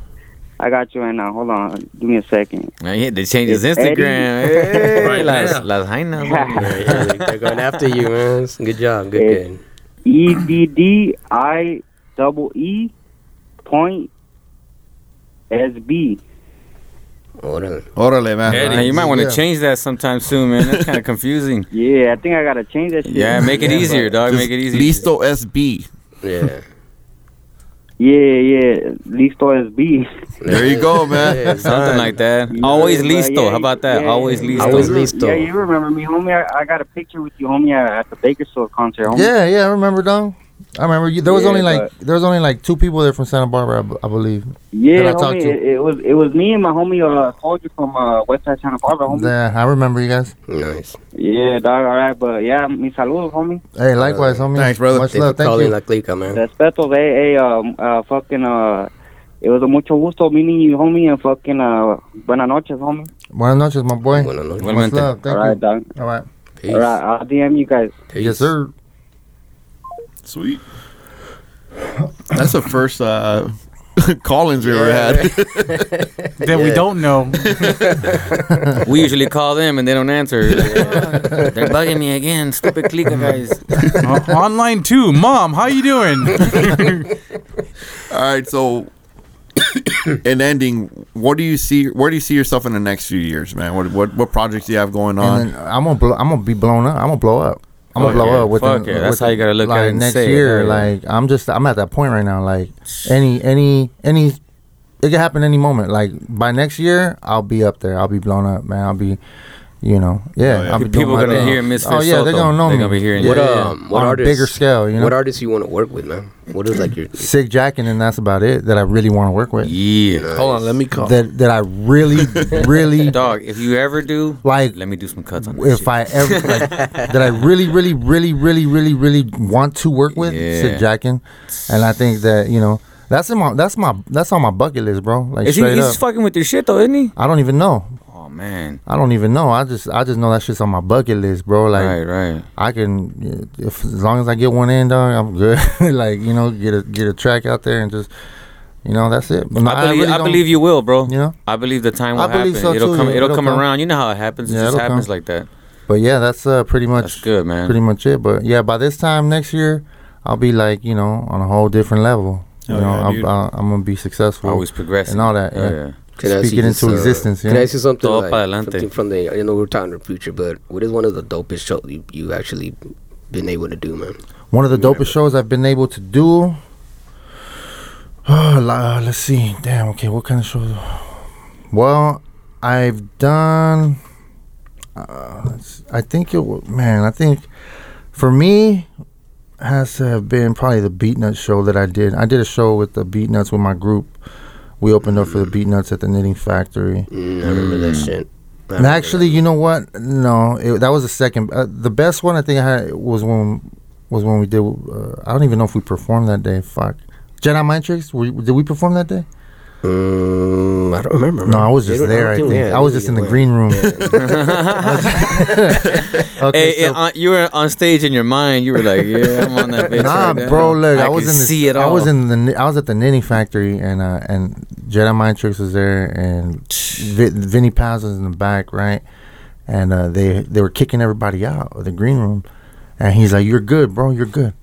I got you right now. Hold on. Give me a second. Oh, yeah, they changed his Instagram. Hey, right Las, Las Jainas. Yeah, yeah, they're going after you, man. Good job. Good kid. E D D I double E point S B. Orale. Orale, man. Eddie, you might want to yeah. change that sometime soon, man. That's kind of confusing. Yeah, I think I got to change that shit. Yeah, make it yeah, easier, dog. Make it easier. Listo S B. Yeah. Yeah, yeah, listo S B. There you go, man. Yeah, something right. like that. Yeah, always listo. Yeah, how about that? Yeah, always listo. Always listo. Yeah, you remember me, homie. I, I got a picture with you, homie, at the Bakersfield concert, homie. Yeah, yeah, I remember, dog. I remember you. There was yeah, only like there was only like two people there from Santa Barbara, I, b- I believe. Yeah, that I homie, talked to. It, it was it was me and my homie uh, soldier from uh, Westside Santa Barbara, homie. Yeah, I remember you guys. Nice. Yeah, dog. All right, but yeah, mis saludos, homie. Hey, likewise, homie. Thanks, brother. Much love. Thank you. La clica, man. Respeto, hey, hey, um, uh, fucking, uh, it was a mucho gusto meeting you, homie, and fucking, uh, buenas noches, homie. Buenas noches, my boy. Buenas noches. Much love. Thank All right, you. dog. All right. Peace. All right, I'll D M you guys. Peace. Yes, sir. Sweet. That's the first uh, call-ins we yeah. ever had. that yeah. we don't know. We usually call them and they don't answer. They're bugging me again, stupid clica guys. Uh, online too, mom. How you doing? All right. So, in ending, what do you see? Where do you see yourself in the next few years, man? What what, what projects do you have going on? I'm gonna blow, I'm gonna be blown up. I'm gonna blow up. I'm gonna blow yeah, up within, within that's how you gotta look like at it next year. It, like yeah. I'm just I'm at that point right now. Like any any any it could happen any moment. Like by next year I'll be up there. I'll be blown up, man. I'll be you know, yeah. Oh, yeah. I'll be people gonna hear Misfit Soto. Oh yeah, they're gonna know they're me. Gonna be hearing yeah, what um yeah. what on artists, bigger scale, you know. What artists you wanna work with, man? What is like your Sick Jackin', and that's about it that I really wanna work with. Yeah. Nice. Hold on, let me call that that I really, really dog, if you ever do like let me do some cuts on this. If shit. I ever like that I really, really, really, really, really, really want to work with yeah. Sick Jackin'. And I think that, you know, that's in my that's my that's on my bucket list, bro. Like is he, he's just fucking with your shit though, isn't he? I don't even know. Man, I don't even know. I just, I just know that shit's on my bucket list, bro. Like, right, right. I can, if as long as I get one in, dog, I'm good. Like, you know, get a get a track out there and just, you know, that's it. But no, I believe, I, really I believe you will, bro. You know, I believe the time will I happen. So it'll too, come, yeah, it'll, it'll come, come around. You know how it happens. Yeah, it just happens come. like that. But yeah, that's uh, pretty much that's good, man. Pretty much it. But yeah, by this time next year, I'll be like, you know, on a whole different level. Oh, you know, yeah, I'll, I'll, I'm gonna be successful. Always progressing and all that. Yeah. yeah. yeah. Can Speak I see it into uh, existence. Yeah? Can I see something, like, something from the? You know, we're talking about the future, but what is one of the dopest shows you you actually been able to do, man? One of the dopest Remember. shows I've been able to do. Oh, la, let's see. Damn. Okay, what kind of shows? Well, I've done. Uh, I think it. Man, I think for me has to have been probably the Beat Nuts show that I did. I did a show with the Beat Nuts with my group. We opened up for the Beat Nuts at the Knitting Factory. Mm, I remember that shit. And actually, you know what? No, it, that was the second. Uh, the best one I think I had was when was when we did. Uh, I don't even know if we performed that day. Fuck, Jedi Mind Tricks. We, did we perform that day? Um, I don't remember. No, I was just there. I think yeah, I was just in the went. green room. okay, hey, so. on, you were on stage in your mind. You were like, "Yeah, I'm on that bitch." Nah, right bro. Now. Look, I, I was in the. See it all. I was in the. I was at the Knitting Factory, and uh, and Jedi Mind Tricks was there, and v- Vinny Paz was in the back, right? And uh, they they were kicking everybody out of the green room, and he's like, "You're good, bro. You're good."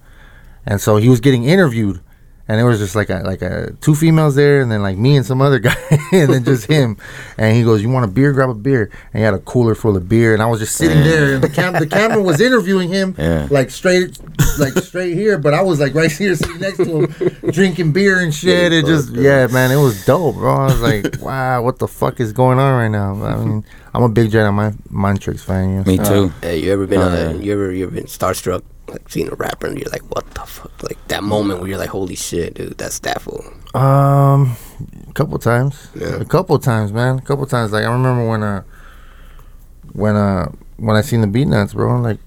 And so he was getting interviewed. And it was just like a, like a two females there, and then like me and some other guy, and then just him. And he goes, "You want a beer? Grab a beer." And he had a cooler full of beer, and I was just sitting yeah. there, and the cam- the camera was interviewing him, yeah. like straight, like straight here, but I was like right here, sitting next to him, drinking beer and shit. Yeah, it just, good. yeah, man, it was dope, bro. I was like, wow, what the fuck is going on right now? I mean, I'm a big Jedi Mind Tricks fan. You know? Me too. Uh, hey, you ever been uh, on a, you ever you ever been starstruck? Like seeing a rapper and you're like, what the fuck? Like that moment where you're like, holy shit, dude, that's that fool. Um, a couple times, yeah. a couple times, man, a couple times. Like I remember when uh, when uh, when I seen the Beat Nuts, bro. Like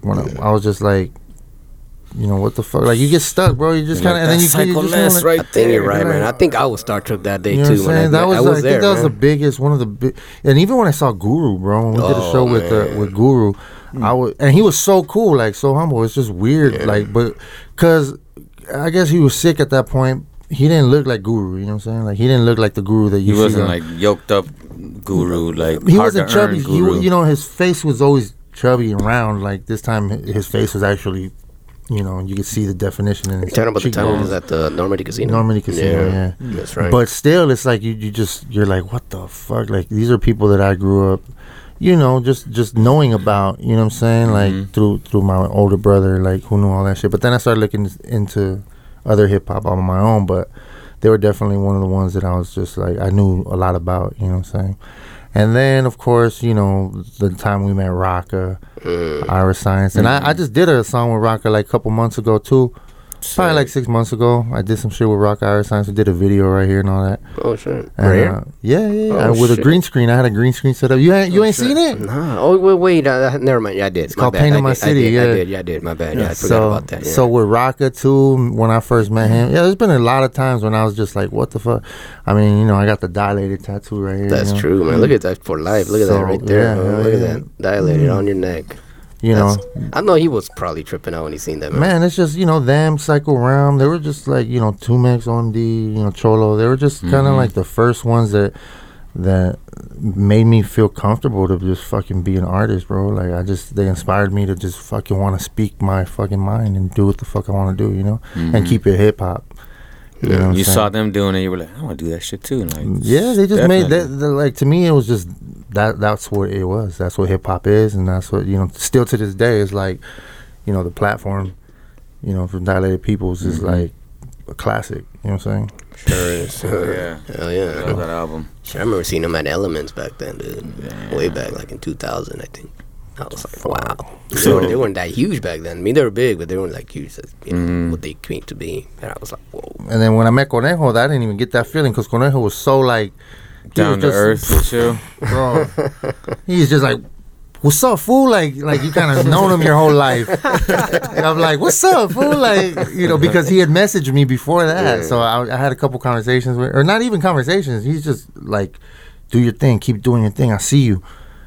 when yeah. I, I was just like, you know, what the fuck? Like you get stuck, bro. You just kind of, and then you kind of just right. I think you're right, man. I think I was Star Trek that day you know too. When I, that was, I was I there, think that man. was the biggest, one of the big, and even when I saw Guru, bro, when we oh, did a show man. with uh, with Guru. I was, and he was so cool, like so humble. It's just weird, yeah. like, but because I guess he was sick at that point. He didn't look like Guru, you know what I'm saying? Like he didn't look like the Guru that you. He wasn't like yoked up Guru, like he wasn't chubby. He, you know, his face was always chubby and round. Like this time, his face was actually, you know, you could see the definition. In his talking about the time he was at the Normandy Casino. Normandy Casino, yeah. yeah, that's right. But still, it's like you, you just, you're like, what the fuck? Like these are people that I grew up. You know, just, just knowing about, you know what I'm saying, like mm-hmm. through through my older brother, like who knew all that shit. But then I started looking into other hip hop on my own, but they were definitely one of the ones that I was just like, I knew a lot about, you know what I'm saying. And then, of course, you know, the time we met Rocka, uh, Ira Science. And mm-hmm. I, I just did a song with Rocka like a couple months ago too. Sorry. Probably like six months ago, I did some shit with Rocka Ira Science. We did a video right here and all that. Oh shit! And, right uh, yeah, yeah, yeah. Oh, I, with shit. a green screen. I had a green screen set up. You ain't, you oh, ain't shit. seen it? Nah. Oh wait, wait. Uh, never mind. Yeah, I did. It's my called bad. Pain I in My did, City. I did, yeah. I did. Yeah, I did. My bad. Yeah, yeah I forgot so, about that. Yeah. So with Rocka too, when I first met him, yeah, there's been a lot of times when I was just like, what the fuck? I mean, you know, I got the dilated tattoo right here. That's you know? true, man. Look at that for life. Look at so, that right there. Yeah, oh, yeah, look at yeah. that dilated yeah. on your neck. You That's, know, I know he was probably tripping out when he seen that. Man, man it's just, you know, them, Psycho Realm, they were just like, you know, Tumex, O M D, you know, Cholo. They were just mm-hmm. kind of like the first ones that that made me feel comfortable to just fucking be an artist, bro. Like, I just, they inspired me to just fucking want to speak my fucking mind and do what the fuck I want to do, you know, mm-hmm. and keep it hip-hop. You, know you saw them doing it, you were like, I want to do that shit too. Like, yeah, they just definitely. made that. Like to me, it was just that. That's what it was. That's what hip hop is, and that's what you know. Still to this day, it's like, you know, the platform, you know, from Dilated Peoples mm-hmm. is like a classic. You know what I'm saying? Sure is. Hell yeah. Hell yeah. I love that album. I remember seeing them at Elements back then, dude. Yeah. Way back, like in two thousand, I think. I was like, wow. So they, were, they weren't that huge back then. I mean, they were big, but they weren't like huge. That's, you know, mm. what they came to be. And I was like, whoa. And then when I met Conejo, I didn't even get that feeling because Conejo was so like down to earth with you, bro. He's just like, what's up, fool? Like, like you kind of known him your whole life. And I'm like, what's up, fool? Like, you know, because he had messaged me before that, yeah. so I, I had a couple conversations with, or not even conversations. He's just like, do your thing, keep doing your thing. I see you.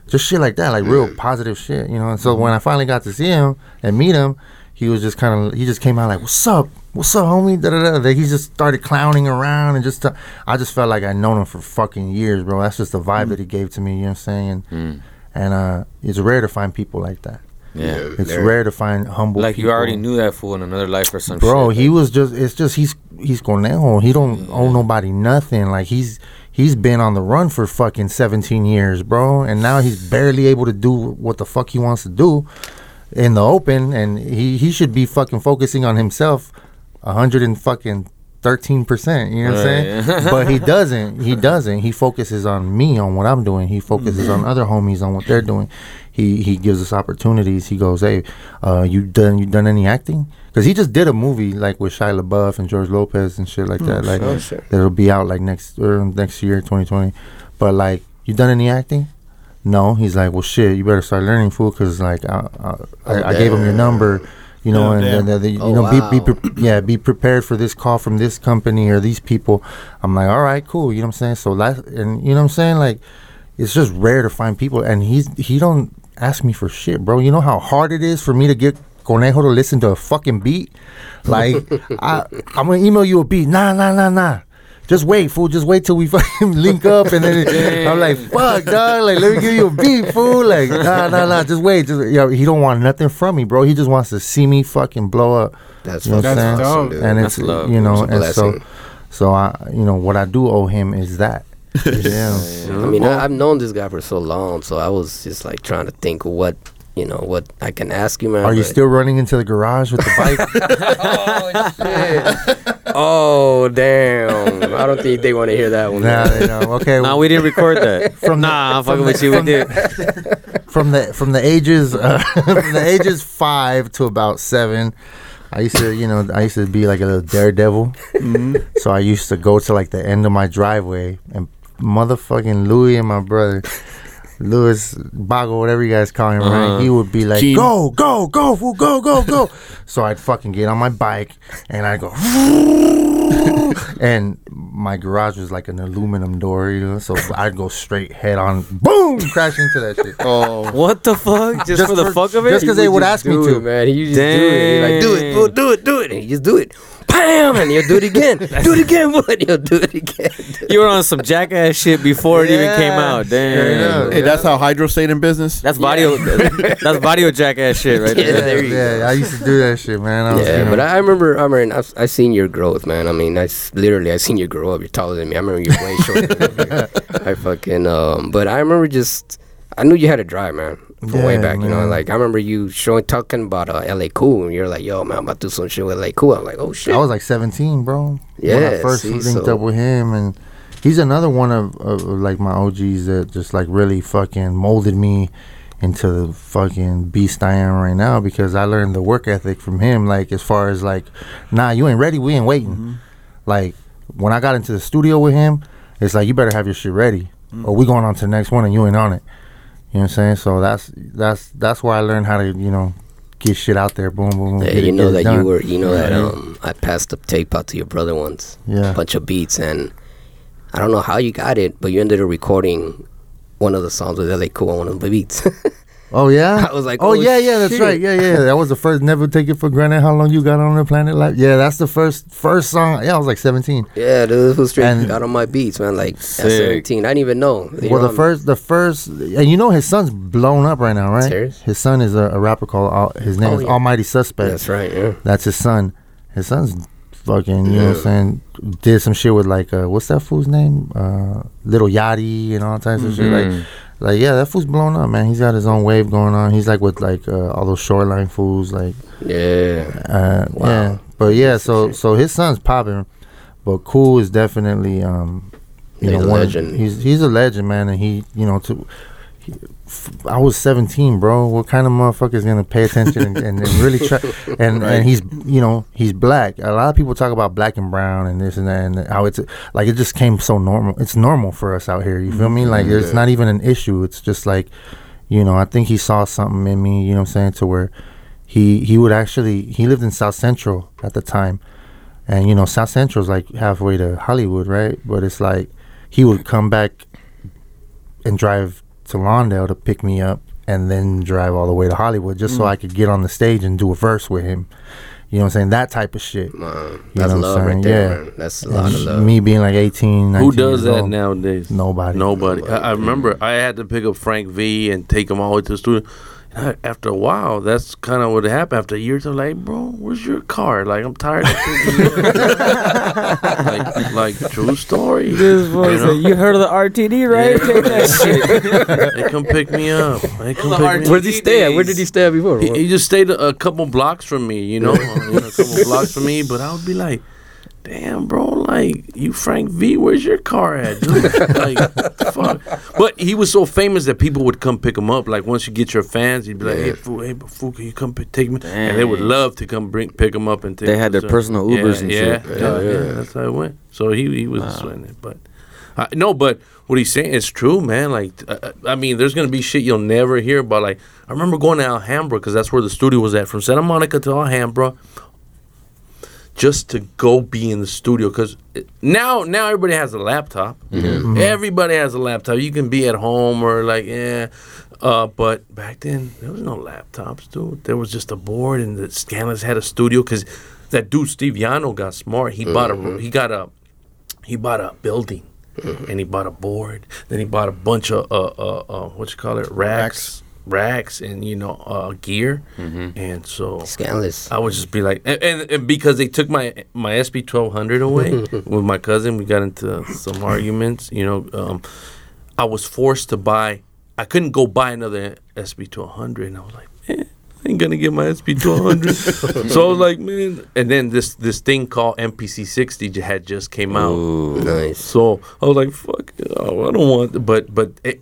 Just shit like that, like real positive shit, you know. And so when I finally got to see him and meet him, he was just kind of, he just came out like, what's up? What's up, homie? Da, da, da. He just started clowning around and just, t- I just felt like I'd known him for fucking years, bro. That's just the vibe mm. that he gave to me, you know what I'm saying? Mm. And uh, it's rare to find people like that. Yeah, yeah it's rare. rare to find humble like people. You already knew that fool in another life or some bro, shit. Bro, he was just, it's just, he's, he's Conejo. He don't yeah. owe nobody nothing. Like he's, He's been on the run for fucking seventeen years, bro. And now he's barely able to do what the fuck he wants to do in the open. And he, he should be fucking focusing on himself one hundred thirteen percent. You know what I'm saying? Yeah. But he doesn't. He doesn't. He focuses on me, on what I'm doing. He focuses mm-hmm. on other homies, on what they're doing. He he gives us opportunities. He goes, hey, uh, you done you done any acting? Because he just did a movie like with Shia LaBeouf and George Lopez and shit like that. Oh, like sure, sure. That'll be out like next er, next year, twenty twenty. But like, you done any acting? No. He's like, well, shit, you better start learning, fool, because like I I, I, oh, I gave him your number, you know, oh, and, and, and, and you oh, know wow. be, be pre- yeah be prepared for this call from this company or these people. I'm like, all right, cool. You know what I'm saying? So that, and you know what I'm saying? Like, it's just rare to find people, and he's he don't ask me for shit, bro. You know how hard it is for me to get Conejo to listen to a fucking beat? Like, I, I'm gonna email you a beat. Nah, nah, nah, nah. just wait, fool. Just wait till we fucking link up. And then it, I'm like, fuck, dog. Like, let me give you a beat, fool. Like, nah, nah, nah. Just wait. Just, you know, he don't want nothing from me, bro. He just wants to see me fucking blow up. That's you know that's what I'm awesome, dude. And that's it's love, you know, it's and so, so I, you know, what I do owe him is that. Yeah. I mean, I, I've known this guy for so long, so I was just like trying to think what. You know what I can ask you, man. Are you still running into the garage with the bike? Oh, shit. Oh, damn. I don't think they want to hear that one. Nah, they don't. Okay. Nah, we didn't record that. From nah, I'm fucking with you. We did. From the from the ages uh, from the ages five to about seven. I used to, you know, I used to be like a little daredevil. Mm-hmm. So I used to go to like the end of my driveway and motherfucking Louis and my brother. Louis, Bago, whatever you guys call him, uh-huh. right? He would be like, Gene. go, go, go, fool, go, go, go. So I'd fucking get on my bike and I'd go, and my garage was like an aluminum door, you know? So I'd go straight head on, boom, crash into that shit. Oh, what the fuck? Just, just for the fuck of it? Just because they would ask me to. Man, you just do it. Do it, fool, do it, do it. And you just do it. Bam! And you'll do it again. Do it again, boy. You'll do it again. You were on some jackass shit before it yeah. even came out. Damn. Yeah, yeah. Hey, that's how Hydro stayed in business? That's yeah. Vadio. That's Vadio jackass shit right yeah, there. there you yeah, go. I used to do that shit, man. I was, yeah, you know, but I remember, I mean, I've, I've seen your growth, man. I mean, I, literally, I've seen you grow up. You're taller than me. I remember you were way shorter than me. I fucking, um, but I remember just, I knew you had a drive, man. From yeah, way back, man. You know, like I remember you showing talking about uh, L A Cool, and you're like, "Yo, man, I'm about to do some shit with L A Cool." I'm like, "Oh shit!" I was like seventeen, bro. Yeah, when I first see, linked so. up with him, and he's another one of, of like my O Gs that just like really fucking molded me into the fucking beast I am right now, because I learned the work ethic from him. Like as far as like, nah, you ain't ready, we ain't waiting. Mm-hmm. Like when I got into the studio with him, it's like you better have your shit ready, mm-hmm. or we going on to the next one, and you ain't on it. You know what I'm saying? So that's that's that's where I learned how to, you know, get shit out there. Boom, boom, boom. Yeah, you know that you were, you know that um, I passed the tape out to your brother once. Yeah. A bunch of beats, and I don't know how you got it, but you ended up recording one of the songs with L A Cool on one of the beats. Oh yeah. I was like, oh, oh yeah, yeah, that's shit. Right. Yeah, yeah. That was the first. Never take it for granted how long you got on the planet. Like, yeah, that's the first first song. Yeah, I was like seventeen. Yeah, dude, this was straight and got on my beats, man. Like sick. At seventeen, I didn't even know. You well, know the first, the first, and you know his son's blown up right now, right? Serious? His son is a, a rapper called All, his name oh, is yeah. Almighty Suspect. That's right. Yeah, that's his son. His son's fucking, you yeah. know what I'm saying, did some shit with like uh, what's that fool's name? Uh, Little Yachty and all types mm-hmm. of shit like. Like, yeah, that fool's blown up, man. He's got his own wave going on. He's, like, with, like, uh, all those shoreline fools, like. Yeah. Uh, wow. Yeah. But, yeah, so so his son's popping. But Cool is definitely, um, you he's know, a one, legend. He's, he's a legend, man. And he, you know, to, he, f- I was seventeen, bro. What kind of motherfucker is going to pay attention and, and, and really try? And, right. and he's, you know, he's black. A lot of people talk about black and brown and this and that and how it's, like, it just came so normal. It's normal for us out here. You feel me? Like, yeah. It's not even an issue. It's just like, you know, I think he saw something in me, you know what I'm saying, to where he, he would actually, he lived in South Central at the time. And, you know, South Central's, like, halfway to Hollywood, right? But it's like, he would come back and drive to Lawndale to pick me up and then drive all the way to Hollywood just mm. so I could get on the stage and do a verse with him. You know what I'm saying? That type of shit. Man, that's love right there. Yeah. That's a lot of love. Me being like eighteen, nineteen. Who does that nowadays? Nobody. Nobody. Nobody. I, I remember I had to pick up Frank V and take him all the way to the studio. I, after a while, that's kind of what happened. After years, I'm like, bro, where's your car? Like, I'm tired of like, like, true story. This voice, you, know? you heard of the R T D, right? Yeah. Take that shit. They come pick me up. They come pick me up. Where did he stay at? Where did he stay at before? He, he just stayed a, a couple blocks from me, you know? A couple blocks from me, but I would be like, damn, bro, like, you Frank V, where's your car at, dude? Like, fuck. But he was so famous that people would come pick him up. Like, once you get your fans, you'd be like, yeah. hey, fool, hey, fool, can you come pick, take me? Dang. And they would love to come bring, pick him up and take They had their so, personal Ubers yeah, and yeah, shit. Yeah, yeah, yeah, yeah, that's how it went. So he, he was wow. sweating it. But, uh, no, but what he's saying is true, man. Like, uh, I mean, there's going to be shit you'll never hear about. Like, I remember going to Alhambra because that's where the studio was at. From Santa Monica to Alhambra. Just to go be in the studio, because now now everybody has a laptop. Mm-hmm. Mm-hmm. Everybody has a laptop. You can be at home or like, yeah. Uh, but back then, there was no laptops, dude. There was just a board, and the Scandalous had a studio, because that dude Steve Yano got smart. He mm-hmm. bought a he got a he bought a building, mm-hmm. and he bought a board. Then he bought a bunch of uh uh, uh what you call it racks, racks, racks and you know uh, gear. Mm-hmm. And so Scandalous. I would just be like, and, and, and because they took my my S B twelve hundred away with my cousin, we got into some arguments. You know, um, I was forced to buy. I couldn't go buy another S B twelve hundred, and I was like, eh. I ain't gonna get my S P twelve hundred. So I was like, man. And then this this thing called M P C sixty had just came out. Ooh, nice. So I was like, fuck, oh, I don't want. Th-. But but it,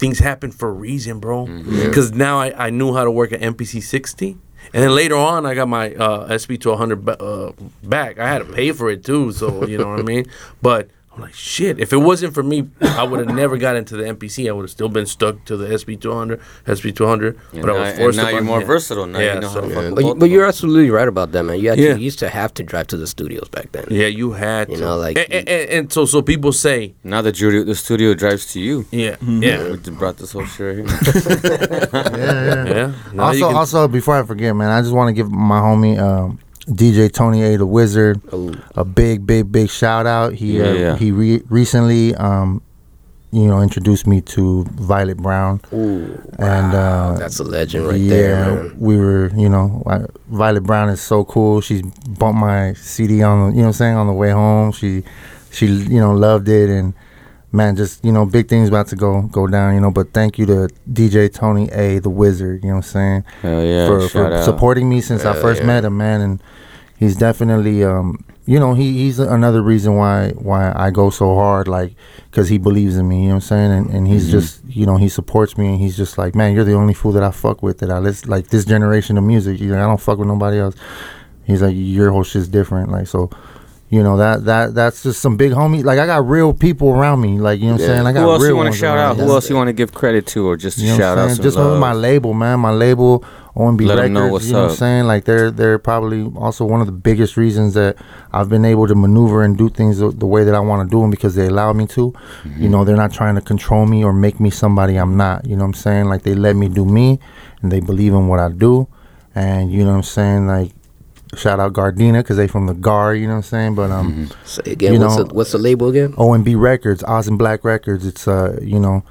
things happen for a reason, bro. Because mm-hmm. now I, I knew how to work an M P C sixty. And then later on, I got my uh, S P twelve hundred ba- uh, back. I had to pay for it too. So you know what I mean. But I'm like, shit, if it wasn't for me, I would have never got into the M P C. I would have still been stuck to the S B two hundred, S B two hundred. But I was forced to. Now you're more versatile. Now you know how to fuck with both. But you're absolutely right about that, man. You actually used to have to drive to the studios back then. Yeah, you had to. You know, like, and, and, and, and so so people say. Now that you're, the studio drives to you. Yeah. Mm-hmm. Yeah. We brought this whole shit here. yeah, yeah. yeah. Also, also, before I forget, man, I just want to give my homie. Um, D J Tony A the Wizard, Ooh. a big, big, big shout out. He yeah, uh, yeah. he re- recently, um, you know, introduced me to Violet Brown. Ooh, and wow. uh, that's a legend right yeah, there. Yeah, we were, you know, I, Violet Brown is so cool. She bumped my C D on, the, you know, what I'm saying, on the way home. She, she, you know, loved it. And man, just you know, big things about to go go down. You know, but thank you to D J Tony A the Wizard. You know, what I'm saying, Hell yeah, for, for supporting me since Hell I first yeah. met him, man, and. He's definitely, um, you know, he, he's another reason why why I go so hard, like, because he believes in me, you know what I'm saying? And, and he's mm-hmm. just, you know, he supports me, and he's just like, man, you're the only fool that I fuck with, that I listen, like, this generation of music, you know, I don't fuck with nobody else. He's like, your whole shit's different, like, so, you know, that that that's just some big homie. Like, I got real people around me, like, you know what I'm yeah. saying? I got Who else real you want to shout out? Who else you want to give credit to or just you know shout out some Just love. My label, man, my label. O M B Let Records, know what's you know up. What I'm saying? Like, they're, they're probably also one of the biggest reasons that I've been able to maneuver and do things the, the way that I want to do them, because they allow me to. Mm-hmm. You know, they're not trying to control me or make me somebody I'm not. You know what I'm saying? Like, they let me do me, and they believe in what I do. And, you know what I'm saying? Like, shout out Gardena, because they from the Gar, you know what I'm saying? But, um, mm-hmm. so again, you what's, know, the, what's the label again? O M B Records, Oz and Black Records. It's, uh, you know,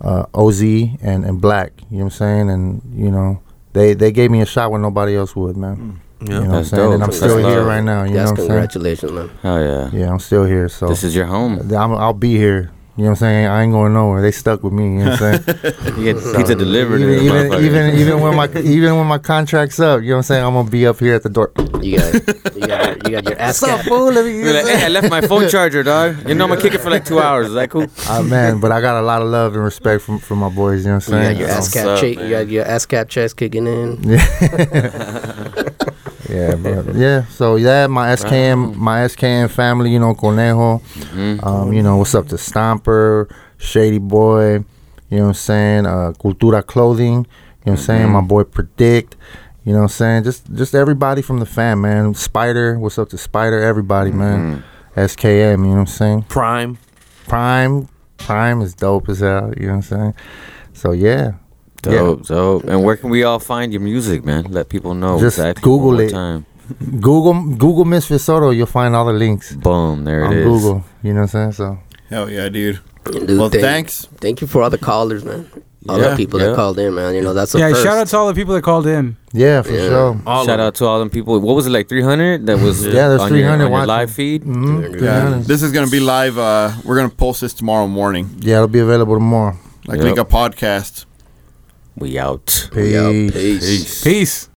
uh, O Z and, and Black, you know what I'm saying? And, you know... They they gave me a shot when nobody else would, man. Yeah, you know what I'm saying? Dope. And I'm that's still love. Here right now. You that's know what congratulations, man. Oh, yeah. Yeah, I'm still here. So this is your home. I'm, I'll be here. You know what I'm saying? I ain't going nowhere. They stuck with me. You know what I'm saying? You get pizza so, delivered. Even even, even even when my even when my contract's up, you know what I'm saying? I'm gonna be up here at the door. You got it. You got it. You got your ass. What's up, fool? Let me like, hey, I left my phone charger, dog. You know I'm gonna kick it for like two hours. Is that cool? Ah uh, man, but I got a lot of love and respect from from my boys. You know what I'm saying? You got your ass cap so, cheek. You got your ass cap chest kicking in. Yeah. Yeah, but yeah. So yeah, my S K M, my S K M family, you know, Conejo, mm-hmm. um, you know, what's up to Stomper, Shady Boy, you know what I'm saying, uh, Cultura Clothing, you know what I'm saying, mm-hmm. my boy Predict, you know what I'm saying, just just everybody from the fam, man. Spider, what's up to Spider, everybody, mm-hmm. man. S K M, you know what I'm saying. Prime, Prime, Prime is dope as hell, you know what I'm saying. So yeah. Dope, yeah. dope. And where can we all find your music, man? Let people know. Just exactly Google it. Time. Google Google Misfit Soto. You'll find all the links. Boom, there it on is. On Google. You know what I'm saying? So. Hell yeah, dude. dude well, thank, thanks. Thank you for all the callers, man. All yeah, the people yeah. that called in, man. You know, that's a Yeah, first. Shout out to all the people that called in. Yeah, for yeah. sure. All shout out to all them people. What was it, like three hundred? That was yeah, there's on three hundred your, on your live feed. Mm-hmm. Yeah. This is going to be live. Uh, we're going to post this tomorrow morning. Yeah, it'll be available tomorrow. Like, yep. Make a podcast. We out. Peace. We out. Peace. Peace. Peace.